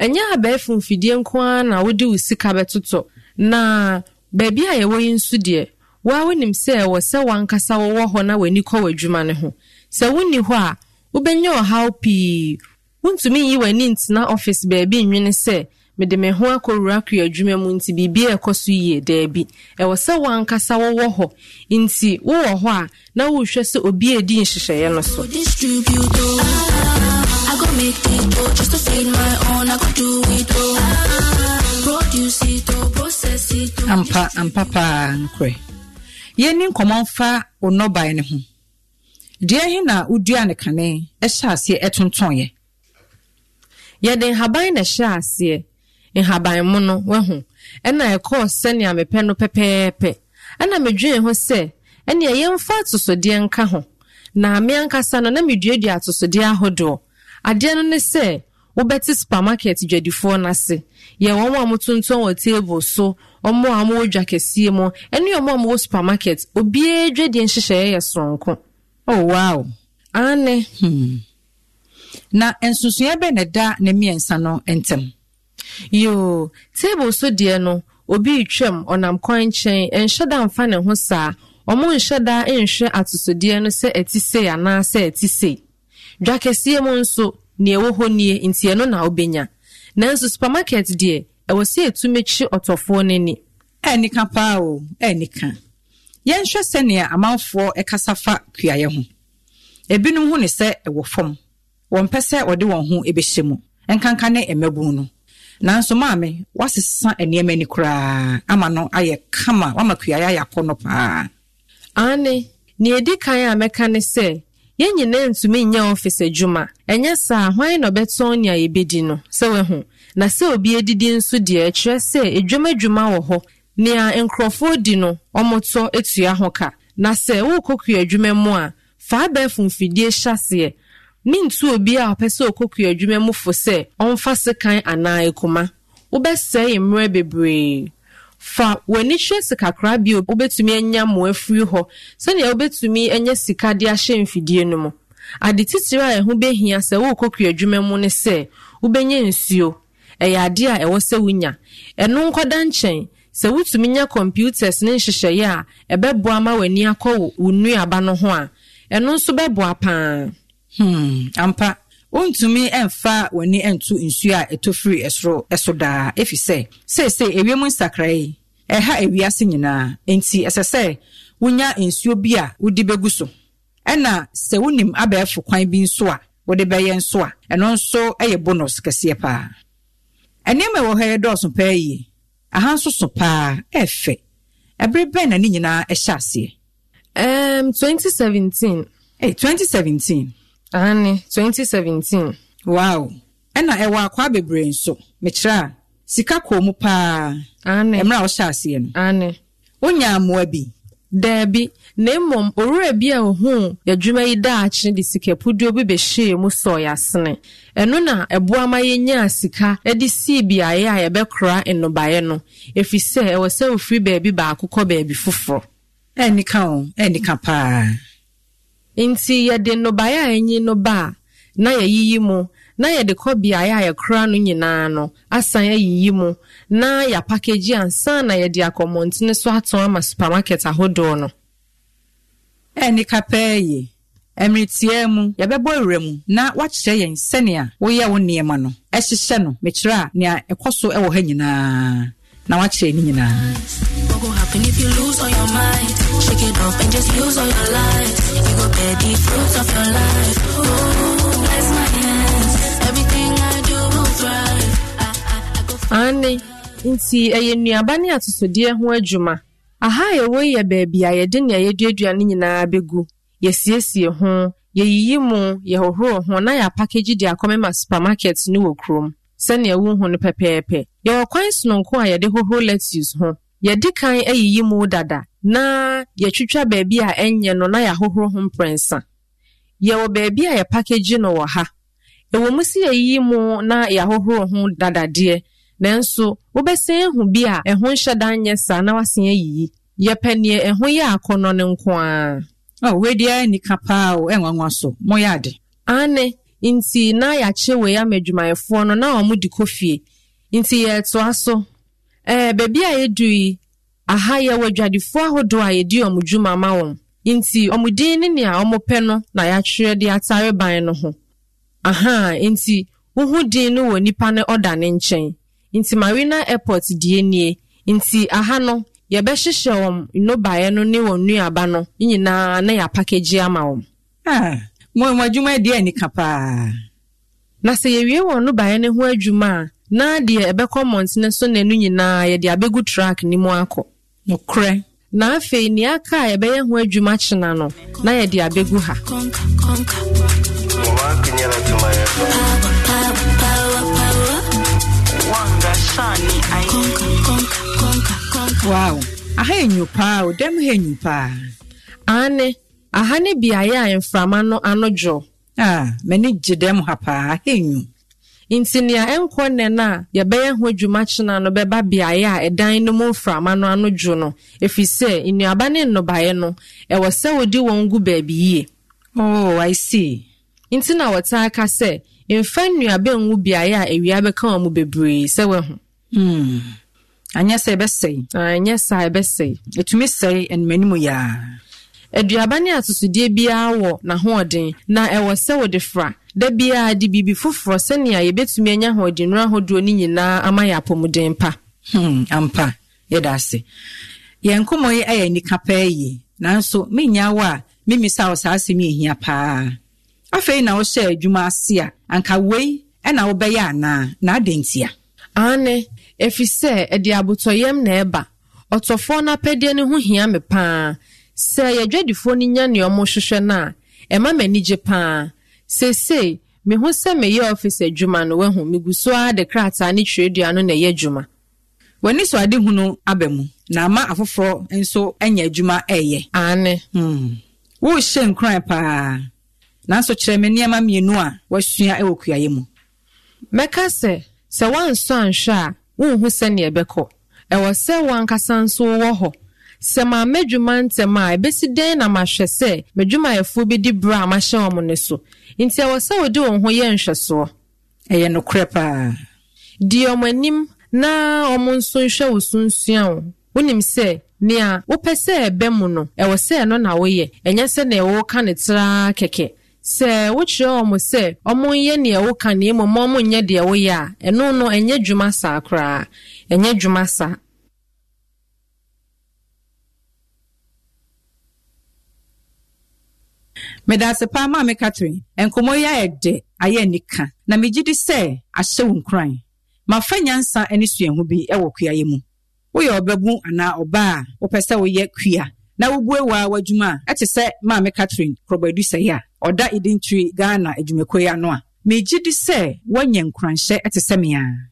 enya abɛfo mfidie nkoa na wodi usika betoto na baabi a ye wo yi nso de wa wonim sɛ wɔ sɛ wankasa wɔ hɔ na wani kɔ wadwuma ne ho sɛ wonni hɔ a wobɛnyɛ ɔhaw pii wontumi yi wani ntena office baabi nwene sɛ mede me ho akɔwura kua adwuma mu nti biribi ɛkɔ so yie daabi ɛwɔ sɛ wankasa wɔ hɔ nti wowɔ hɔ a na wohwɛ sɛ obi edi nhyehyɛeɛ no so ampa paa nkɔe Yeni nkomonfa onobae ne ho. Die he na udua ne kane ehyaase etonton ye. Ye den haban na ehyaase, nhaban mu no wehu. Ena ekɔ sene amepɛ no pepepe. Ana medwen ho sɛ, ene yemfa atosodie nka ho. Na ame ankasa no na meduadua atosodie ahodo. Ade no ne sɛ, wobɛte supermarket dwadifo na se. Ye wɔn a motonton wɔ table so. Omo amu jakesi mo eni omo amu supermarket obi dwede nhyehyɛ yesronko oh wow ane na ensusuye be ne da ne miensa no entem yo table so de no obi twem onam kwanchen enhyeda mfa ne ho saa omo nhyeda enhwe atusodie no se etise ya na se etise jakesi mo nso ne ewo honie ntie no na obenya na supermarket de ewo se etumechi otofo neni enika pa o enika yenhwe sene amanfo ekasafa kuaye ho Ebinu huni se ewo fom. Wampese wadi wanhu ebe shemu. Enkankane emebuno. Nanso mame, wasisa enyeme ni kura. Ama no aye kama. Wama kuyaya ya kono pa. Ane, ni edika ya mekane se. Yenye nentumi nya office juma. Enye saa hwae no betonya ebedino. Sewe hon. Na se obi edidi nsu die etre se ejuma juma woho. Nia enkrofo dino. Omoto etu ya hoka. Na se ukoku ejume mwa. Fabe funfidie shasye. Mintu obia opeso okoku ejume mufo se. Onfase kain anaye kuma. Ube se imre bebre. Fa wenichwe sika krabi ube tumi nya mwe fuyuho. Sani ube tumi enye sika dia she mfidie numo. Adititira ehube hiya se ukoku ejume mwone se. Ube nye nsiyo. Eya dia ewose winya. Enu nko danchen. Se wutumi nya computers ni nshishe ya. Ebe buama wenia kwa unui abano hwa. Enon sube buapa. Ampa. Untumi enfa weni entu insuya eto free esro esoda. Efi se. Se ewe mwen sakrai. Eha ewe asinyina. Enti esese. Unya insuyo bia udibe guso. Ena se unim abe efu kwa ibi insua. Wadebe ye insua. Enon so eye bonus kesiye pa. Eneme woheye dosu mpeye. Ahansu sopa. Efe. Ebrebe na ninyina eshasye. 2017. 2017. Ane, 2017. Wow. Ena ewa kwa bebre so. Metra. Sika komu pa. Ane. Emra oshasi enu. Ane. Unya mwebi. Debi. Nemo orure bia uhun. Ya jume ida achini di sike. Pudi obi beshe muso ya sine. Enuna ebuwa mayenya sika. Edi si bia ya ebe kura eno bayeno. Efise ewese ufri bebi ba akuko bebi fufro. Eni kan paa. Inti ya de no baya enyi no ba. Na ya yiyimu. Na ya de kobi aya ya kranu nyinano. Asa ya yiyimu. Na ya pakeji ansana ya diakomonti. Nesu hatu wama supermarket ahodono. Eni kapeye. Emritiemu. Ya bebo uremu. Na wachiche ya insenia. Uya uniemano. Eshishenu. Mechira. Nia ekosu ewo henyi na. Na wachiche ni nyinano. Happen if you lose all your mind, shake it off and just use all your lies. You go bear the fruits of your life. Oh, bless my hands. Everything I do will thrive. I go for Annie, inti eye nuabani atosodie ho adwuma. Aha ye wo ye baabi a ye de ne ye duaduane nyinaa begu. Ye siesie ho, ye yiyimu, ye hohoro ho na ya package di akoma supermarket ni wo krom. Sani ye wo ho no pepepe. Ye wo kwan sononko a ye de hohoro lettuce ho. Yedi kan eyiyimu dada na yetwitwa baabi a enye no na ya hohoro ho mprensa ye wo baabi a ye package no wo ha ewo musi eyiyimu na ya hohoro ho dada de nanso wo besen hu bia eho hyedan yesa na wasen eyiyi ye panie eho ye akono ne nkoa o we dia ni kapa o enwanwa so moyade ane inti na ya chewe ya medwumayefo no na omudi kofie inti ye to aso baby a yedui aha ye wadwadifo ahodo a yedi omdwuma ma won inti omudin ni nea omope no na ya twere de atare ban no ho aha inti uhudin no woni pa ne order ne nchen inti Marina Airport die nie inti aha no ye be hyehyewom no bae no ne wonu aba no nyina na ya package ama won mo wadwuma de ani kapa na se ye wie wonu bae ne ho adwuma na dia ebe comments ne so nenu nyina ye dia begu track ni mu akọ nokre na afi ni aka ebe ye ho adwuma chena no na ye dia begu ha wow aha enyu pa o dem henyu pa ane aha ne bia ye amframa no anojo meni gidem ha pa henyu Intinia enko nena ya beye ho dwuma chena no beba biaya edan no mframa no anojo no efise inuaba ne no baye no ewo se odi won gu baabi ye oh I see intina wata aka se emfa nuaba enwu biaya ewia be kan mu bebre se we ho anya se be sei etumi sei en manimu ya eduaba ne atusudie bia wo na hoden na ewo se wo de fra da bia di bibi fufro senia ye betumi anya hodi nura hodo ni nyina ama ya pomuden pa ampa ye da se ye nkomo ye aye ni kapa ye nanso menya wa Mimi saw Sassimi here, pa. I fain now share Jumasia, and Kaway, and our Bayana, Nadintia. Anne, if you say a diabotoyam neba, or to phone a pedian who hear me pa, say a dreadful nian your moshana, and mamma nijepa. Say, me who send me your officer Juman, when whom Migusua the crats are nature diano ne ye Juma. When it's what I didn't know, Abemu, Nama afofro, and so any Juma eye. Anne, Wo shame cry pa. Nanso chemenia mammy noa, was sooner ewokiamu. Meka se one son sha, woo who send ye beko. I was se one casan so woho. Se ma mejuman se my besi den a mashe se, mejuma a fubi di bra masha moneso. Inti I was so doing who yen shaso. Eye no crepa. Dio menim na omon son sha was soon sion. Winim se, nea, wope se bemuno, I was se non away, and yes and a walk on its ra keke. Se what you almost say, or more yenny a woke and yam or more yet the away, and no, and yet Jumasa cry, and yet Jumasa. Medas a palma me catering, and Kumoya de Ayenica. Namiji say, I shall cry. My friend Yansa and his will be a wokiamu. We are babu and now or bar, or pesa we yet queer. Now we were Juma, at a set, Mamma Catherine, probably say ya. Or that it didn't treat Ghana a Jumequia noa. May Jiddy say, one young cruncher at a semia.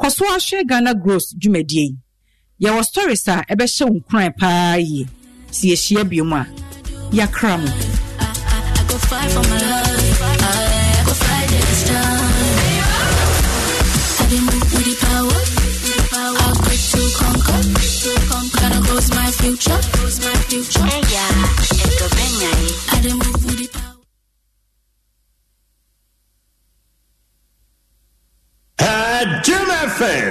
Coswa share Ghana gross Jumedi. Your stories are a best shown crying pie. See a sheer buma. Ya cram. I go fight for my love. I go fight this time. I've been with the power. I'll quit to conquer. Gonna close my future. Close my future. I didn't move with the power. Adom FM.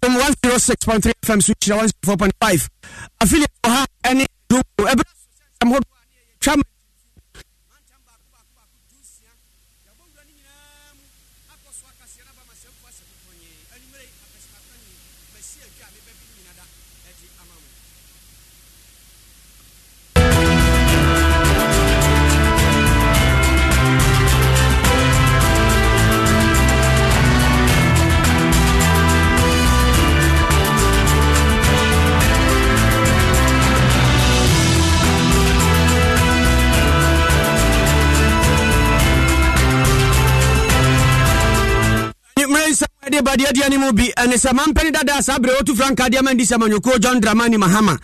From 106.3 FM switch to 104.5. I feel it for her any group. I'm hot. Chum. Badia animal be and a saman penida sabre to Frank Adiaman Disamanyoko John Dramani Mahama.